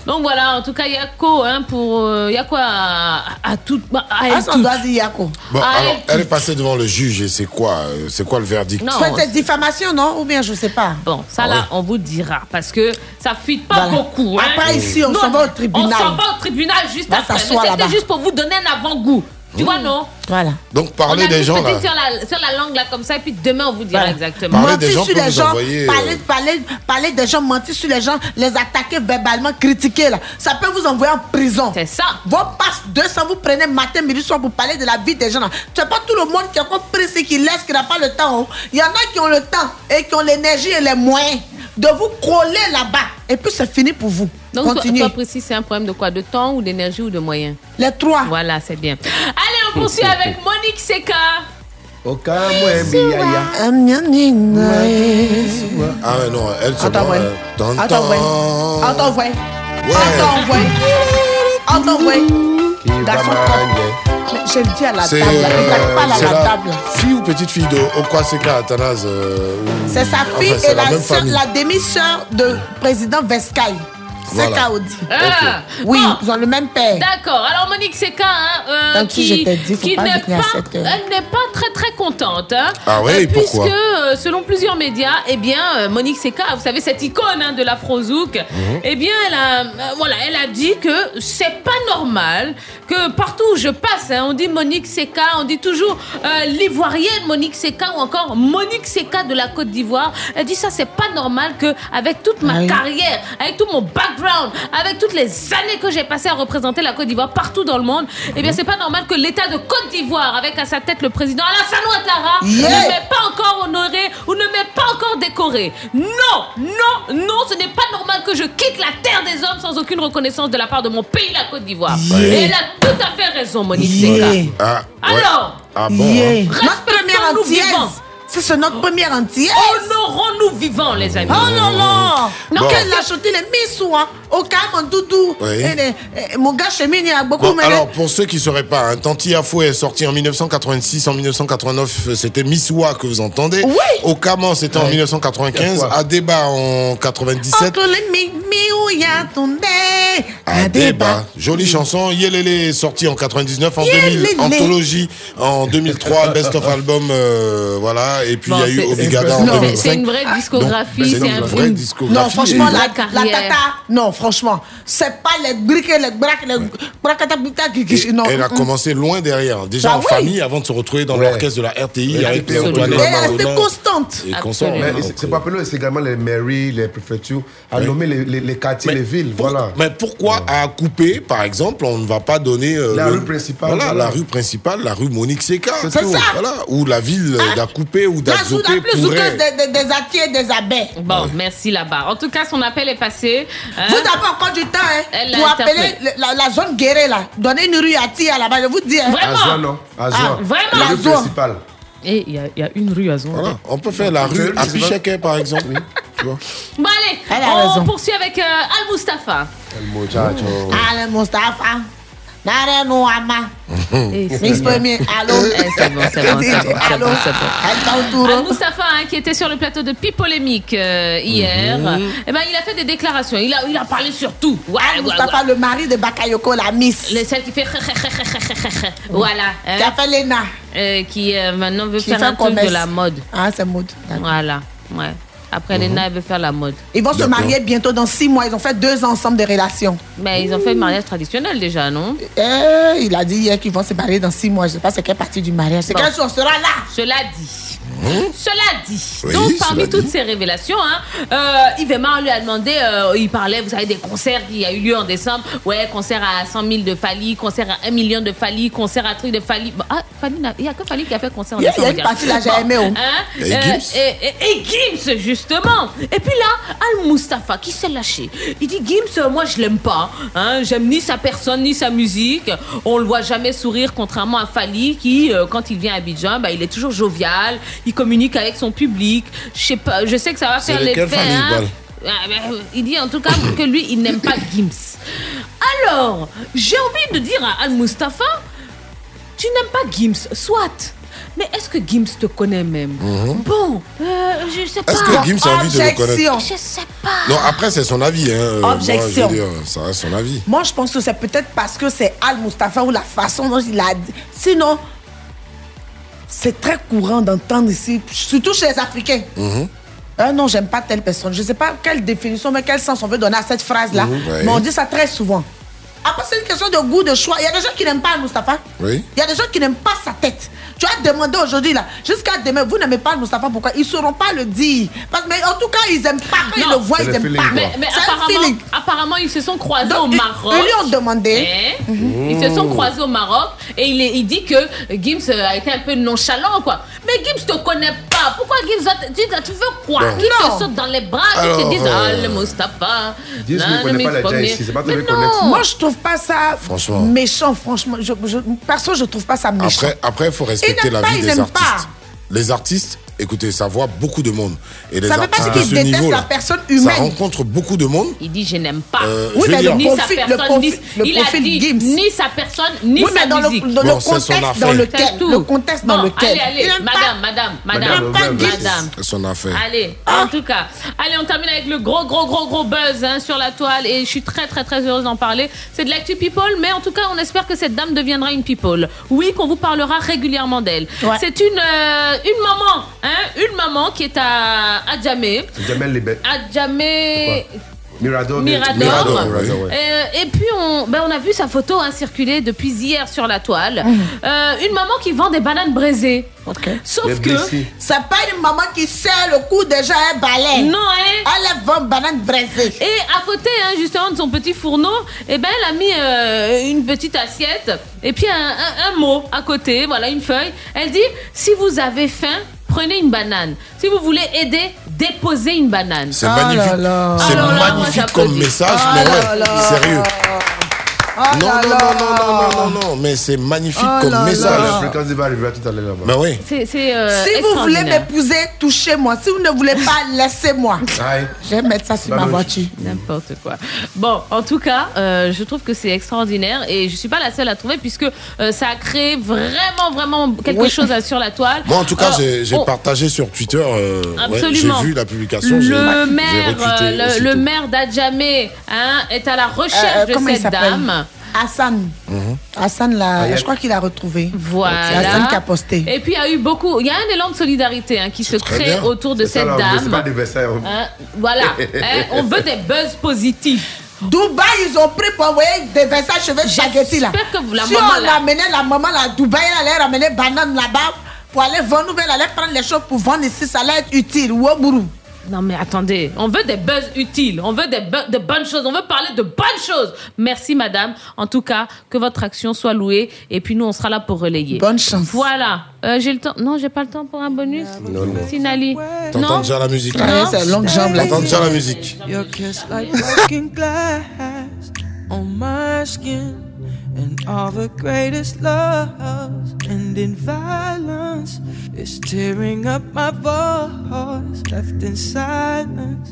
Donc voilà, en tout cas, Yako, hein, pour. Yako à toute. On doit dire Yako. Bon, alors, elle est passée devant le juge et c'est quoi? C'est quoi le verdict? C'est cette diffamation, non? Ou bien je sais pas. Bon, ça là, on vous dira. Parce que ça fuite pas beaucoup. Hein. Après, ici, on s'en va au tribunal. On s'en va au tribunal juste après. C'était juste pour vous donner un avant-goût. Tu vois, non? Voilà. Donc, parlez des gens. Là. Sur la langue, là, comme ça, et puis demain, on vous dira exactement. Parlez des gens, mentir sur les gens, les attaquer verbalement, critiquer, là. Ça peut vous envoyer en prison. C'est ça. Vos passes 200, vous prenez matin, midi, soir pour parler de la vie des gens, là. C'est pas tout le monde qui a compris ce qu'il laisse, qui n'a pas le temps. Il y en a qui ont le temps et qui ont l'énergie et les moyens de vous coller là-bas. Et puis, c'est fini pour vous. Donc, continuez. Toi, Prissy, c'est un problème de quoi? De temps ou d'énergie ou de moyens? Les trois. Voilà, c'est bien. Allez, on poursuit avec Monique Seka. Ah, non, elle se voit. Attends, ouais. D'accord. Je le dis à la table, elle ne pas à la table. Fille ou petite fille de Okwa Seka Athanase. C'est sa fille et la demi-sœur de président Vescaï. Voilà. Seka Odi. Ah, okay. Oui, bon, ils ont le même père. D'accord. Alors Monique Seka, elle n'est pas très très contente. Hein, ah oui, pourquoi? Puisque selon plusieurs médias, eh bien Monique Seka, vous savez cette icône de l'Afrozouk, eh bien elle a dit que c'est pas normal que partout où je passe, on dit Monique Seka, on dit toujours l'ivoirienne Monique Seka ou encore Monique Seka de la Côte d'Ivoire. Elle dit ça c'est pas normal que avec toute ma carrière, avec tout mon background, avec toutes les années que j'ai passées à représenter la Côte d'Ivoire partout dans le monde, eh bien c'est pas normal que l'État de Côte d'Ivoire, avec à sa tête le président Alassane Ouattara, ne m'ait pas encore honoré ou ne m'ait pas encore décoré. Non, ce n'est pas normal que je quitte la terre des hommes sans aucune reconnaissance de la part de mon pays, la Côte d'Ivoire. Et elle a tout à fait raison, Monique Seka. Alors, respectons-nous vivants. C'est notre première entière. Honorons-nous vivants, les amis. Oh non, non. Qu'elle l'a chanté les missous, hein. Au cas, mon doudou. Mon gars, chemine, il a beaucoup bon, alors, pour ceux qui ne sauraient pas, Tia Fouet est sorti en 1986. En 1989, c'était Missoua que vous entendez. Oui. Au Caman, c'était en 1995. Adéba en 97. Adéba. Jolie chanson. Yelele, sorti en 99. En 2000, Anthologie. En 2003, Best of Album. Voilà. Et puis, il y a eu Obligada en 2005. C'est une vraie discographie. Non, franchement, la tata. Non, franchement, c'est pas les briques et les braques. Elle a commencé loin derrière. Déjà en famille, avant de se retrouver dans l'orchestre de la RTI. Elle est constante. C'est pas peu, c'est également les mairies, les préfectures, à nommer les quartiers, les villes. Voilà. Mais pourquoi à couper, par exemple, on ne va pas donner la rue principale. Voilà, la rue principale, la rue Monique Seka. C'est ça. Ou la ville d'à couper ou d'Azopé pourrait. Des attiers, des abeilles. Bon, merci là-bas. En tout cas, son appel est passé. Vous avez encore du temps pour appeler la zone guérée là. Donnez une rue à Tia là-bas, je vous dis. Vraiment. Vraiment. La rue principale. Et il y a une rue à zone. Voilà. On peut faire la rue à Picheke par exemple. Tu vois. Bon allez, on poursuit avec Al Mustapha. Al Mustapha. Nareno ama. Exprime. Allô. Al Mustapha, qui était sur le plateau de Pipolémique hier, il a fait des déclarations. Il a parlé sur tout. Al Mustapha, le mari de Bakayoko, la Miss. Celle qui fait. Voilà. Qui a fait Lena. Qui maintenant veut faire un truc de la mode. Ah, c'est mode. Voilà. Ouais. Après, Léna, elle veut faire la mode. Ils vont se marier bientôt dans 6 mois. Ils ont fait 2 ans ensemble de relations. Mais ils ont fait le mariage traditionnel déjà, non? Il a dit hier qu'ils vont se marier dans 6 mois. Je ne sais pas c'est quelle partie du mariage. C'est quel jour sera là? Cela dit. Oui, donc, parmi toutes ces révélations, Yves Emmar lui a demandé, il parlait, vous savez, des concerts qui a eu lieu en décembre. Ouais, concert à 100 000 de Fally, concert à 1 million de Fally, concert à truc de Fally. Bon, il n'y a que Fally qui a fait concert en décembre. Il y a une partie là, j'ai aimé. Et Gims, justement. Et puis là, Al Mustapha, qui s'est lâché. Il dit, Gims, moi, je ne l'aime pas. J'aime ni sa personne, ni sa musique. On ne le voit jamais sourire, contrairement à Fally, qui, quand il vient à Abidjan, il est toujours jovial. Il communique avec son public. Je sais pas, je sais que ça va faire l'effet. Il dit en tout cas que lui, il n'aime pas Gims. Alors, j'ai envie de dire à Al Mustapha, tu n'aimes pas Gims, soit. Mais est-ce que Gims te connaît même? Bon, je sais pas. Est-ce que Gims a envie de le connaître? Je sais pas. Non, après, c'est son avis. Objection. Moi, je veux dire, ça reste son avis. Moi, je pense que c'est peut-être parce que c'est Al Mustapha ou la façon dont il a dit. Sinon, c'est très courant d'entendre ici, surtout chez les Africains. Non, j'aime pas telle personne. Je ne sais pas quelle définition, mais quel sens on veut donner à cette phrase-là. Mais on dit ça très souvent. Après, c'est une question de goût, de choix. Il y a des gens qui n'aiment pas Al Mustapha. Oui. Il y a des gens qui n'aiment pas sa tête. Tu as demandé aujourd'hui, là, jusqu'à demain, vous n'aimez pas Al Mustapha, pourquoi? Ils ne sauront pas le dire. Parce, mais en tout cas, ils n'aiment pas. Quand ils le voient, ils n'aiment pas. Mais apparemment, ils se sont croisés donc, au Maroc. Ils lui ont demandé. Et, ils se sont croisés au Maroc. Et il dit que Gims a été un peu nonchalant, quoi. Mais Gims ne te connaît pas. Pourquoi Gims tu veux quoi? Gims te saute dans les bras et te dit Al Mustapha. Gims ne connaît pas la jazz. Il ne sait pas te reconnaître. Moi, je trouve pas ça franchement méchant, franchement. Perso, je trouve pas ça méchant. Après, il faut respecter la vie des artistes. Pas. Les artistes, écoutez, ça voit beaucoup de monde. Et les ça ne veut pas dire qu'ils détestent la personne humaine. Ça rencontre beaucoup de monde. Il dit, je n'aime pas. Oui, mais ni sa personne, il a dit, ni sa personne, ni sa musique. Dans le contexte dans lequel. Allez, madame. C'est son affaire. Allez, en tout cas. Allez, on termine avec le gros buzz sur la toile. Et je suis très, très, très heureuse d'en parler. C'est de l'actu people, mais en tout cas, on espère que cette dame deviendra une people. Oui, qu'on vous parlera régulièrement d'elle. C'est une maman. Une maman qui est à Adjamé. Adjamé. Mirador. Ouais. Et puis on a vu sa photo circuler depuis hier sur la toile. Une maman qui vend des bananes braisées. Okay. Sauf les que blessés. C'est pas une maman qui serre le cou déjà un balai. Non, elle vend bananes braisées. Et à côté, justement de son petit fourneau, elle a mis une petite assiette et puis un mot à côté, voilà une feuille. Elle dit si vous avez faim, prenez une banane. Si vous voulez aider, déposez une banane. C'est magnifique. C'est magnifique comme message, mais ouais, sérieux. Non, mais c'est magnifique comme message. La fréquence va arriver tout à l'heure là-bas. Mais oui. Si vous voulez m'épouser, touchez-moi. Si vous ne voulez pas, laissez-moi. Je vais mettre ça sur ma voiture. N'importe quoi. Bon, en tout cas, je trouve que c'est extraordinaire et je suis pas la seule à trouver puisque ça a créé vraiment quelque chose sur la toile. Moi, en tout cas, j'ai partagé sur Twitter. Absolument. J'ai vu la publication. Le maire d'Adjamé est à la recherche de cette dame. Hassan. Hassan, je crois qu'il a retrouvé. Voilà. C'est Hassan qui a posté. Et puis, il y a un élan de solidarité qui se crée autour de cette dame. C'est pas d'anniversaire. Voilà. On veut des buzz positifs. Dubaï, ils ont pris pour envoyer des vêtements cheveux spaghetti là. J'espère que la maman là. Si on amenait la maman là à Dubaï, elle allait ramener banane là-bas pour aller vendre, elle allait prendre les choses pour vendre ici, ça allait être utile. Ou au bourou. Non mais attendez, on veut des buzz utiles, on veut des bonnes choses, on veut parler de bonnes choses. Merci madame, en tout cas, que votre action soit louée et puis nous on sera là pour relayer. Bonne chance. Voilà, j'ai le temps, non j'ai pas le temps pour un bonus, Sinaly. T'entends déjà la musique là. C'est longue jambe là. T'entends déjà la musique. Your kiss like broken glass on my skin and all the greatest loves end in violence. It's tearing up my voice, left in silence.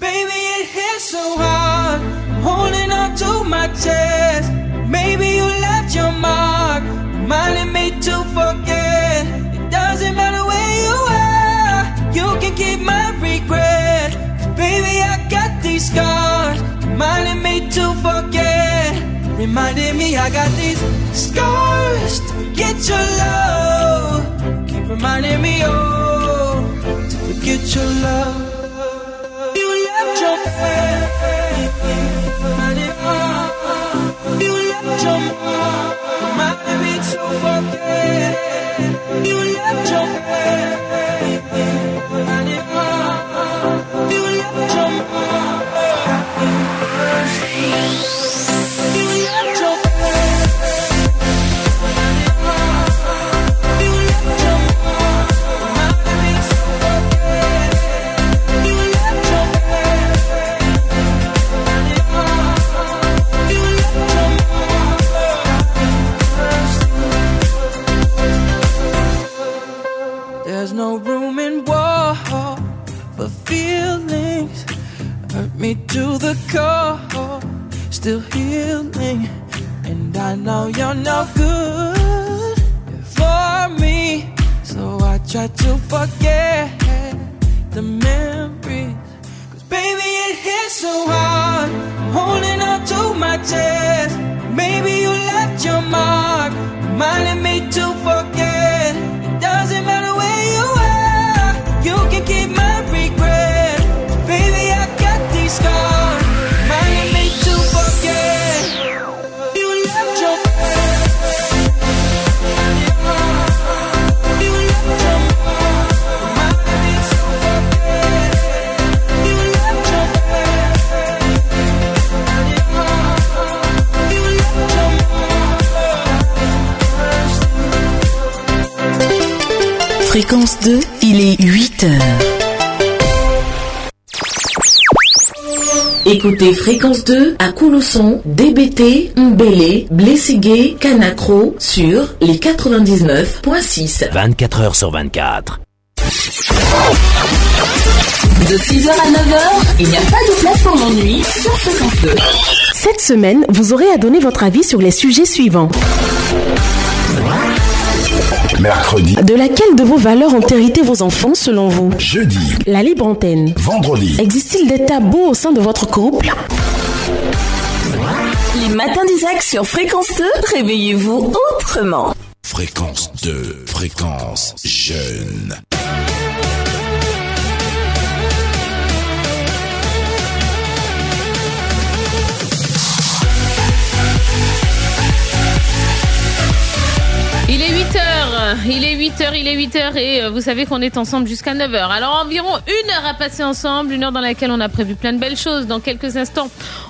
Baby, it hits so hard, I'm holding on to my chest. Maybe you left your mark, reminding me to forget. It doesn't matter where you are, you can keep my regret. Baby, I got these scars, reminding me to forget. Reminding me I got these scars to get your love. Keep reminding me, oh, to forget your love. You left your mind. You left your mind. Reminding me to forget. You left your mind. You left your mind. There's no room in war for feelings. Hurt me to the core, still healing. And I know you're no good for me, so I try to forget the memories. Cause baby it hits so hard, I'm holding on to my chest. Maybe you left your mark, reminding me to forget. It doesn't matter where you can keep my regret. Baby, I got these scars, reminding me to forget. Fréquence 2, il est 8h. Écoutez Fréquence 2 à Koulosson, DBT, Mbélé, Blessigé, Canacro sur les 99.6. 24h sur 24. De 6h à 9h, il n'y a pas de place pour l'ennui sur Fréquence 2. Cette semaine, vous aurez à donner votre avis sur les sujets suivants. Mercredi. De laquelle de vos valeurs ont hérité vos enfants selon vous ? Jeudi. La libre antenne. Vendredi. Existe-t-il des tabous au sein de votre couple ? Les matins d'Isaac sur Fréquence 2, réveillez-vous autrement. Fréquence 2, fréquence jeune. Il est 8h, il est 8h et vous savez qu'on est ensemble jusqu'à 9h. Alors environ une heure à passer ensemble, une heure dans laquelle on a prévu plein de belles choses. Dans quelques instants,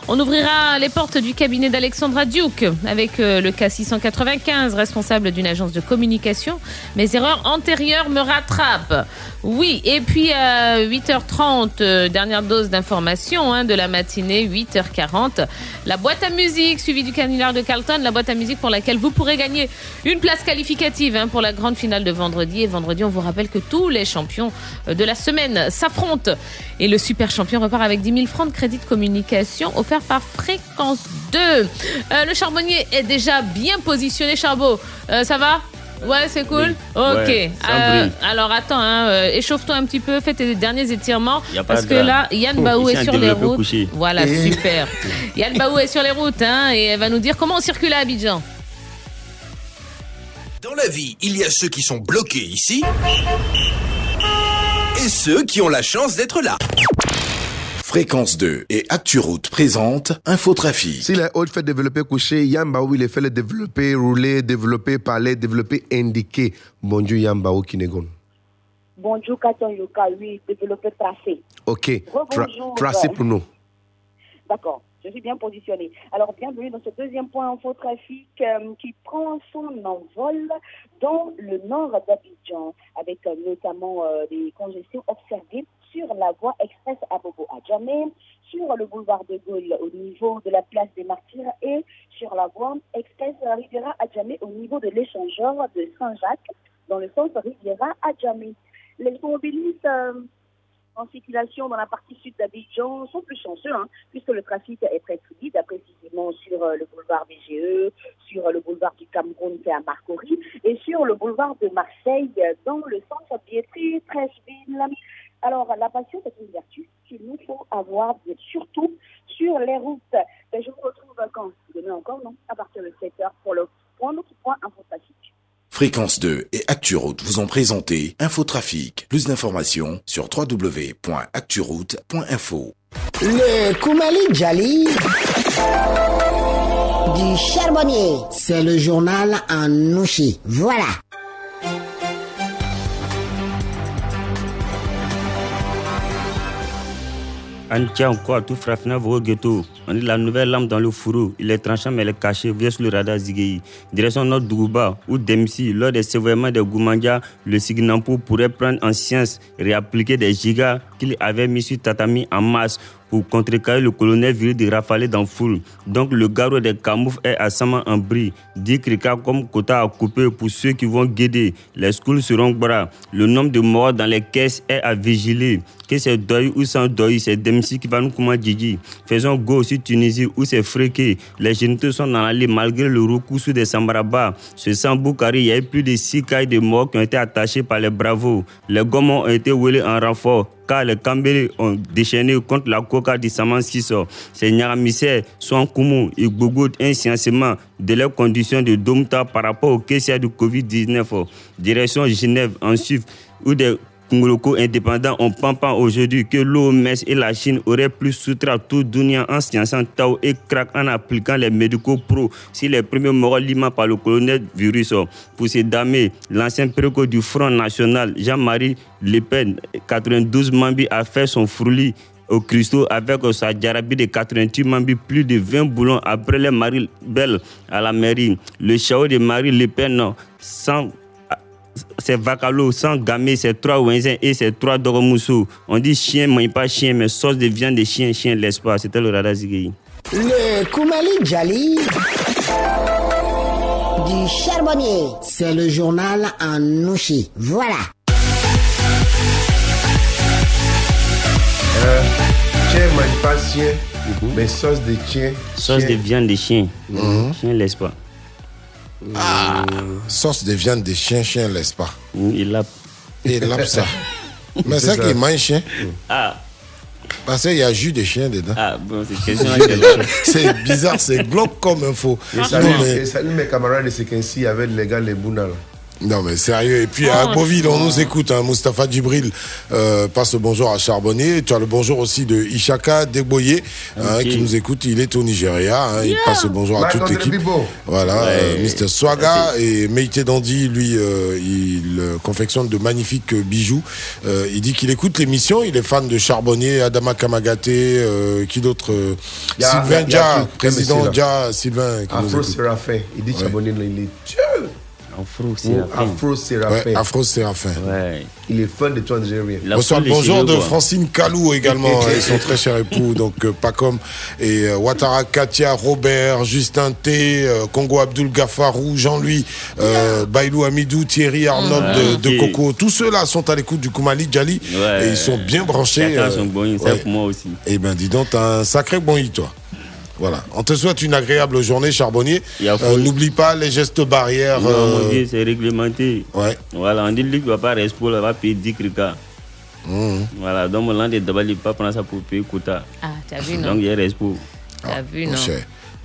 on ouvrira les portes du cabinet d'Alexandra Dio avec le cas 695, responsable d'une agence de communication. Mes erreurs antérieures me rattrapent. Oui, et puis à 8h30, dernière dose d'information de la matinée, 8h40. La boîte à musique, suivie du canular de Carlton, la boîte à musique pour laquelle vous pourrez gagner une place qualificative pour la grande finale de vendredi. Et vendredi, on vous rappelle que tous les champions de la semaine s'affrontent. Et le super champion repart avec 10 000 francs de crédit de communication offert par Fréquence 2. Le Charbonnier est déjà bien positionné. Charbot, ça va ? Ouais, c'est cool. Oui. Ok. Ouais, alors attends, échauffe-toi un petit peu, fais tes derniers étirements parce que là, Yann Baou est sur les routes. Couché. Voilà, super. Yann Baou est sur les routes et elle va nous dire comment on circule à Abidjan. Dans la vie, il y a ceux qui sont bloqués ici et ceux qui ont la chance d'être là. Fréquence 2 et ActuRoute présente Infotrafic. Si la haute fait développer coucher, Yann Baou, il fait le développer, rouler, développer, parler, développer, indiquer. Bonjour Yann Baou Kinegon. Bonjour Katon Yoka, oui, développer, tracer. Ok, tracer pour nous. D'accord, je suis bien positionnée. Alors, bienvenue dans ce deuxième point Infotrafic qui prend son envol dans le nord d'Abidjan, avec notamment des congestions observées sur la voie express Abobo-Adjamé, sur le boulevard de Gaulle au niveau de la place des Martyrs et sur la voie express Riviera-Adjamé au niveau de l'échangeur de Saint-Jacques dans le sens Riviera-Adjamé. Les automobilistes en circulation dans la partie sud d'Abidjan sont plus chanceux puisque le trafic est très fluide, précisément sur le boulevard BGE, sur le boulevard du Cameroun qui est à Marcory et sur le boulevard de Marseille dans le sens Biétry-Trècheville. Alors, la patience est une vertu qu'il nous faut avoir, surtout sur les routes. Et je vous retrouve quand ? Demain encore, non ? À partir de 7h pour le point Infotrafic. Fréquence 2 et ActuRoute vous ont présenté Infotrafic. Plus d'informations sur www.acturoute.info. Le Koumali Djali du Charbonnier. C'est le journal en nouchi. Voilà. Antia encore tout frafna vos ghetto. On est la nouvelle lampe dans le fourreau. Il est tranchant mais il est caché via le radar Zigei. Direction Nord Dougouba ou Demsi, lors des sévoiements de Goumanja, le Signampo pourrait prendre en science, réappliquer des gigas qu'il avait mis sur tatami en masse pour contrecarrer le colonel viril de Rafale dans foule. Donc le garrot des camoufles est à Sama en brie. 10 crica comme quota à couper pour ceux qui vont guider. Les schools seront bras. Le nombre de morts dans les caisses est à vigiler. Que c'est deuil ou sans deuil, c'est Demsi qui va nous commander Djidji. Faisons go sur Tunisie où c'est fréqué. Les génitaux sont dans l'allée malgré le recours sous des Sambaraba. Ce Samboukari, il y a eu plus de 6 cailles de morts qui ont été attachés par les bravos. Les gommes ont été wheelés en renfort, car les Cambélés ont déchaîné contre la coca du Saman Siso. Ces Nyaramissés sont Koumou et Gogout insciemment de leurs conditions de Domta par rapport au caissier du Covid-19. Direction Genève, en Suisse, où des Congolocos indépendants ont pampant aujourd'hui que l'OMS et la Chine auraient plus soutra tout Dunia en sciençant Tao et crack en appliquant les médicaux pro sur les premiers morts limés par le colonel virus. Pour ces dames, l'ancien préco du Front National, Jean-Marie Le Pen, 92 membres, a fait son frouli au Christo avec sa jarabie de 88 membres, plus de 20 boulons après les maris belles à la mairie. Le chao de Marie Le Pen, 100 c'est Vakalo, sans gamé, c'est trois Wenzen et c'est trois Doromoussou. On dit chien, mange pas chien, mais sauce de viande de chien, chien laisse pas. C'était le Rada Zigui. Le Koumali Djali du Charbonnier. C'est le journal en nouchi. Voilà. Chien mange pas chien, mais sauce de chien. Sauce de viande de chien. Chien laisse pas. Ah, sauce de viande de chien, chien laisse pas. Il l'a. Il l'a ça. Mais c'est ça qui mange chien. Ah. Parce qu'il y a jus de chien dedans. Ah bon, c'est question de... C'est bizarre, c'est glauque comme info. Salut mes camarades de Sekensi avec les gars les Bouna. Non mais sérieux. Et puis à Beauville, on nous écoute. Hein, Moustapha Djibril passe le bonjour à Charbonnier. Tu as le bonjour aussi de Ishaka Degboye qui nous écoute. Il est au Nigeria. Hein, il passe le bonjour à toute l'équipe. Voilà, Mr Swaga et Meite Dandi, lui, il confectionne de magnifiques bijoux. Il dit qu'il écoute l'émission. Il est fan de Charbonnier, Adama Kamagate, qui d'autre Sylvain Dia, président Dia, Sylvain. Afro Séraphin. Il dit Charbonnier, il est Dieu. Afro-Séraphin. Ouais, Afro-Séraphin. Ouais. Il est fan de toi, Nigérien. Bonsoir, bonjour de Francine Kalou également et son très cher époux, donc Pacom et Ouattara Katia, Robert, Justin T, Congo Abdul Gafarou, Jean-Louis, Bailou Amidou, Thierry Arnaud de Coco. Tous ceux-là sont à l'écoute du Koumali Djali et ils sont bien branchés. Sont bons, c'est pour moi aussi. Eh bien, dis donc, t'as un sacré bon hit, toi. Voilà. On te souhaite une agréable journée, Charbonnier. N'oublie pas les gestes barrières. Non, mon Dieu, c'est réglementé. Ouais. Voilà, on dit lui qu'il ne va pas répondre, il va payer 10 cricas. Voilà, donc mon land est d'abord, il ne va pas prendre ça pour payer quota. Ah, t'as vu, non? Donc il répond. T'as vu, non?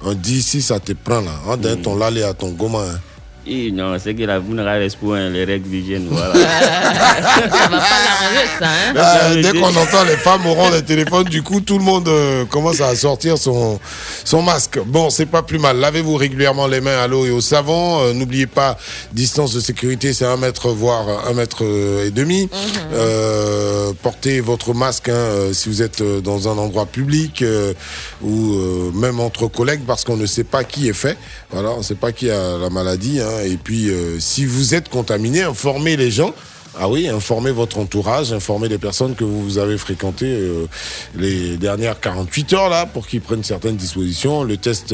On dit si ça te prend, là. On donne ton lalé à ton goma. Hein. Et non, c'est que la boune a respect les règles d'hygiène. Voilà. Ça va pas l'arranger, ça. Hein? Dès qu'on entend les femmes au rang des téléphones, du coup, tout le monde commence à sortir son masque. Bon, c'est pas plus mal. Lavez-vous régulièrement les mains à l'eau et au savon. N'oubliez pas, distance de sécurité, c'est 1 mètre, voire 1,5 mètres. Portez votre masque si vous êtes dans un endroit public ou même entre collègues, parce qu'on ne sait pas qui est fait. Voilà, on ne sait pas qui a la maladie. Hein. Et puis, si vous êtes contaminé, informez les gens. Ah oui, informez votre entourage, informez les personnes que vous avez fréquentées les dernières 48 heures là, pour qu'ils prennent certaines dispositions. Le test,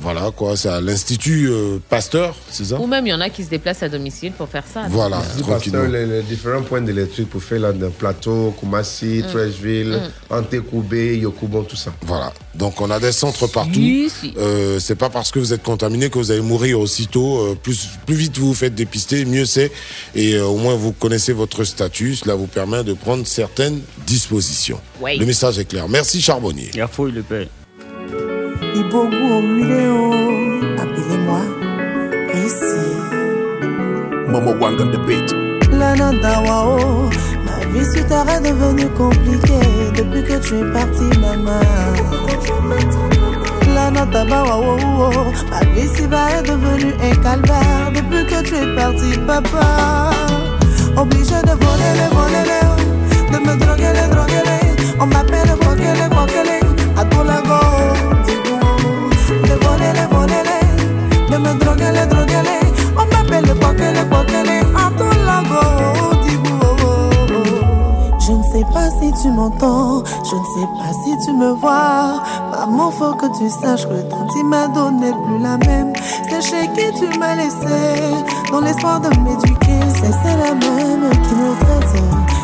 voilà quoi, c'est à l'Institut Pasteur, c'est ça? Ou même il y en a qui se déplacent à domicile pour faire ça. Voilà, tranquillement. Les différents points d'électrique pour faire là, Plateau, Koumassi, Trècheville, Antekoubé, Yokouban, tout ça. Voilà, donc on a des centres partout. Si. C'est pas parce que vous êtes contaminé que vous allez mourir aussitôt. Plus vite vous vous faites dépister, mieux c'est. Et moins vous connaissez votre statut, cela vous permet de prendre certaines dispositions. Oui. Le message est clair. Merci Charbonnier. Il y a fouille le père. Appelez-moi Prissy. Momo Wangan de Pete. La Nandawao, ma vie sur terre est devenue compliquée depuis que tu es partie, maman. La Nandawao, ma vie si bas est devenue un calvaire depuis que tu es parti, papa. Obligé de voler, de me droguer, on m'appelle broquer, à tout la go, de voler, de me droguer, on m'appelle broquer, à tout la go. Je ne sais pas si tu m'entends, je ne sais pas si tu me vois. Maman, faut que tu saches que ton tu m'as donné plus la même. C'est chez qui tu m'as laissé, dans l'espoir de m'éduquer. C'est la même qui me traite,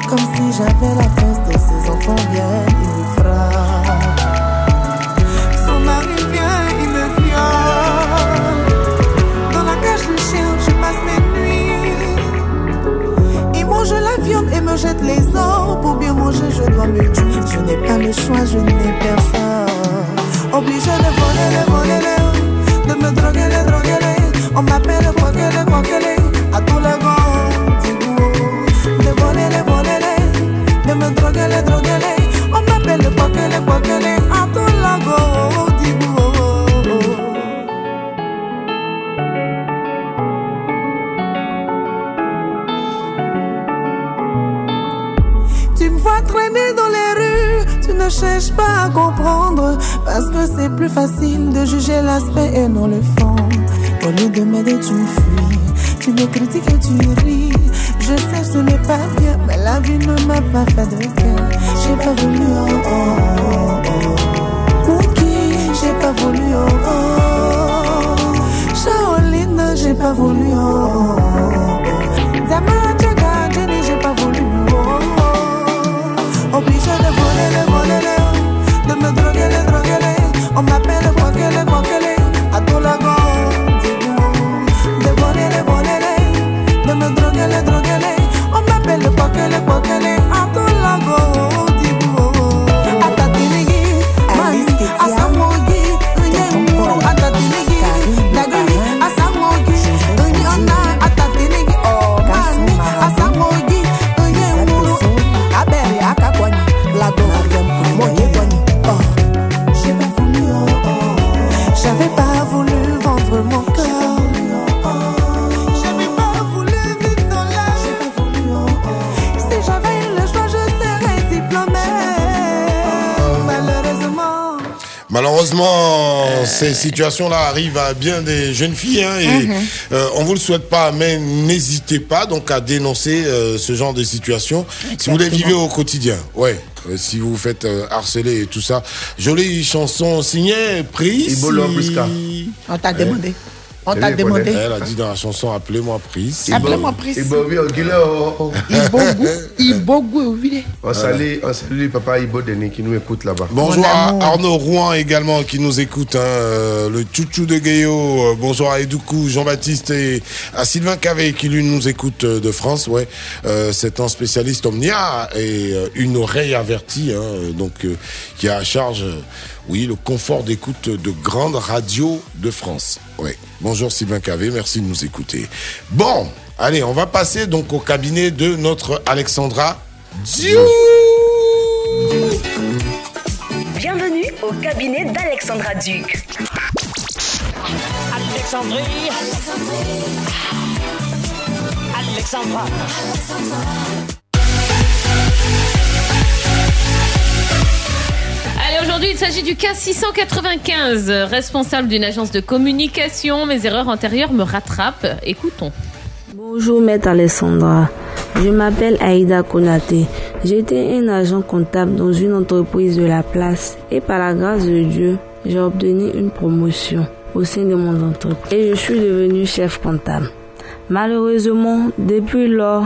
comme si j'avais la force de ses enfants. Bien, il me frappe. Son mari vient, il me viole. Dans la cage du chien, je passe mes nuits. Il mange la viande et me jette les os. Pour bien manger, je dois me tuer. Je n'ai pas le choix, je n'ai personne. Obligé de voler, de me droguer. On m'appelle broquer, à tout le monde. De voler, de me droguer. On m'appelle broquer, à tout le monde. Traîner dans les rues, tu ne cherches pas à comprendre, parce que c'est plus facile de juger l'aspect et non le fond. Au lieu de m'aider, tu fuis. tu me critiques et tu ris. Je sais ce n'est pas bien, mais la vie ne m'a pas fait de bien. J'ai pas voulu, oh oh oh. Pour qui j'ai pas voulu, oh oh. Shaolin, j'ai pas voulu, oh oh. Dama Jaga, Jenny, j'ai pas voulu, oh oh. Obligé de voler, les voler, les, de me droguer, les droguer, les. On m'appelle le coquet, le coquet, les. À tout la go. On m'appelle le poquelé, à ton lago, Tibou, à ta tinigi, à sa mogi, à ta tinigi, à sa mogi, à ta tinigi, à sa mogi, à Berry, à Kakwani, la gomme, mon yéwani. J'ai pas voulu, j'avais pas voulu vendre mon cœur. Malheureusement, ces situations-là arrivent à bien des jeunes filles, hein, et on ne vous le souhaite pas, mais n'hésitez pas donc à dénoncer ce genre de situation. Exactement. Si vous les vivez au quotidien, ouais. Si vous vous faites harceler et tout ça. Jolie chanson signée, Prissy. On t'a demandé. On t'a demandé. Elle a dit dans la chanson, appelez-moi Prissy. Appelez-moi Prissy. On salue le papa Ibo Dené qui nous écoute là-bas. Bonjour à Arnaud Rouen également qui nous écoute. Hein, le Chouchou de Guéo. Bonjour à Edoukou, Jean-Baptiste et à Sylvain Cavé qui lui nous écoute de France. Ouais. C'est un spécialiste omnia et une oreille avertie. Hein, donc qui a à charge. Oui, le confort d'écoute de grandes radios de France. Oui. Bonjour Sylvain Cavé, merci de nous écouter. Bon, allez, on va passer donc au cabinet de notre Alexandra Dio. Bienvenue au cabinet d'Alexandra Duc. Alexandrie. Alexandra. Allez, aujourd'hui, il s'agit du cas 695. Responsable d'une agence de communication, mes erreurs antérieures me rattrapent. Écoutons. Bonjour, maître Alessandra. Je m'appelle Aïda Konaté. J'étais un agent comptable dans une entreprise de la place et par la grâce de Dieu, j'ai obtenu une promotion au sein de mon entreprise et je suis devenu chef comptable. Malheureusement, depuis lors,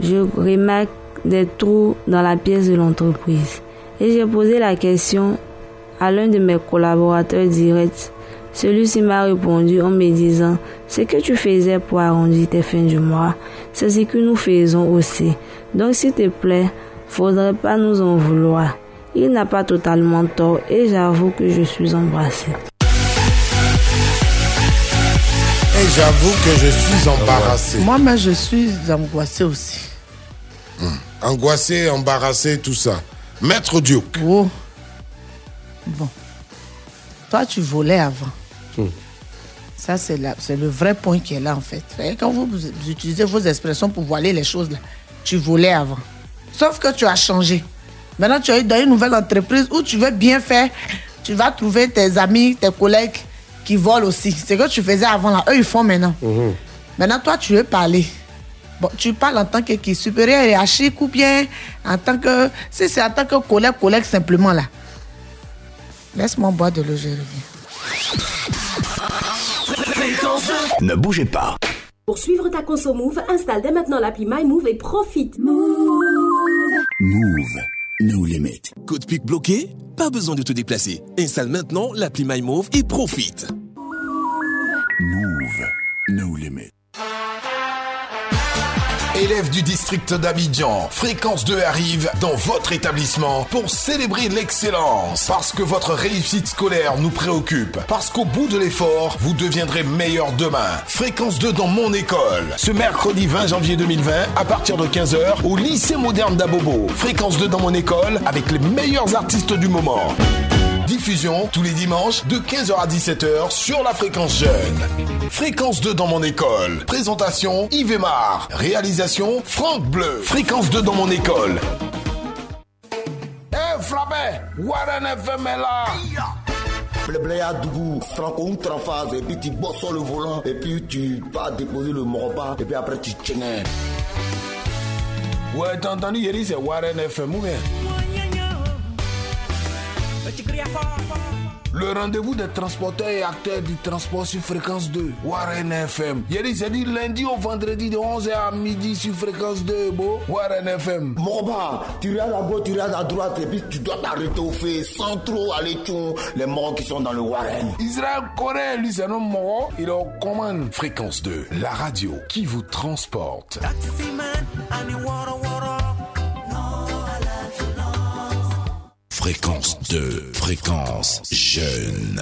je remarque des trous dans la pièce de l'entreprise. Et j'ai posé la question à l'un de mes collaborateurs directs. Celui-ci m'a répondu en me disant « Ce que tu faisais pour arrondir tes fins du mois, c'est ce que nous faisons aussi. Donc s'il te plaît, faudrait pas nous en vouloir. Il n'a pas totalement tort et j'avoue que je suis embarrassée. » Et j'avoue que je suis embarrassée. Moi-même, je suis angoissée aussi. Angoissée, embarrassée, tout ça. Maître Duke. Oh. Bon. Toi, tu volais avant. Ça, c'est le vrai point qui est là, en fait. Quand vous utilisez vos expressions pour voiler les choses, là, tu volais avant. Sauf que tu as changé. Maintenant, tu es dans une nouvelle entreprise où tu veux bien faire. Tu vas trouver tes amis, tes collègues qui volent aussi. C'est ce que tu faisais avant, là. Eux, ils font maintenant. Maintenant, toi, tu veux parler. Bon, tu parles en tant que qui, supérieur hiérarchique ou bien en tant que. Si c'est en tant que collègue simplement là. Laisse-moi boire de l'eau, je reviens. Ne bougez pas. Pour suivre ta conso Move, installe dès maintenant l'appli MyMove et profite. Move. No limit. Code PIC bloqué? Pas besoin de te déplacer. Installe maintenant l'appli MyMove et profite. Move. No limit. Élèves du district d'Abidjan, Fréquence 2 arrive dans votre établissement pour célébrer l'excellence. Parce que votre réussite scolaire nous préoccupe. Parce qu'au bout de l'effort, vous deviendrez meilleur demain. Fréquence 2 dans mon école. Ce mercredi 20 janvier 2020, à partir de 15h, au lycée moderne d'Abobo. Fréquence 2 dans mon école, avec les meilleurs artistes du moment. Diffusion tous les dimanches de 15h à 17h sur la fréquence jeune. Fréquence 2 dans mon école. Présentation Yves Emmar. Réalisation Franck Bleu. Fréquence 2 dans mon école. Hey Flabé, Warren FM est là. tu rencontres en phase et puis tu bosses sur le volant et puis tu vas déposer le moroba et puis après tu t'énerves. Ouais, t'as entendu, Yeri, c'est Warren FM ou bien? Le rendez-vous des transporteurs et acteurs du transport sur Fréquence 2, Warren FM. Yeri, c'est dit lundi au vendredi de 11h à midi sur Fréquence 2, beau. Warren FM. Morba, tu regardes à gauche, tu regardes à droite, et puis tu dois t'arrêter au fait, sans trop aller tout les morts qui sont dans le Warren. Israël Corée, lui, c'est un homme mort, il est aux commandes. Fréquence 2, la radio qui vous transporte. Fréquence 2, fréquence jeune.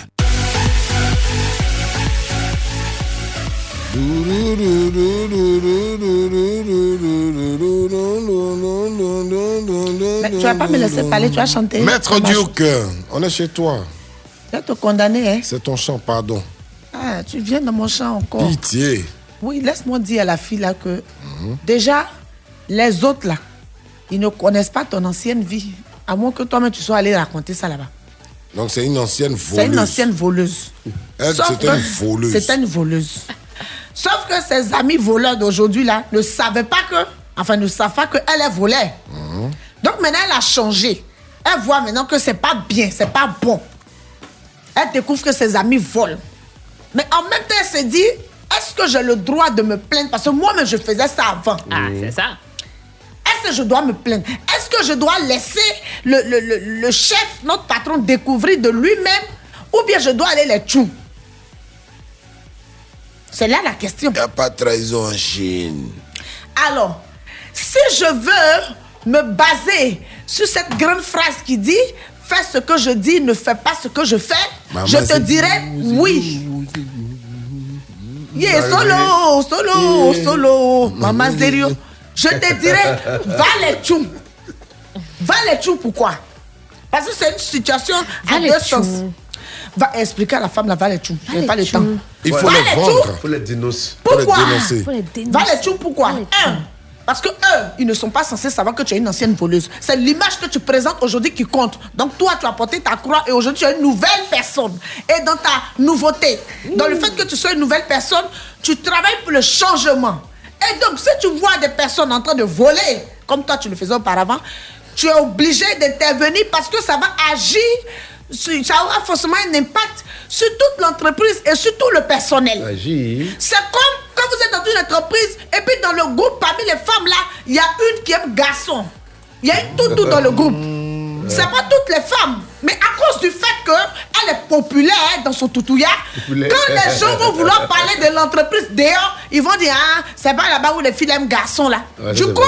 Mais tu vas pas me laisser parler, tu vas chanter. Maître Duke, on est chez toi. Tu vas te condamner, hein? C'est ton chant, pardon. Ah, tu viens dans mon chant encore. Pitié. Oui, laisse-moi dire à la fille là que déjà, les autres là, ils ne connaissent pas ton ancienne vie. À moins que toi-même, tu sois allé raconter ça là-bas. Donc, c'est une ancienne voleuse. C'est une ancienne voleuse. Elle, c'était une voleuse. C'était une voleuse. Sauf que ses amis voleurs d'aujourd'hui, là, ne savaient pas que... Enfin, ne savent pas qu'elle est volée. Mmh. Donc, maintenant, elle a changé. Elle voit maintenant que c'est pas bien, c'est pas bon. Elle découvre que ses amis volent. Mais en même temps, elle se dit, est-ce que j'ai le droit de me plaindre? Parce que moi-même, je faisais ça avant. Ah, c'est ça. Est-ce que je dois me plaindre? Est-ce que je dois laisser le chef, notre patron, découvrir de lui-même? Ou bien je dois aller les tuer? C'est là la question. Il n'y a pas de trahison en Chine. Alors, si je veux me baser sur cette grande phrase qui dit « Fais ce que je dis, ne fais pas ce que je fais », je te dirais « oui ». Yeah, solo, solo, solo, maman sérieux. Je te dirais, va les tchoum. Va les tchoum, pourquoi? Parce que c'est une situation à deux sens. Va expliquer à la femme, la va les tchoum. Je n'ai pas le temps. Il faut les vendre. Il faut les dénoncer. Pourquoi? Va les tchoum, pourquoi? Un, parce que eux, ils ne sont pas censés savoir que tu es une ancienne voleuse. C'est l'image que tu présentes aujourd'hui qui compte. Donc toi, tu as porté ta croix et aujourd'hui, tu es une nouvelle personne. Et dans ta nouveauté, dans le fait que tu sois une nouvelle personne, tu travailles pour le changement. Et donc, si tu vois des personnes en train de voler, comme toi tu le faisais auparavant, tu es obligé d'intervenir parce que ça va agir, ça aura forcément un impact sur toute l'entreprise et sur tout le personnel. Agir. C'est comme quand vous êtes dans une entreprise et puis dans le groupe, parmi les femmes là, il y a une qui aime garçon. Il y a une toutou dans le groupe. C'est pas toutes les femmes, mais à cause du fait qu'elle est populaire dans son toutouillard, quand les gens vont vouloir parler de l'entreprise dehors, ils vont dire ah, c'est pas là-bas où les filles aiment garçons là. Ouais, du coup,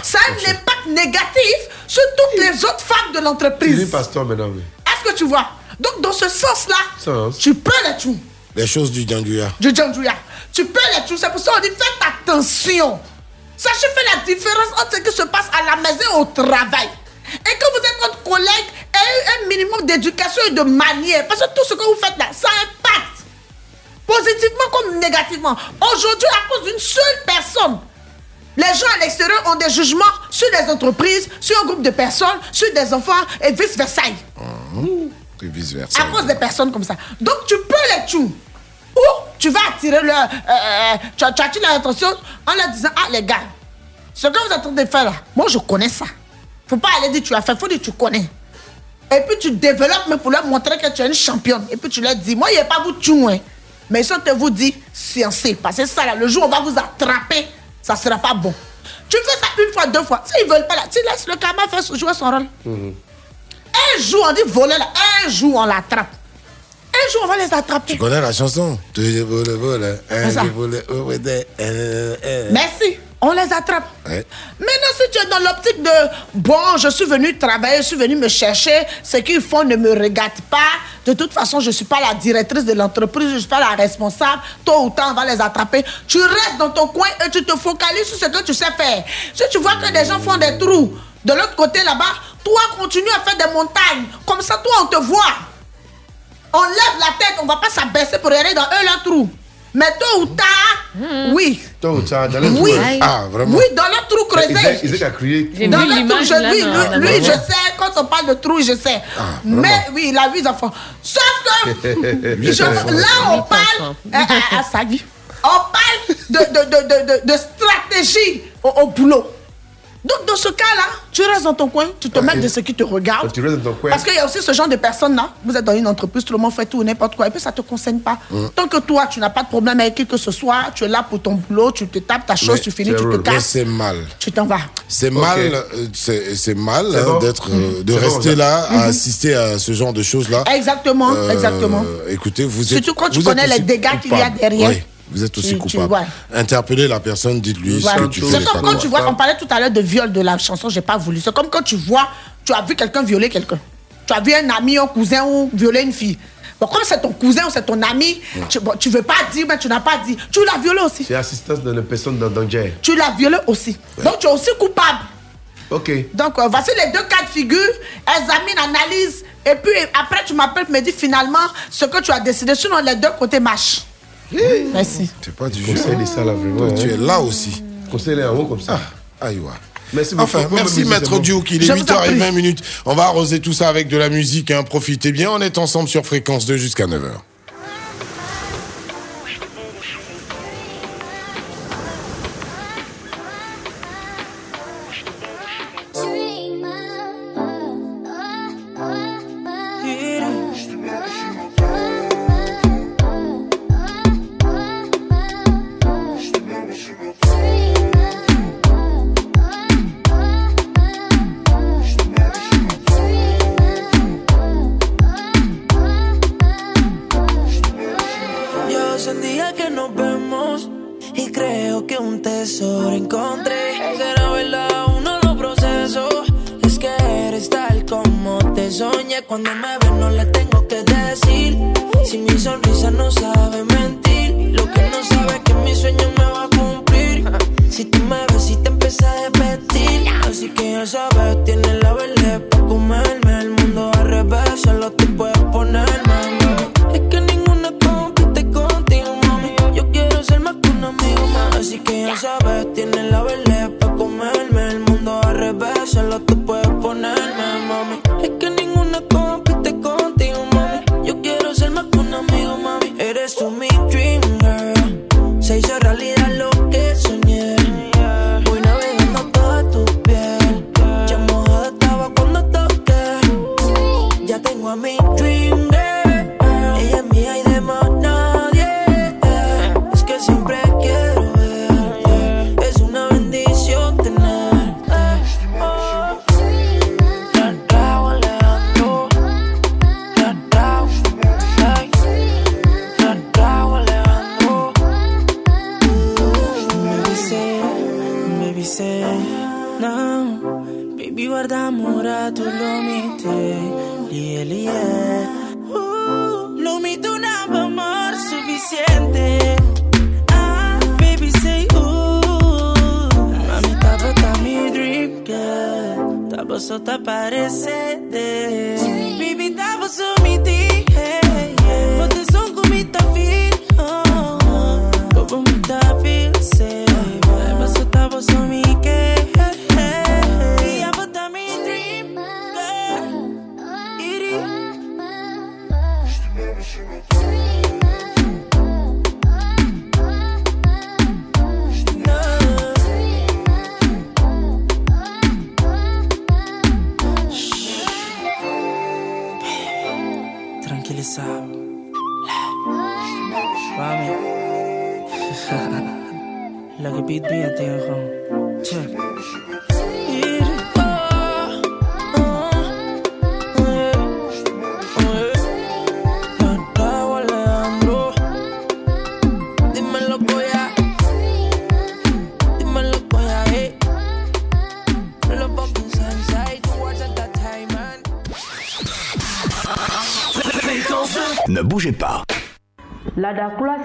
ça a un impact négatif sur toutes les autres femmes de l'entreprise. Pasteur, mesdames. Est-ce que tu vois? Donc, dans ce sens-là, tu peux les tout. Les choses du Djandouya. Du Djandouya. Tu peux les tout. C'est pour ça qu'on dit faites attention. Sachez faire la différence entre ce qui se passe à la maison et au travail. Et que vous êtes votre collègue, ayez un minimum d'éducation et de manière. Parce que tout ce que vous faites là, ça impacte. Positivement comme négativement. Aujourd'hui, à cause d'une seule personne, les gens à l'extérieur ont des jugements sur les entreprises, sur un groupe de personnes, sur des enfants et vice-versa. Et vice-versa. À cause des personnes comme ça. Donc tu peux les tuer. Ou tu vas attirer leur... tu attires leur attention en leur disant, ah les gars, ce que vous êtes en train de faire là, moi je connais ça. Faut pas aller dire tu as fait, faut dire tu connais. Et puis tu développes, mais pour leur montrer que tu es une championne. Et puis tu leur dis, moi je n'ai pas vous tuer. Mais si on te vous dit, sciencez. Parce que ça là, le jour où on va vous attraper, ça sera pas bon. Tu fais ça une fois, deux fois. S'ils veulent pas là, tu laisses le karma faire jouer son rôle. Un jour on dit voler là, un jour on l'attrape. Un jour on va les attraper. Tu connais la chanson? Merci. On les attrape. Ouais. Maintenant, si tu es dans l'optique de « Bon, je suis venu travailler, je suis venu me chercher, ce qu'ils font ne me regarde pas. De toute façon, je ne suis pas la directrice de l'entreprise, je ne suis pas la responsable. Tôt ou tard, on va les attraper. » Tu restes dans ton coin et tu te focalises sur ce que tu sais faire. Si tu vois que des gens font des trous de l'autre côté là-bas, toi, continue à faire des montagnes. Comme ça, toi, on te voit. On lève la tête, on ne va pas s'abaisser pour aller dans eux leurs trous. Mais tôt ou tard... Oui. Donc, ça, dans le trou. Oui. Ah, vraiment. Oui, dans le trou creusé. Isaac a crié. Dans le trou, je vis. Lui, je sais. Quand on parle de trou, je sais. Ah, mais oui, il a vu les enfants. Sauf que là, on parle à sa vie. On parle de stratégie au boulot. Donc, dans ce cas-là, tu restes dans ton coin, tu te mets de ce qui te regarde. Tu restes dans ton coin. Parce qu'il y a aussi ce genre de personnes-là. Vous êtes dans une entreprise, tout le monde fait tout ou n'importe quoi. Et puis, ça ne te concerne pas. Tant que toi, tu n'as pas de problème avec qui que ce soit, tu es là pour ton boulot, tu te tapes ta chose, mais tu finis, tu te casses. Mais c'est mal. Tu t'en vas. C'est mal, c'est mal c'est bon. D'être, de c'est rester bon, là à assister à ce genre de choses-là. Exactement, exactement. Écoutez, vous êtes... Surtout quand tu connais les dégâts qu'il y a derrière. Oui. Vous êtes aussi coupable. Interpellez la personne, dites-lui ce que tu veux. C'est comme quand tu vois, on parlait tout à l'heure de viol de la chanson, j'ai pas voulu. C'est comme quand tu vois, tu as vu quelqu'un violer quelqu'un. Tu as vu un ami, un cousin ou violer une fille. Bon, comme c'est ton cousin ou c'est ton ami, tu veux pas dire, mais tu n'as pas dit. Tu l'as violé aussi. C'est assistance de la personne dans le danger. Tu l'as violé aussi. Ouais. Donc tu es aussi coupable. Ok. Donc voici les deux cas de figure, examine, analyse, et puis après tu m'appelles, tu me dis finalement ce que tu as décidé. Sinon les deux côtés marchent. Merci. C'est pas du jeu. Conseil ça là vraiment. Donc, tu es là aussi. Conseil est en haut comme ça. Aïe. Merci beaucoup. Enfin, merci Maître Dio, qu'il est 8h20. On va arroser tout ça avec de la musique. Hein. Profitez bien. On est ensemble sur Fréquence 2 jusqu'à 9h.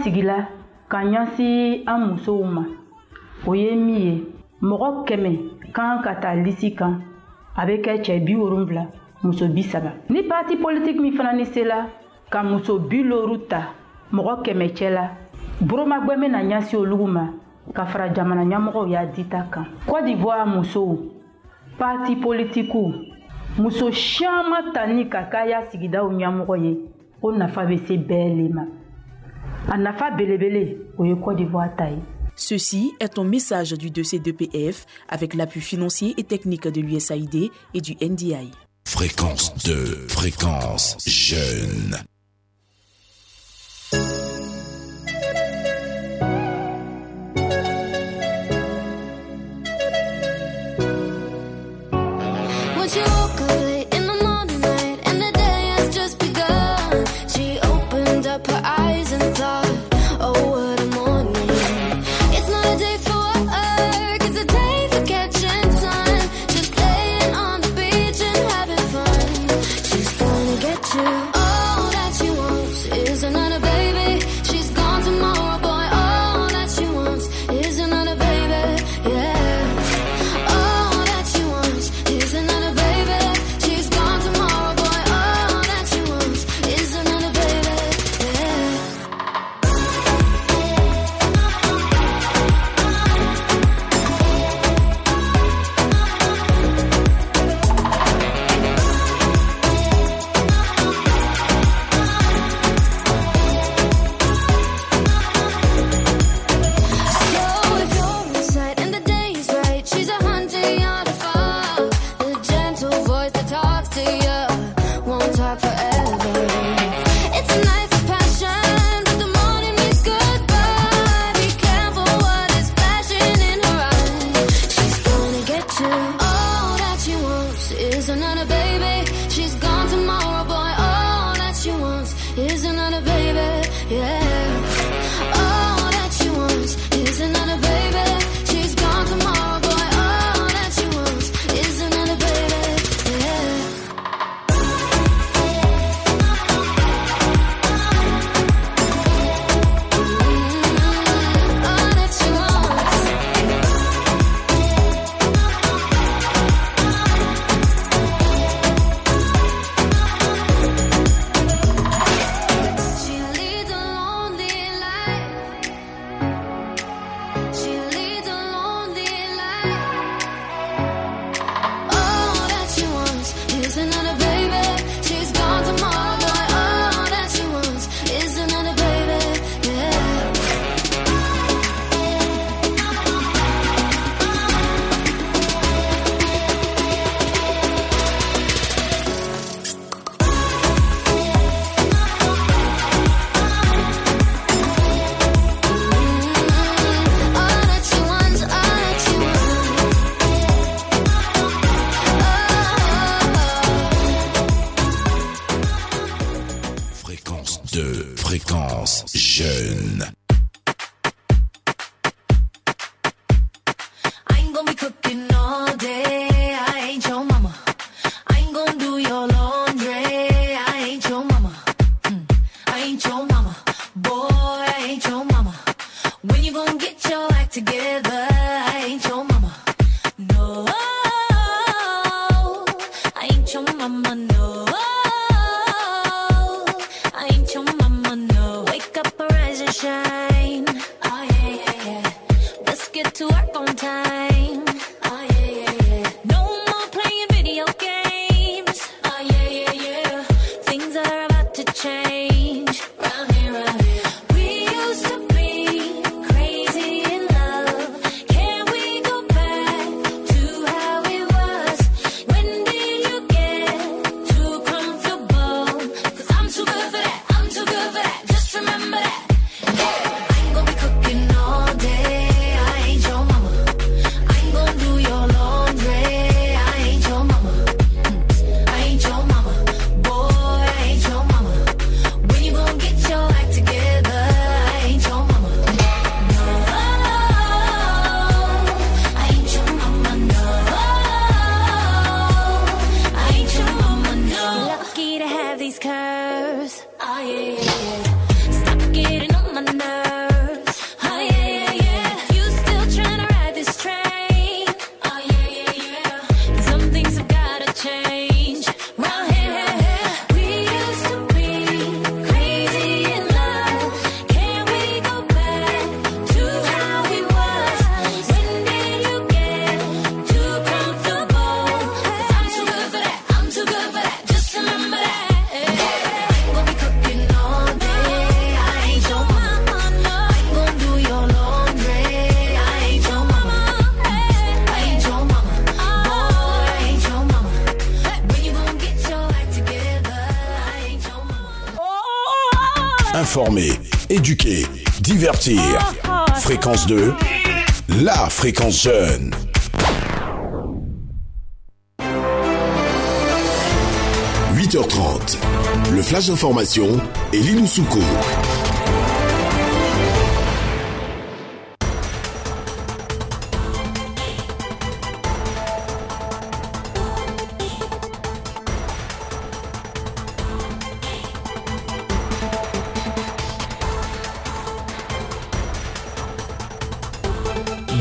Sigila kanyansi amusouma oyemiye moro keme kan kata lisikan avec eche bi orumbla muso bisaba ni parti politique mi fanani sela kan muso bi loruta moro keme chela Broma gweme na nyasi oluma kafara jamana nyamoko ya ditaka. Côte d'Ivoire muso parti politiku muso chama tani kakaya sigida nyamoko ye on na fa bese belema. Anafa belebele oyo Côte d'Ivoire taille. Ceci est un message du 2C2PF avec l'appui financier et technique de l'USAID et du NDI. Fréquence 2, fréquence jeune. informer, éduquer, divertir. Fréquence 2, la fréquence jeune. h 30, le flash d'information, Elie Loussouko.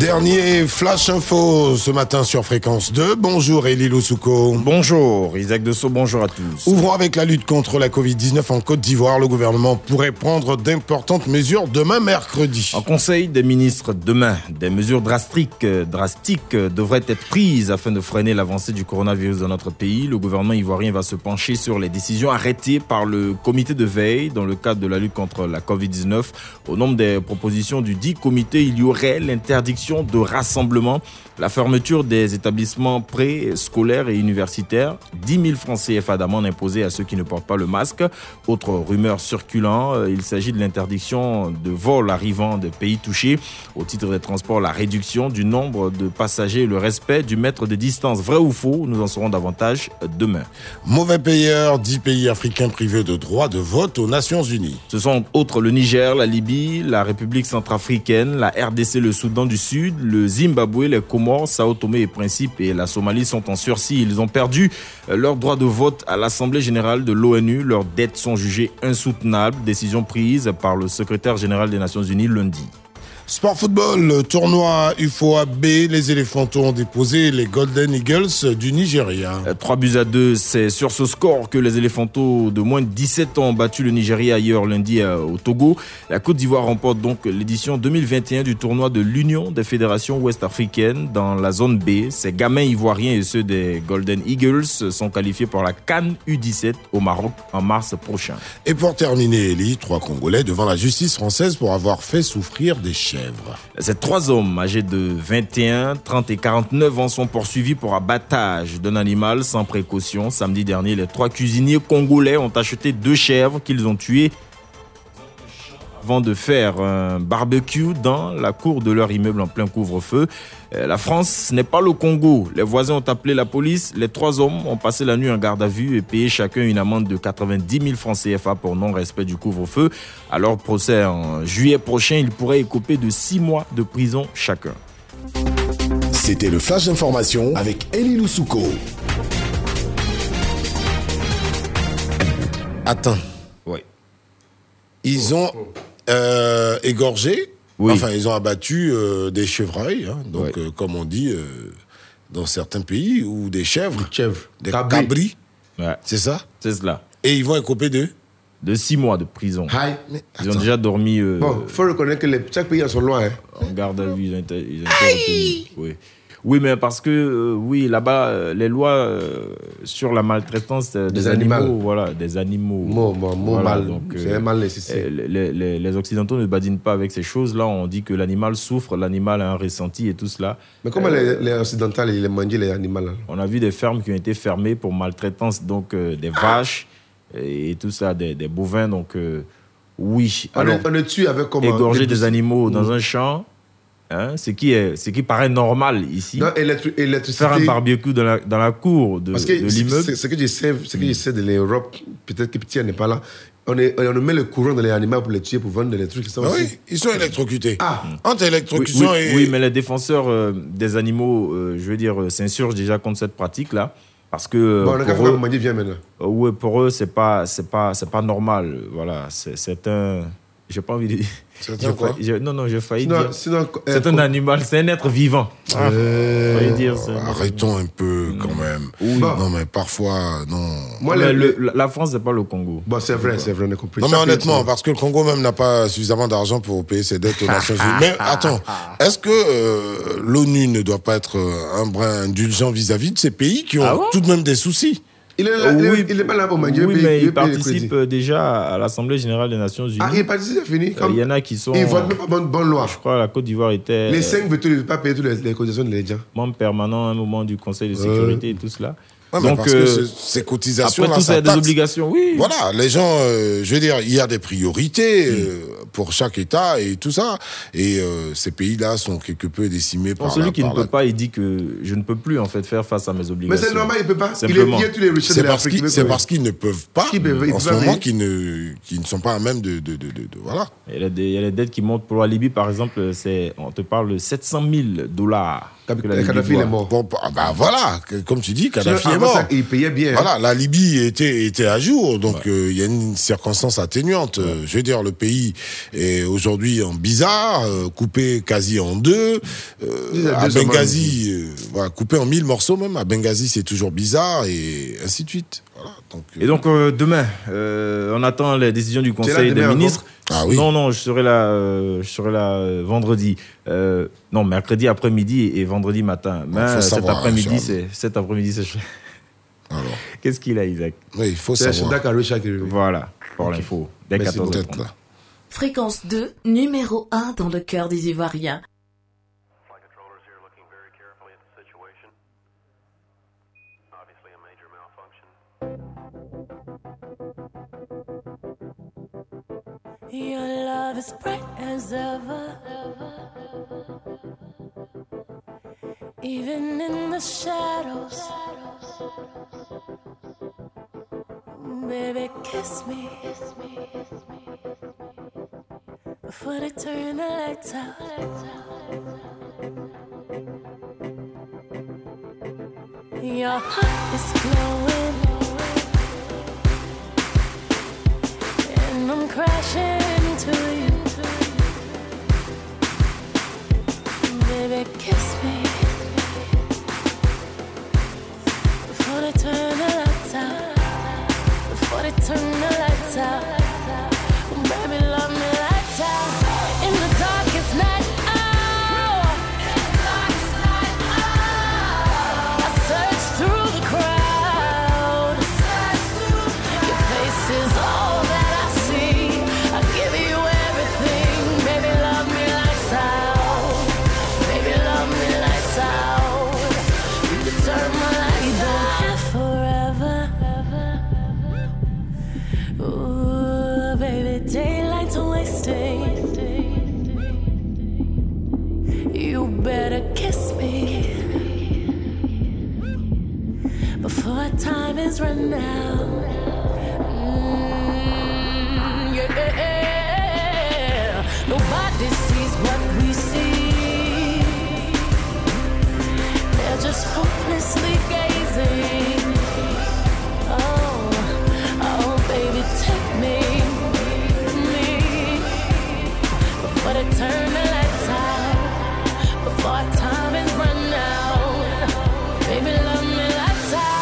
Dernier Flash Info ce matin sur Fréquence 2. Bonjour Elie Loussouko. Bonjour Isaac Dosso, bonjour à tous. Ouvrons avec la lutte contre la Covid-19 en Côte d'Ivoire. Le gouvernement pourrait prendre d'importantes mesures demain mercredi. En conseil des ministres demain, des mesures drastiques devraient être prises afin de freiner l'avancée du coronavirus dans notre pays. Le gouvernement ivoirien va se pencher sur les décisions arrêtées par le comité de veille dans le cadre de la lutte contre la Covid-19. Au nombre des propositions du dit comité, il y aurait l'interdiction de rassemblement, la fermeture des établissements préscolaires et universitaires, 10 000 francs CFA d'amende imposés à ceux qui ne portent pas le masque. Autre rumeur circulant, il s'agit de l'interdiction de vols arrivant des pays touchés. Au titre des transports, la réduction du nombre de passagers et le respect du mètre de distance. Vrai ou faux, nous en saurons davantage demain. Mauvais payeur, 10 pays africains privés de droit de vote aux Nations Unies. Ce sont autres le Niger, la Libye, la République centrafricaine, la RDC, le Soudan du Sud, le Zimbabwe, les Comores, Sao Tomé et Principe et la Somalie sont en sursis. Ils ont perdu leur droit de vote à l'Assemblée générale de l'ONU. Leurs dettes sont jugées insoutenables. Décision prise par le secrétaire général des Nations Unies lundi. Sport football, le tournoi UFOA B, les éléphantaux ont déposé les Golden Eagles du Nigeria. 3-2, c'est sur ce score que les éléphantaux de moins de 17 ans ont battu le Nigeria ailleurs lundi au Togo. La Côte d'Ivoire remporte donc l'édition 2021 du tournoi de l'Union des fédérations ouest-africaines dans la zone B. Ces gamins ivoiriens et ceux des Golden Eagles sont qualifiés pour la CAN U17 au Maroc en mars prochain. Et pour terminer, Elie, 3 Congolais devant la justice française pour avoir fait souffrir des chiens. Ces 3 hommes âgés de 21, 30 et 49 ans sont poursuivis pour abattage d'un animal sans précaution. Samedi dernier, les 3 cuisiniers congolais ont acheté 2 chèvres qu'ils ont tuées avant de faire un barbecue dans la cour de leur immeuble en plein couvre-feu. La France n'est pas le Congo. Les voisins ont appelé la police. Les 3 hommes ont passé la nuit en garde à vue et payé chacun une amende de 90 000 francs CFA pour non-respect du couvre-feu. À leur procès en juillet prochain, ils pourraient écoper de 6 mois de prison chacun. C'était le Flash d'information avec Elie Loussouko. Attends. Oui. Ils ont égorgé. Oui. Enfin, ils ont abattu des chevreuils, hein, donc, ouais. Comme on dit dans certains pays, ou des chèvres, des cabris. Ouais. C'est ça ? C'est cela. Et ils vont écoper de 6 mois de prison. Ils ont déjà dormi... Bon, il faut reconnaître que chaque pays en sont loin. Hein. On garde à vue, oui. Oui, mais parce que, oui, là-bas, les lois sur la maltraitance des animaux. Voilà, des animaux. Voilà, mal, donc, c'est un mal nécessaire. Les Occidentaux ne badinent pas avec ces choses-là. On dit que l'animal souffre, l'animal a un ressenti et tout cela. Mais comment les Occidentaux, ils mangent les animaux là? On a vu des fermes qui ont été fermées pour maltraitance, donc des vaches et tout ça, des bovins. Donc, oui. Alors, on les tue avec comment? Égorger des animaux dans un champ. Hein, ce qui paraît normal ici. Non, faire un barbecue dans la cour de l'immeuble. Ce que je sais de l'Europe, peut-être que Tia n'est pas là, on met le courant dans les animaux pour les tuer, pour vendre des trucs. Oui, ils sont électrocutés. Entre électrocution et... Oui, mais les défenseurs des animaux, je veux dire, s'insurgent déjà contre cette pratique-là. Parce que pour eux, c'est pas normal. Voilà, c'est un... J'ai pas envie de dire. C'est un animal, c'est un être vivant. Arrêtons un peu quand même. Oui. Bon. Non, mais parfois, non. Moi, la France, c'est pas le Congo. Bon, c'est vrai, on a compris. Non, mais honnêtement, parce que le Congo même n'a pas suffisamment d'argent pour payer ses dettes aux Nations Unies. Mais attends, est-ce que l'ONU ne doit pas être un brin indulgent vis-à-vis de ces pays qui ont tout de même des soucis? Il est là, oui, il n'est pas là pour manger. Oui, mais il participe déjà à l'Assemblée Générale des Nations Unies. Il participe, c'est fini. Il y en a qui sont... Ils votent pas bonne loi. Je crois que la Côte d'Ivoire était... Les 5 veulent pas payer toutes les cotisations des gens. Membre permanent à un moment du Conseil de sécurité et tout cela. Ouais, donc, parce que ces cotisations, après tout, ça a des obligations, oui. Voilà, les gens, je veux dire, il y a des priorités pour chaque État et tout ça. Et ces pays-là sont quelque peu décimés par celui qui ne peut pas, il dit que je ne peux plus, en fait, faire face à mes obligations. Mais c'est normal, il ne peut pas. Simplement. Il y a tous les richesses de l'Afrique. C'est parce qu'ils ne peuvent pas, en ce moment, qu'ils ne sont pas à même de voilà. Il y a les dettes qui montent pour la Libye, par exemple, on te parle de $700,000. Kadhafi est mort. Bah voilà, comme tu dis, Kadhafi est mort. Il payait bien. Voilà, la Libye était à jour, donc il y a une circonstance atténuante. Ouais. Je veux dire, le pays est aujourd'hui en bizarre, coupé quasi en deux. À Benghazi, coupé en 1000 morceaux même. À Benghazi, c'est toujours bizarre et ainsi de suite. Voilà, donc, et donc demain, on attend les décisions du Conseil des ministres. Ah oui. Non, je serai là vendredi. Non, mercredi après-midi et vendredi matin. Mais cet après-midi, c'est chaud. Alors. Qu'est-ce qu'il a, Isaac ? Oui, il faut savoir. Voilà, pour l'info. Dès 14h30. Fréquence 2, numéro 1 dans le cœur des Ivoiriens. Your love is bright as ever, even in the shadows. Baby, kiss me before they turn the lights out. Your heart is glowing and I'm crashing to you. Baby, kiss me before they turn the lights out. Before they turn the lights out. Baby, love me lights out. In the darkest night, oh, in the darkest night, oh, I search through the crowd. Your face is all that I see. I give you everything. Baby, love me lights out. Baby, love me lights out. You can turn my lights out. You don't have forever. Ooh, baby, daylight's wasting. You better kiss me before time is run out. Yeah. Nobody sees what we see. They're just hopelessly gazing. Oh, oh, baby, take me, before they turn the lights out, before time is run out. Baby, love me lights out.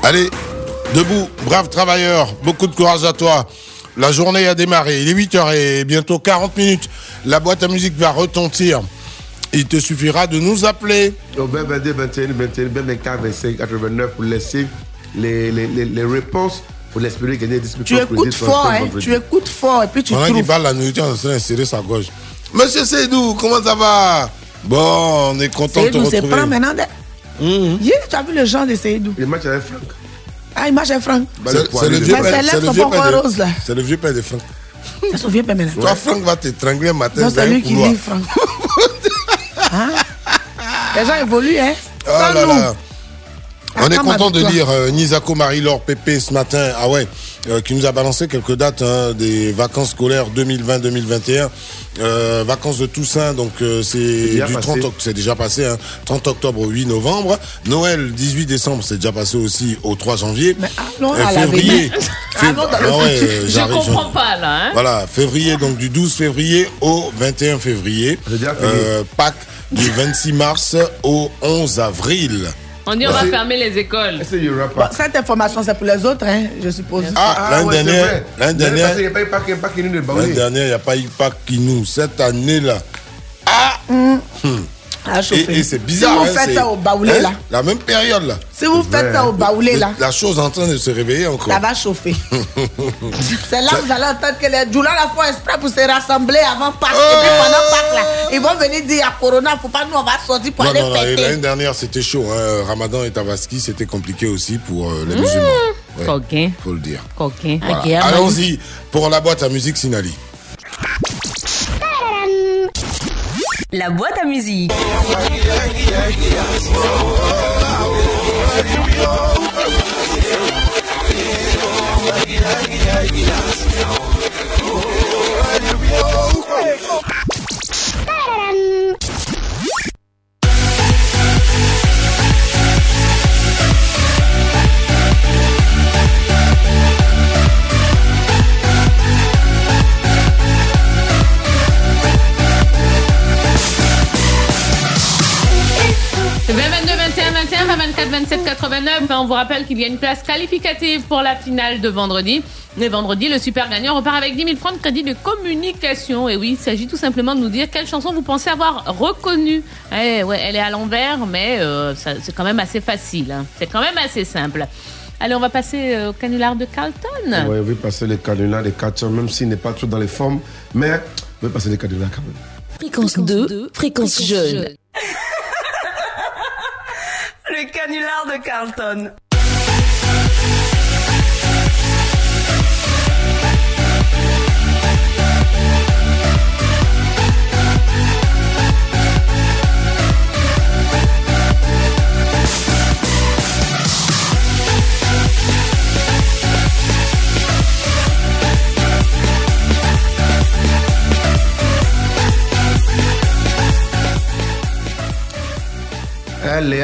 Allez, debout, brave travailleur, beaucoup de courage à toi. La journée a démarré, il est 8h et bientôt 40 minutes. La boîte à musique va retentir. Il te suffira de nous appeler. Au 22, 21, 21, 24, 25, 89 pour laisser les réponses pour l'espérer gagner 10 000 tu écoutes fort, hein, tu écoutes fort et puis tu trouves. Quand il parle la nourriture, on est en train d'insérer sa gorge. Monsieur Seydou, comment ça va? Bon, on est content de te retrouver. Seydou, c'est prêt maintenant. Tu as vu le genre de Seydou? Il match avec Franck. Ah, il match avec Franck. C'est le vieux père de Franck. C'est son vieux père maintenant. Toi, Franck va t'étrangler un matin. Non, c'est lui qui lit, Franck. Hein? Les gens évoluent, hein? Ah là là. On est content de lire Nizako Marie-Laure Pépé ce matin, ah ouais, qui nous a balancé quelques dates hein, des vacances scolaires 2020-2021, vacances de Toussaint, donc c'est du 30 octobre, c'est déjà passé, hein, 30 octobre au 8 novembre, Noël 18 décembre, c'est déjà passé aussi au 3 janvier, mais allons à février, je comprends pas là. Hein. Voilà, février, donc du 12 février au 21 février, Pâques du 26 mars au 11 avril. On dit on va fermer les écoles. Cette information, c'est pour les autres, hein, je suppose. Ah, l'année dernière, il n'y a pas eu Pâques qui nous. Cette année-là. Et c'est bizarre. Si vous faites ça au baoulé, là. La même période, là. Si vous faites ça au baoulé, là. La chose est en train de se réveiller encore. Ça va chauffer. C'est là que vous allez entendre que les Djoula la font exprès pour se rassembler avant Pâques. Et puis pendant Pâques, là, ils vont venir dire à Corona, faut pas nous, on va sortir pour aller fêter. L'année dernière, c'était chaud. Hein. Ramadan et Tabaski, c'était compliqué aussi pour les musulmans. Ouais, coquin. Faut le dire. Coquin. Voilà. Okay, allons-y pour la boîte à musique Sinaly. La boîte à musique. On vous rappelle qu'il y a une place qualificative pour la finale de vendredi. Et vendredi, le super gagnant repart avec 10 000 francs de crédit de communication. Et oui, il s'agit tout simplement de nous dire quelle chanson vous pensez avoir reconnue. Eh ouais, elle est à l'envers, mais ça, c'est quand même assez facile. Hein. C'est quand même assez simple. Allez, on va passer au canular de Carlton. Oui, on va passer les canulars de Carlton, même s'il n'est pas toujours dans les formes. Mais on va passer les canulars quand même. Fréquence 2, fréquence jeune. Le canular de Carlton.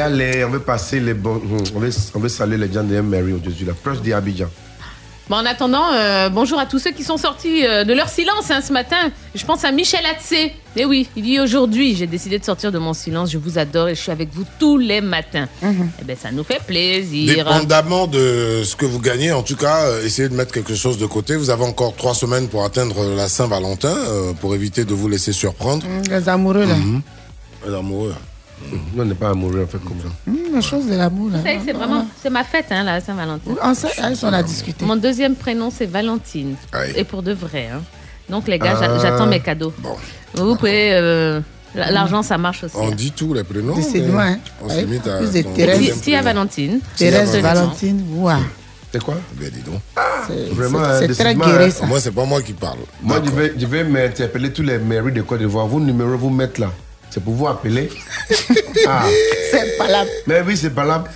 Allez, on veut passer les bons. On veut saluer les gens de Mary aujourd'hui, la proche d'Abidjan. Bon, en attendant, bonjour à tous ceux qui sont sortis de leur silence hein, ce matin. Je pense à Michel Hatsé. Eh oui, il dit aujourd'hui, j'ai décidé de sortir de mon silence. Je vous adore et je suis avec vous tous les matins. Eh bien, ça nous fait plaisir. Dépendamment de ce que vous gagnez, en tout cas, essayez de mettre quelque chose de côté. Vous avez encore 3 semaines pour atteindre la Saint-Valentin, pour éviter de vous laisser surprendre. Les amoureux, là. Les amoureux, là. Nous, on n'est pas amoureux, en fait, comme ça. La chose de l'amour, là. C'est vraiment... C'est ma fête, hein, la Saint-Valentin. On a discuté. Mon deuxième prénom, c'est Valentine. Aye. Et pour de vrai, hein. Donc, les gars, j'attends mes cadeaux. Bon. Vous pouvez... l'argent, ça marche aussi. On dit tout, les prénoms. C'est loin, hein. On se limite à... Tia Valentine. Thérèse Valentine, ouah. C'est quoi? Ben, dis donc. Vraiment, c'est très guéri, ça. Moi, c'est pas moi qui parle. Moi, je vais m'interpeller tous les mairies de Côte d'Ivoire. Vos numéros, vous mettez là. C'est pour vous appeler. C'est palable. Mais oui, c'est palable.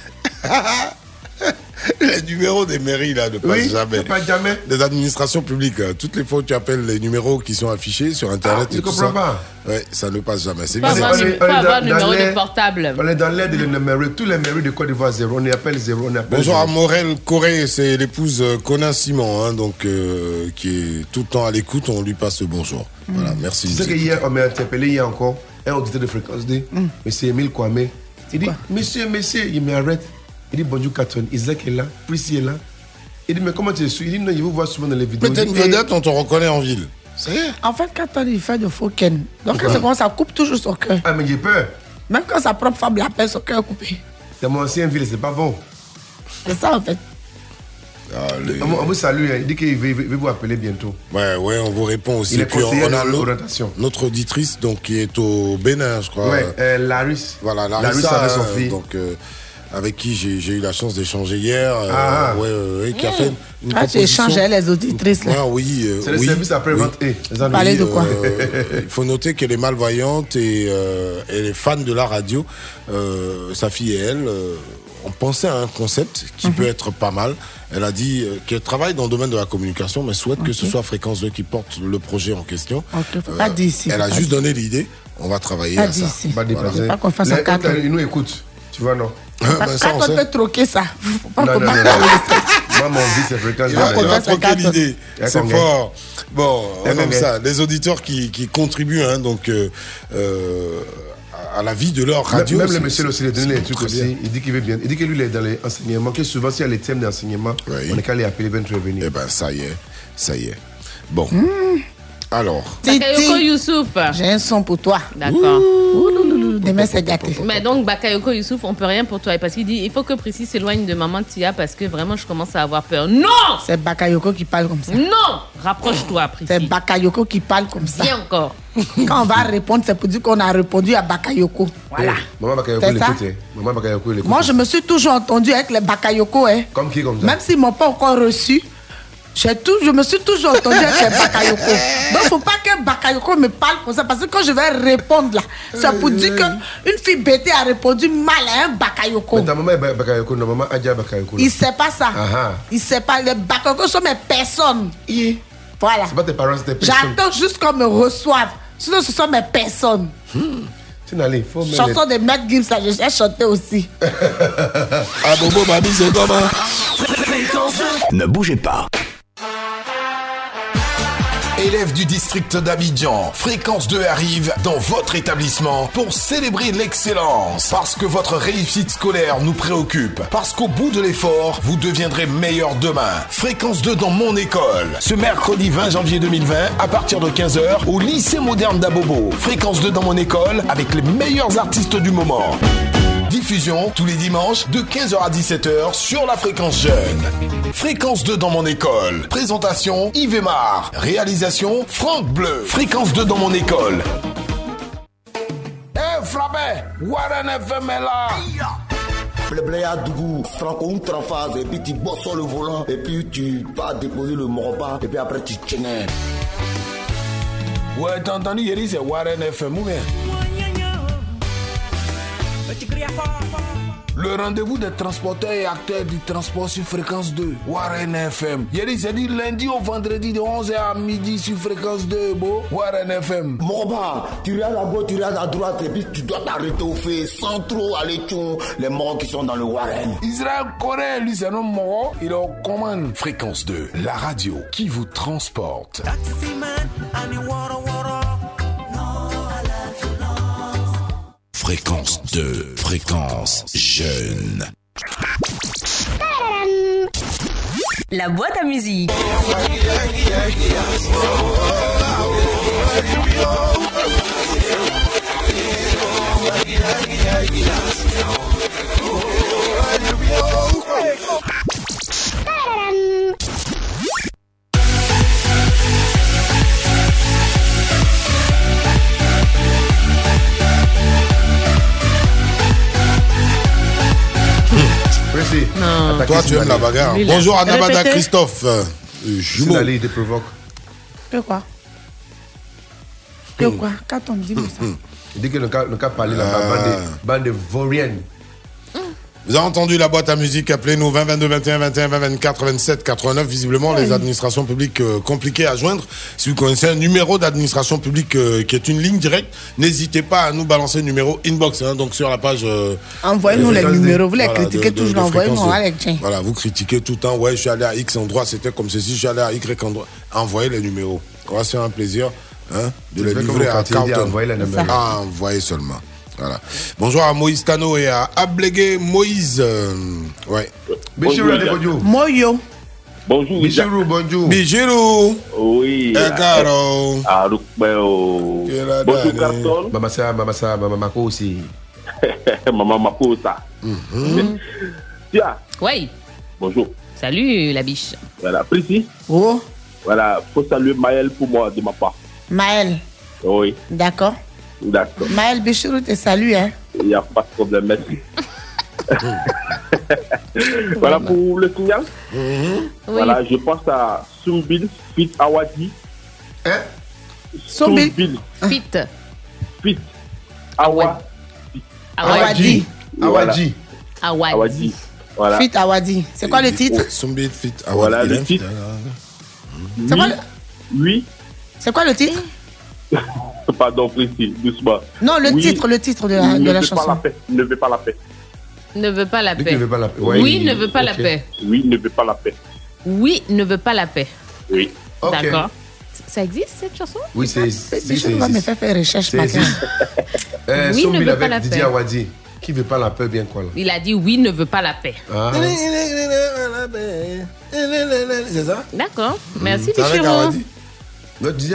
Les numéros des mairies, là, ne passent jamais. Ne passent jamais. Les administrations publiques, toutes les fois où tu appelles les numéros qui sont affichés sur Internet et tout ça. Tu comprends pas? Ouais, ça ne passe jamais. C'est bizarre. On peut avoir le numéro de portable. On est dans l'aide des mairies. Tous les mairies de Côte d'Ivoire, zéro. On y appelle zéro. Bonjour à Morel Corée, c'est l'épouse Conan Simon, hein, donc, qui est tout le temps à l'écoute. On lui passe le bonjour. Voilà, merci. Tu sais qu'hier, on m'a interpellé, il y a encore un auditeur de Fréquence 2, monsieur Emile Kwame. Il dit, monsieur, il m'arrête. Il dit, bonjour, Carlton. Isaac est là, Prissy est là. Il dit, mais comment tu es sûr? Il dit, non, il vous voit souvent dans les vidéos. Mais t'es une vedette, on te reconnaît en ville. C'est vrai. En fait, Carlton, il fait de faux ken. Donc, c'est bon, ça coupe toujours son cœur. Ah, mais j'ai peur. Même quand sa propre femme l'appelle, son cœur coupé. C'est mon ancien ville, c'est pas bon. C'est ça, en fait. On vous salue, il dit qu'il veut vous appeler bientôt. Oui, on vous répond aussi. Il est conseiller on a notre auditrice donc, qui est au Bénin, je crois. Oui, Larissa. Voilà, Larissa avec son fils. Donc, avec qui j'ai eu la chance d'échanger hier. Qui a fait une proposition. Tu échanges avec les auditrices là. C'est le service après-vente. Parlez de quoi? Il faut noter qu'elle est malvoyante et elle est fan de la radio. Sa fille et elle, on pensait à un concept qui peut être pas mal. Elle a dit qu'elle travaille dans le domaine de la communication, mais souhaite que ce soit Fréquence 2 qui porte le projet en question. Elle a juste donné l'idée. On va travailler à ça. Pas qu'on fasse un cadre. Ils nous écoutent. Tu vois, non? Quand on peut troquer ça. Non. Moi, mon vie, c'est Fréquence 2. On va troquer l'idée. C'est fort. Bon, on aime ça. Les auditeurs qui contribuent, donc. À la vie de leur radio. Même le monsieur aussi, il a donné les trucs aussi. Il dit qu'il veut bien. Il dit que lui, il est dans les enseignements. Que souvent, s'il y a les thèmes d'enseignement, on est qu'à les appeler, bien de revenir. Eh bien, ça y est. Bon. Alors. Bakayoko Youssouf. J'ai un son pour toi. D'accord. Demain, c'est gâté. Mais donc, Bakayoko Youssouf, on peut rien pour toi. Parce qu'il dit il faut que Prissy s'éloigne de maman Tia parce que vraiment, je commence à avoir peur. Non! C'est Bakayoko qui parle comme ça. Non! Rapproche-toi, Prissy. C'est Bakayoko qui parle comme ça. Viens encore. Quand on va répondre, c'est pour dire qu'on a répondu à Bakayoko. Voilà. Maman Bakayoko, l'écoute. Moi, je me suis toujours entendue avec les Bakayoko. Comme qui, comme ça? Même s'ils ne m'ont pas encore reçu. Je me suis toujours entendu avec les Bakayoko. Donc, faut pas que Bakayoko me parle comme ça. Parce que quand je vais répondre là, c'est pour dire qu'une fille bêtée a répondu mal à un Bakayoko. Mais ta maman est Bakayoko, non, maman Adja Bakayoko. Il sait pas ça. Il sait pas. Les Bakayoko sont mes personnes. Voilà. C'est pas tes parents, c'est tes personnes. J'attends juste qu'on me reçoive. Sinon, ce sont mes personnes. Sinaly, faut me. Chanson de Maître Gims, là, je sais chanter aussi. Ah, bobo, mamie, c'est comment? Ne bougez pas. Élèves du district d'Abidjan, Fréquence 2 arrive dans votre établissement pour célébrer l'excellence. Parce que votre réussite scolaire nous préoccupe. Parce qu'au bout de l'effort, vous deviendrez meilleur demain. Fréquence 2 dans mon école. Ce mercredi 20 janvier 2020, à partir de 15h, au lycée moderne d'Abobo. Fréquence 2 dans mon école, avec les meilleurs artistes du moment. Diffusion tous les dimanches de 15h à 17h sur la fréquence jeune. Fréquence 2 dans mon école. Présentation Yves Emmar. Réalisation Franck Bleu. Fréquence 2 dans mon école. Hey Flabé, Warren FM est là. Blé à Dougou, Franco ou Trafaz, et puis tu bosses sur le volant, et puis tu vas déposer le morba, et puis après tu tiennes. Ouais, t'as entendu, Yeri, c'est Warren FM, ou bien? Le rendez-vous des transporteurs et acteurs du transport sur Fréquence 2, Warren FM. Yeri, c'est dit lundi au vendredi de 11h à midi sur Fréquence 2, beau Warren FM. Mon bas, tu regardes à gauche, tu regardes à droite, et puis tu dois t'arrêter au fait sans trop aller tchon les morts qui sont dans le Warren. Israël Corée, lui, c'est un homme mort, il est aux commandes. Fréquence 2, la radio qui vous transporte. Fréquence 2, fréquence jeune. La boîte à musique. Non. Toi, tu aimes la bagarre. Bonjour Anabada Christophe. Sinaly, il te provoque. Que quoi? Quand on dit ça. Il dit que le cas parlait là-bas, bande vaurienne. Vous avez entendu la boîte à musique, appelez-nous 20 22 21 21 20 24 27 89. Visiblement, les administrations publiques compliquées à joindre. Si vous connaissez un numéro d'administration publique qui est une ligne directe, n'hésitez pas à nous balancer le numéro inbox. Donc sur la page. Envoyez-nous les numéros. Vous les critiquez toujours. Envoyez-nous avec. Voilà, vous critiquez tout le temps. Ouais, je suis allé à X endroit, c'était comme ceci. Je suis allé à Y endroit. Envoyez les numéros. On va se faire un plaisir de les livrer à Carlton. Envoyez seulement. Voilà. Bonjour à Moïse Tano et à Ablégué Moïse. Ouais. Bonjour, bonjour. Moyo. Bonjour. Bonjour. Bijirou. Oui. Caro. Bonjour Carlton. Maman Mako aussi. Maman Mako ça. Tiens. Oui. Bonjour. Salut la biche. Voilà, Prissy. Oh. Voilà, faut saluer Maël pour moi de ma part. Maël. Oui. D'accord. D'accord. Maël Bichirou te salue, hein. Il n'y a pas de problème, merci. Voilà pour le signal. Mm-hmm. Voilà, oui. Je pense à Soumbil Fit Awadi. Hein? Soumbil Fit Awadi. Awadi. Awadi. Voilà. Fit Awadi. C'est quoi le titre? Soumbil Fit Awadi. Voilà le titre. C'est quoi le... Oui. C'est quoi le titre? Pardon, Prissy, doucement. Non, le titre, le titre de la chanson. Ne veut pas la paix. Ne veut pas la paix. Oui, ne veut pas la paix. Oui, ne veut pas la paix. Oui, ne veut pas la paix. Oui. D'accord. Ça existe cette chanson? Oui, c'est je vais me faire recherche matin. Oui, ne veut pas la paix. Didier Awadi, qui veut pas la paix bien quoi là? Il a dit oui, ne veut pas la paix. C'est ça? D'accord. Merci Bichirou. Il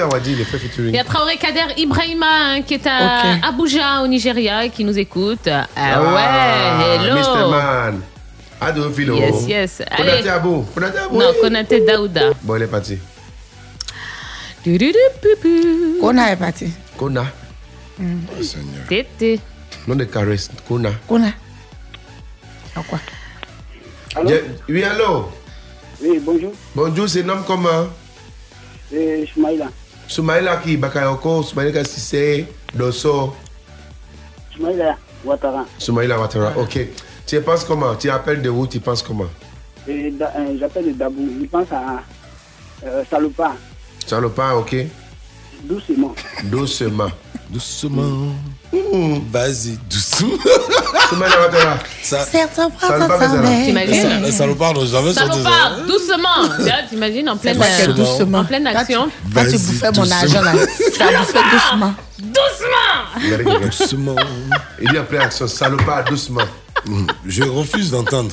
y a Traoré Kader Ibrahima hein, qui est à Abuja au Nigeria et qui nous écoute. Ah ouais, hello. Mr. Man. Adolfilo. Yes. Konate Abou. Non, Konate Daouda. Bon, elle est partie. Kona est partie. Kona. Oh, Seigneur. Tété. Non de caresse. Kona. En quoi? Allô? Oui, allô? Oui, bonjour. Bonjour, c'est nom comment? Soumaïla. Soumaïla qui Bakayoko, Soumaïla qui Sissé, Dosso. Soumaïla Ouattara, ok. Tu penses comment? Tu appelles de où? Tu penses comment? J'appelle de Dabou. Je pense à Salopa. Salopa, ok. Doucement. Vas-y, doucement. Soumaïla Ouattara. Certains phrases s'en t'imagines? Salopard, j'avais sorti ça. Salopard, doucement. Là, t'imagines, en pleine action. Quand tu bouffais mon argent, là, ça bouffait doucement. Il dit en pleine action, salopard, doucement. Je refuse d'entendre.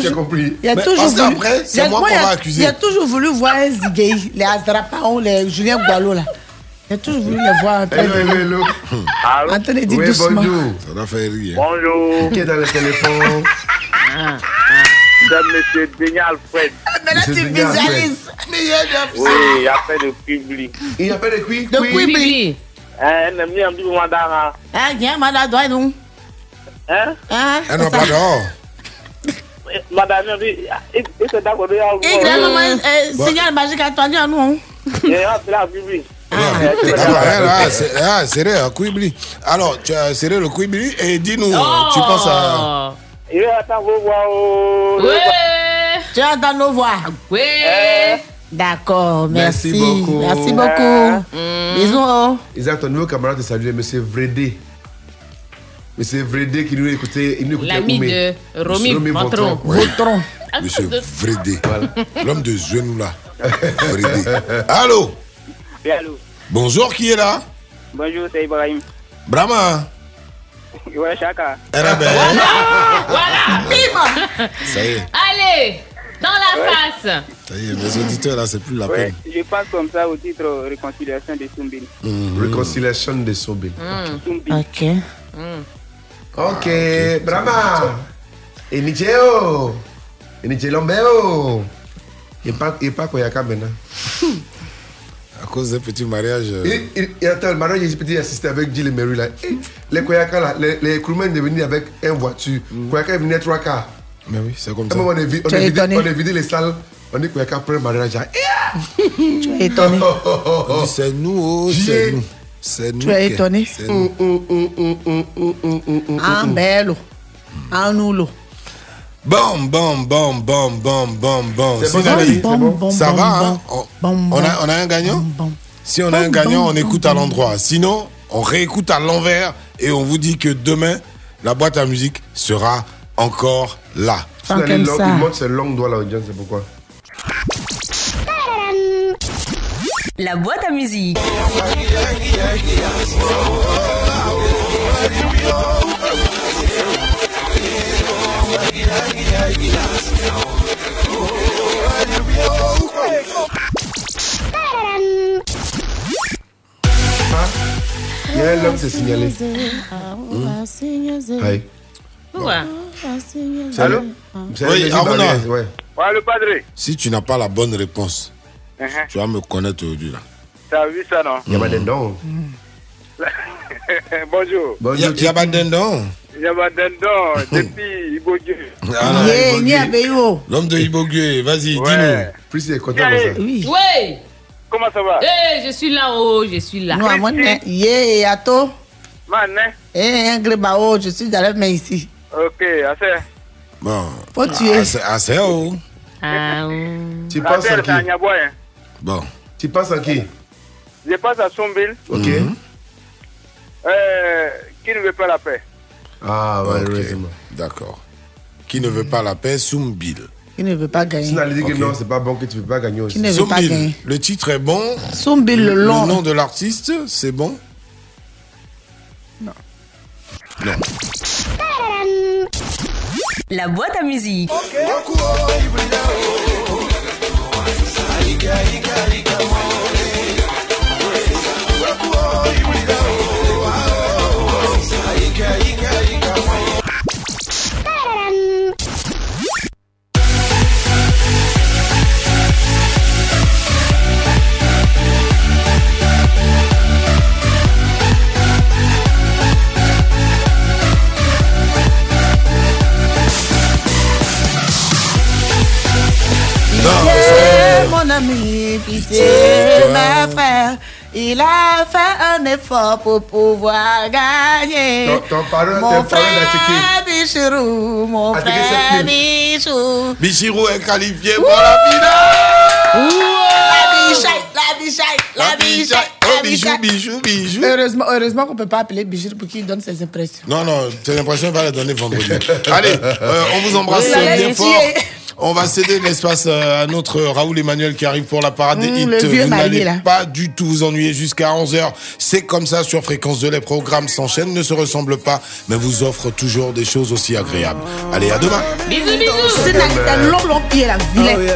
Tu as compris. Parce qu'après, c'est moi qu'on va accuser. Il a toujours voulu voir un Zigay, les Azrapaon, les Julien Gualo, là. J'ai toujours voulu les voir en train de dire doucement. Bonjour. Ça doit faire rire. Bonjour. Qui est dans le téléphone? C'est M. Denis Alfred. Mais là, tu visualises. Oui, il appelle le Quibli. Il appelle le Quibli. Le Quibli. Un ami en dit Mandara. Ah, bien, Mandara doit nous. Hein? Elle n'a pas dehors. Madame, il se d'accord de la voix. Signal magique à toi, nous. Il a fait la Quibli. Ah, c'est vrai, Quibli. Alors, tu as serré le Quibli et dis-nous, tu penses à. Il attend vos voix. Oui. Tu entends nos voix. Oui. D'accord, merci. Merci beaucoup. Bisous. Isaac, ton nouveau camarade te salue, monsieur Vredé. Monsieur Vredé qui nous écoutait. L'ami de Romy Votron. Monsieur Vredé. L'homme de Zenou là. Vredé. Allô? Oui, allô. Bonjour, qui est là? Bonjour, c'est Ibrahim. Brahma. Ouais, Chaka. Voilà, bim. Ça y est. Allez, dans la face. Ça y est, mes auditeurs là, c'est plus la peine. Je pense comme ça au titre Réconciliation de Soumbine. Réconciliation de Soumbine. Ok, Brahma. Eniche Lombeo. Et pas Koyaka maintenant. À cause d'un petit mariage. Et attends, le mariage, j'ai petit assisté avec Jill et Mary. Là. Les Koyaka, là, les Kouroumans sont venus avec une voiture. Koyaka est venu à 3 quarts. Mais oui, c'est comme ça. On a vidé les salles. On dit Koyaka prend le mariage. Tu es étonné. On dit, c'est nous. Tu es étonné. Ah, bello. Ah, nous. Bon. C'est bon. Ça va, hein? On a un gagnant? Si on a un gagnant, on écoute à l'endroit. Sinon, on réécoute à l'envers et on vous dit que demain, la boîte à musique sera encore là. Il montre ses longs doigts à l'audience, c'est pourquoi. La boîte à musique. Il y a un homme qui s'est signalé. Pourquoi? Allô? Oui, Aruna. Ouais. Ouais, le padre. Si tu n'as pas la bonne réponse, tu vas me connaître aujourd'hui là. T'as vu ça, non? Yabadendon. Bonjour. Bonjour. Yabadendon. Yabadendon, depuis Ibogué. Ah, l'homme de Ibogué, vas-y, dis-nous. Prissy est content de ça. Oui. Ouais. Comment ça va? Eh, je suis là, oh, je suis là. Non, mon nez. Yé, Yato. Man, hein? Eh, un grébao, je suis d'ailleurs, mais ici. Ok, assez. Bon. Faut tuer. Assez, oh. Ah, tu passes à qui? Bon. Tu passes à qui? Je passe à Sombille. Ok. Qui ne veut pas la paix? Ah, ouais, okay. D'accord. Qui ne veut pas la paix, Sombille. Qui ne veut pas gagner. Sinaly dit que non, c'est pas bon, que tu ne veux pas gagner aussi. Qui ne veut pas gagner. Le titre est bon. Sombille, le long. Le nom de l'artiste, c'est bon. Non. Non. La boîte à musique. Ami, pitié, ma frère, il a fait un effort pour pouvoir gagner. Mon frère Bichirou, mon frère Bichirou. Bichirou est qualifié pour la finale. La bichaille. Oh, bijou. Heureusement qu'on ne peut pas appeler Bichirou pour qu'il donne ses impressions. Non, ses impressions, il va les donner vendredi. Allez, on vous embrasse bien fort. On va céder l'espace à notre Raoul Emmanuel qui arrive pour la parade des hits. Vous n'allez pas du tout vous ennuyer jusqu'à 11h. C'est comme ça sur Fréquence 2. Les programmes s'enchaînent, ne se ressemblent pas, mais vous offrent toujours des choses aussi agréables. Allez, à demain. Bisous. C'est la long pied, la vilaine.